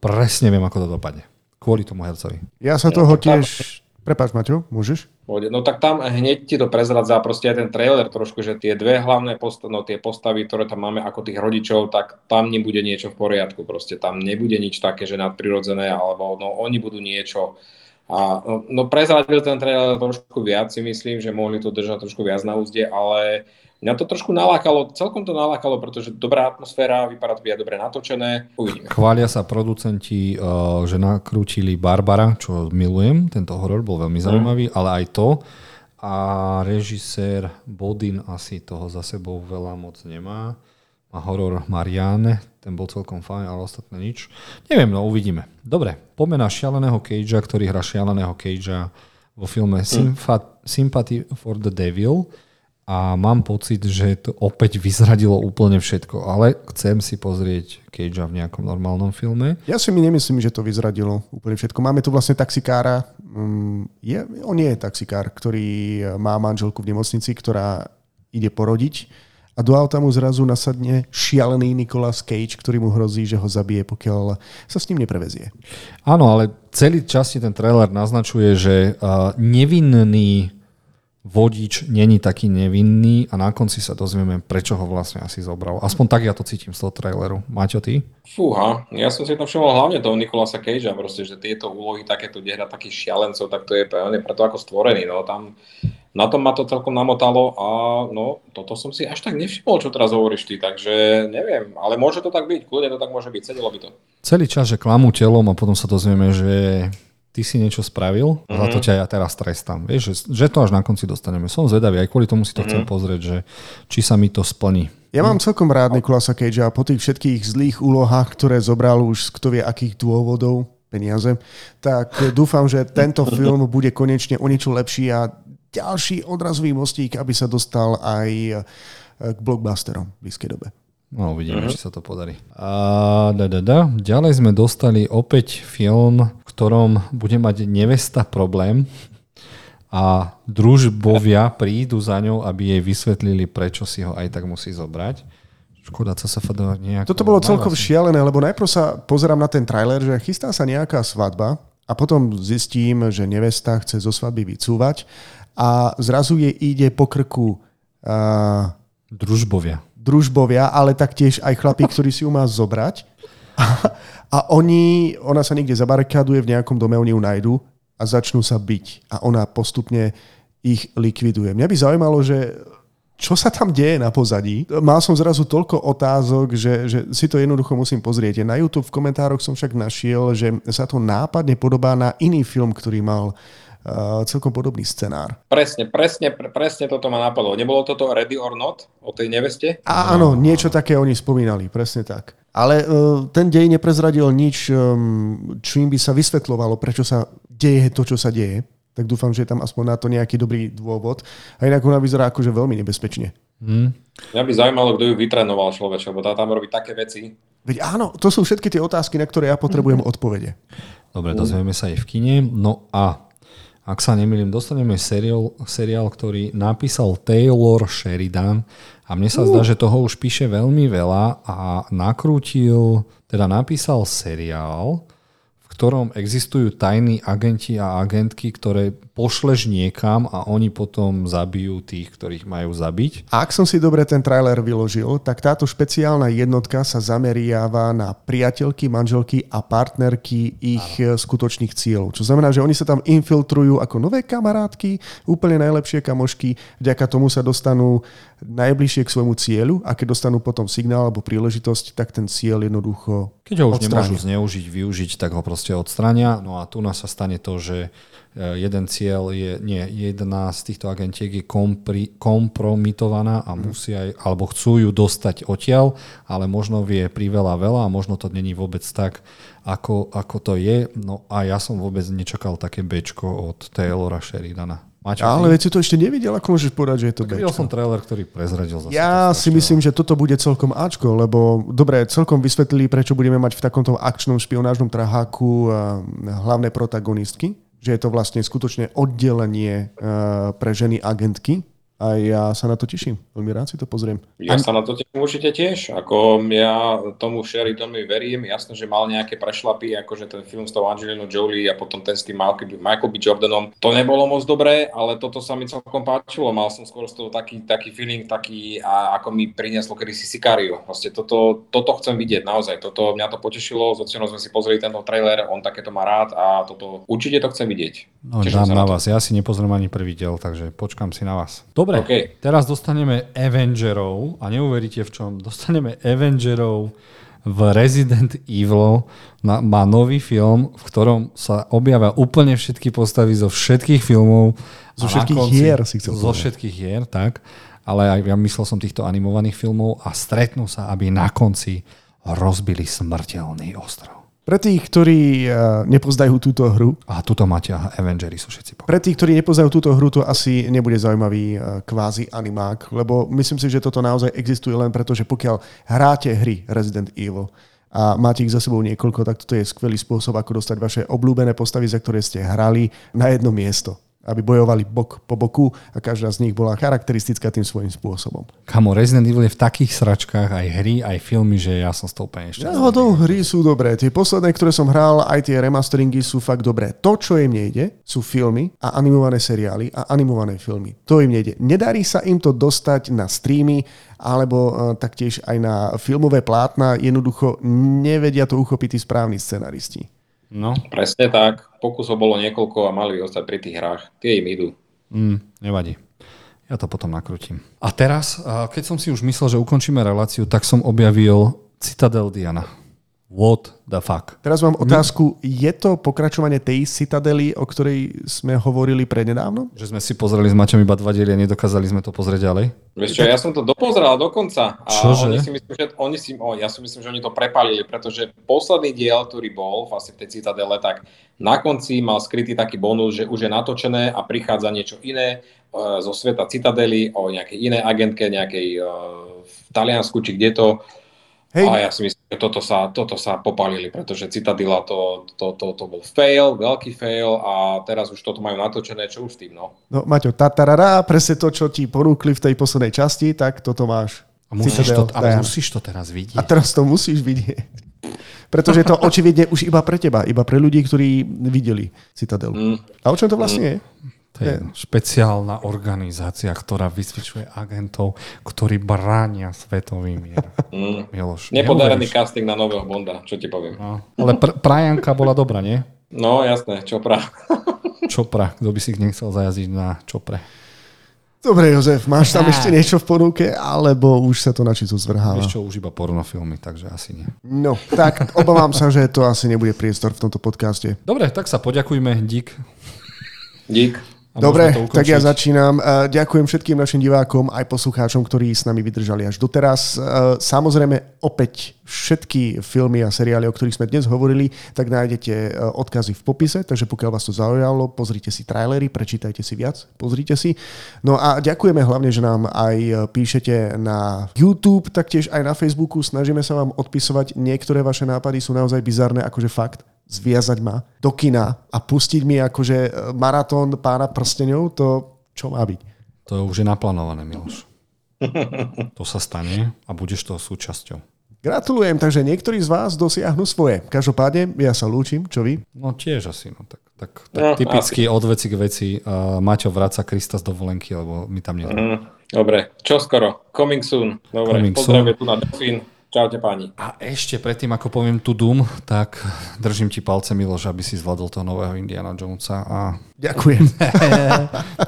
presne viem, ako to dopadne. Kvôli tomu hercovi. Ja sa toho tiež... Prepáč, Maťo, môžeš? No tak tam hneď ti to prezradzá proste aj ten trailer trošku, že tie dve hlavné tie postavy, ktoré tam máme ako tých rodičov, tak tam nebude niečo v poriadku. Proste tam nebude nič také, že nadprirodzené, alebo no, oni budú niečo. A, no prezradil ten trailer trošku viac, si myslím, že mohli to držať trošku viac na úzde, ale mňa to trošku nalákalo, celkom to nalákalo, pretože dobrá atmosféra, vypadá to byť dobre natočené. Uvidíme. Chvália sa producenti, že nakrútili Barbara, čo milujem, tento horor bol veľmi zaujímavý, ale aj to. A režisér Bodin asi toho za sebou veľa moc nemá. Má horor Marianne, ten bol celkom fajn, ale ostatné nič. Neviem, no uvidíme. Dobre, poďme na šialeného Cagea, ktorý hrá šialeného Cagea vo filme Sympathy for the Devil a mám pocit, že to opäť vyzradilo úplne všetko, ale chcem si pozrieť Cagea v nejakom normálnom filme. Ja si nemyslím, že to vyzradilo úplne všetko. Máme tu vlastne taxikára, on nie je taxikár, ktorý má manželku v nemocnici, ktorá ide porodiť. A do auta mu zrazu nasadne šialený Nicolas Cage, ktorý mu hrozí, že ho zabije, pokiaľ sa s ním neprevezie. Áno, ale celý čas ten trailer naznačuje, že nevinný vodič není taký nevinný a na konci sa dozvieme, prečo ho vlastne asi zobral. Aspoň tak ja to cítim z toho traileru. Maťo, ty? Fúha, ja som si tam všimol hlavne toho Nicolasa Cagea, proste, že tieto úlohy takéto, kde hra takých šialencov, tak to je preto ako stvorený. No, tam... Na tom ma to celkom namotalo a no, toto som si až tak nevšimol, čo teraz hovoríš ty, takže neviem, ale môže to tak byť, kľudne to tak môže byť, sedelo by to. Celý čas, že klamú telom a potom sa dozvieme, že ty si niečo spravil, za to ťa ja teraz trestám, vieš, že to až na konci dostaneme. Som zvedavý, aj kvôli tomu si to chcem pozrieť, že či sa mi to splní. Ja mám celkom rád Nicolasa Cagea po tých všetkých zlých úlohách, ktoré zobral už kto vie akých dôvodov, peniaze, tak dúfam, že tento film bude konečne o niečo lepší a ďalší odrazový mostík, aby sa dostal aj k blockbusterom v blízkej dobe. No, uvidíme, či sa to podarí. Ďalej sme dostali opäť film, v ktorom bude mať nevesta problém a družbovia prídu za ňou, aby jej vysvetlili, prečo si ho aj tak musí zobrať. Škoda, co sa fadovať nejako... Toto bolo celkom šialené, lebo najprv sa pozerám na ten trailer, že chystá sa nejaká svadba a potom zistím, že nevesta chce zo svadby vycúvať a zrazu jej ide po krku družbovia, ale taktiež aj chlapí, ktorí si ju má zobrať. A ona sa niekde zabarikáduje v nejakom dome, oni ju nájdu a začnú sa biť. A ona postupne ich likviduje. Mňa by zaujímalo, že čo sa tam deje na pozadí? Mal som zrazu toľko otázok, že si to jednoducho musím pozrieť. Na YouTube v komentároch som však našiel, že sa to nápadne podobá na iný film, ktorý mal celkom podobný scenár. Presne toto ma napadlo. Nebolo toto Ready or Not o tej neveste? Áno, niečo také oni spomínali, presne tak. Ale ten dej neprezradil nič, čím by sa vysvetľovalo, prečo sa deje to, čo sa deje. Tak dúfam, že je tam aspoň na to nejaký dobrý dôvod. A inak ona vyzerá akože veľmi nebezpečne. Mňa by zaujímalo, kto ju vytrénoval človeče, lebo tam robí také veci. Veď áno, to sú všetky tie otázky, na ktoré ja potrebujem odpovede. Dobre, dozvieme sa aj v kine. No a ak sa nemýlim, dostaneme seriál, ktorý napísal Taylor Sheridan a mne sa zdá, že toho už píše veľmi veľa a napísal seriál, v ktorom existujú tajní agenti a agentky, ktoré pošleš niekam a oni potom zabijú tých, ktorých majú zabiť. Ak som si dobre ten trailer vyložil, tak táto špeciálna jednotka sa zameriava na priateľky, manželky a partnerky ich skutočných cieľov. Čo znamená, že oni sa tam infiltrujú ako nové kamarátky, úplne najlepšie kamošky, vďaka tomu sa dostanú najbližšie k svojmu cieľu a keď dostanú potom signál alebo príležitosť, tak ten cieľ jednoducho keď ho už nemôžu zneužiť, využiť, tak ho proste odstrania. No a tu nás sa stane to, že jedna z týchto agentiek je kompromitovaná a musia, alebo chcú ju dostať odtiaľ, ale možno vie priveľa veľa a možno to není vôbec tak, ako to je. No a ja som vôbec nečakal také bečko od Taylora Sheridana. Maťo, ale veď si to ešte nevidel, ako môžeš povedať, že je to bečko. Videl som trailer, ktorý prezradil zase. Ja si myslím, že toto bude celkom Ačko, lebo dobre, celkom vysvetlili, prečo budeme mať v takomto akčnom špionážnom traháku hlavné protagonistky. že je to vlastne skutočne oddelenie pre ženy agentky a ja sa na to teším. Veľmi rád si to pozriem. Ja sa na to teším určite tiež. Ako ja tomu Sheritonovi verím. Jasné, že mal nejaké prešlapy, akože ten film s tou Angelinou Jolie a potom ten s tým Michael B. Jordanom. To nebolo moc dobré, ale toto sa mi celkom páčilo. Mal som skôr z toho taký feeling, taký, ako mi prinieslo kedysi Sicario. Vlastne toto chcem vidieť naozaj. Toto mňa to potešilo. Zoceno sme si pozreli tento trailer, on takéto má rád a toto určite to chcem vidieť. No, dám na vás. Ja si nepozriem ani prvý diel, takže počkám si na vás. Dobre, okay. Teraz dostaneme Avengerov a neuveríte v čom. Dostaneme Avengerov v Resident Evil. Má nový film, v ktorom sa objavia úplne všetky postavy zo všetkých filmov. Zo všetkých hier si chcel povedať. Zo všetkých hier, tak. Ale aj ja myslel som týchto animovaných filmov a stretnú sa, aby na konci rozbili smrteľný ostrov. Pre tých, ktorí nepoznajú túto hru... A tuto máte, Avengeri sú všetci. Pre tých, ktorí nepoznajú túto hru, to asi nebude zaujímavý kvázi animák, lebo myslím si, že toto naozaj existuje len preto, že pokiaľ hráte hry Resident Evil a máte ich za sebou niekoľko, tak toto je skvelý spôsob, ako dostať vaše obľúbené postavy, za ktoré ste hrali, na jedno miesto, aby bojovali bok po boku a každá z nich bola charakteristická tým svojím spôsobom. Kamo, Resident Evil je v takých sračkách aj hry, aj filmy, že ja som stolpený šťastný. Náhodou hry sú dobré. Tie posledné, ktoré som hral, aj tie remasteringy sú fakt dobré. To, čo im nejde, sú filmy a animované seriály a animované filmy. To im nejde. Nedarí sa im to dostať na streamy alebo taktiež aj na filmové plátna. Jednoducho nevedia to uchopiť tí správni scenaristi. No. Presne tak. Pokusov bolo niekoľko a mali ostať pri tých hrách. Tie im idú. Nevadí. Ja to potom nakrutím. A teraz, keď som si už myslel, že ukončíme reláciu, tak som objavil Citadel Diana. What the fuck? Teraz mám otázku. Je to pokračovanie tej Citadely, o ktorej sme hovorili prednedávno? Že sme si pozreli s Maťom iba 2 diely a nedokázali sme to pozrieť ďalej? Vieš čo, ja som to dopozeral dokonca. Čože? Ja si myslím, že oni to prepálili, pretože posledný diel, ktorý bol vlastne v tej Citadele, tak na konci mal skrytý taký bonus, že už je natočené a prichádza niečo iné zo sveta Citadely o nejakej inej agentke, nejakej v Taliansku, či kde to. Hej. A ja si myslím, že toto sa popálili, pretože Citadela to bol fail, veľký fail a teraz už toto majú natočené, čo už s tým, no. No, Maťo, tatarará, presne to, čo ti porúkli v tej poslednej časti, tak toto máš. A musíš to teraz vidieť. A teraz to musíš vidieť. Pretože je to očividne už iba pre teba, iba pre ľudí, ktorí videli Citadelu. A o čom to vlastne je? To je špeciálna organizácia, ktorá vysvičuje agentov, ktorí bránia svetový mier. Miloš, nepodarený casting na nového Bonda, čo ti poviem. No. Ale Prajanka bola dobrá, nie? No jasné, Čopra, kto by si nechcel zajazdiť na Čopre. Dobre, Jozef, máš tam ešte niečo v ponuke, alebo už sa to na čisto zvrháva? Ešte už iba pornofilmy, takže asi nie. No, tak obávam sa, že to asi nebude priestor v tomto podcaste. Dobre, tak sa poďakujme. Dík. Dobre, tak ja začínam. Ďakujem všetkým našim divákom aj poslucháčom, ktorí s nami vydržali až doteraz. Samozrejme, opäť všetky filmy a seriály, o ktorých sme dnes hovorili, tak nájdete odkazy v popise, takže pokiaľ vás to zaujalo, pozrite si trailery, prečítajte si viac, pozrite si. No a ďakujeme hlavne, že nám aj píšete na YouTube, taktiež aj na Facebooku. Snažíme sa vám odpisovať. Niektoré vaše nápady sú naozaj bizarné, akože fakt. Zviazať ma do kina a pustiť mi akože maratón Pána prstenov, to čo má byť? To už je naplánované, Miloš. To sa stane a budeš toho súčasťou. Gratulujem, takže niektorí z vás dosiahnu svoje. Každopádne, ja sa lúčim, čo vy? No tiež asi, no tak no, typicky asi. Od veci k veci. Maťo vráca Krista z dovolenky, lebo my tam nie. Dobre, čo skoro? Coming soon. Dobre, pozdravím tu na Delfín. Čaute páni. A ešte predtým, ako poviem Tudum, tak držím ti palce, Miloš, aby si zvládol toho nového Indiana Jonesa. Ďakujem.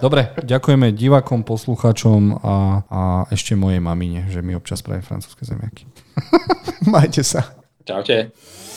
Dobre, ďakujeme divákom, poslucháčom a ešte mojej mamine, že mi občas praje francúzske zemiaky. Majte sa. Čaute.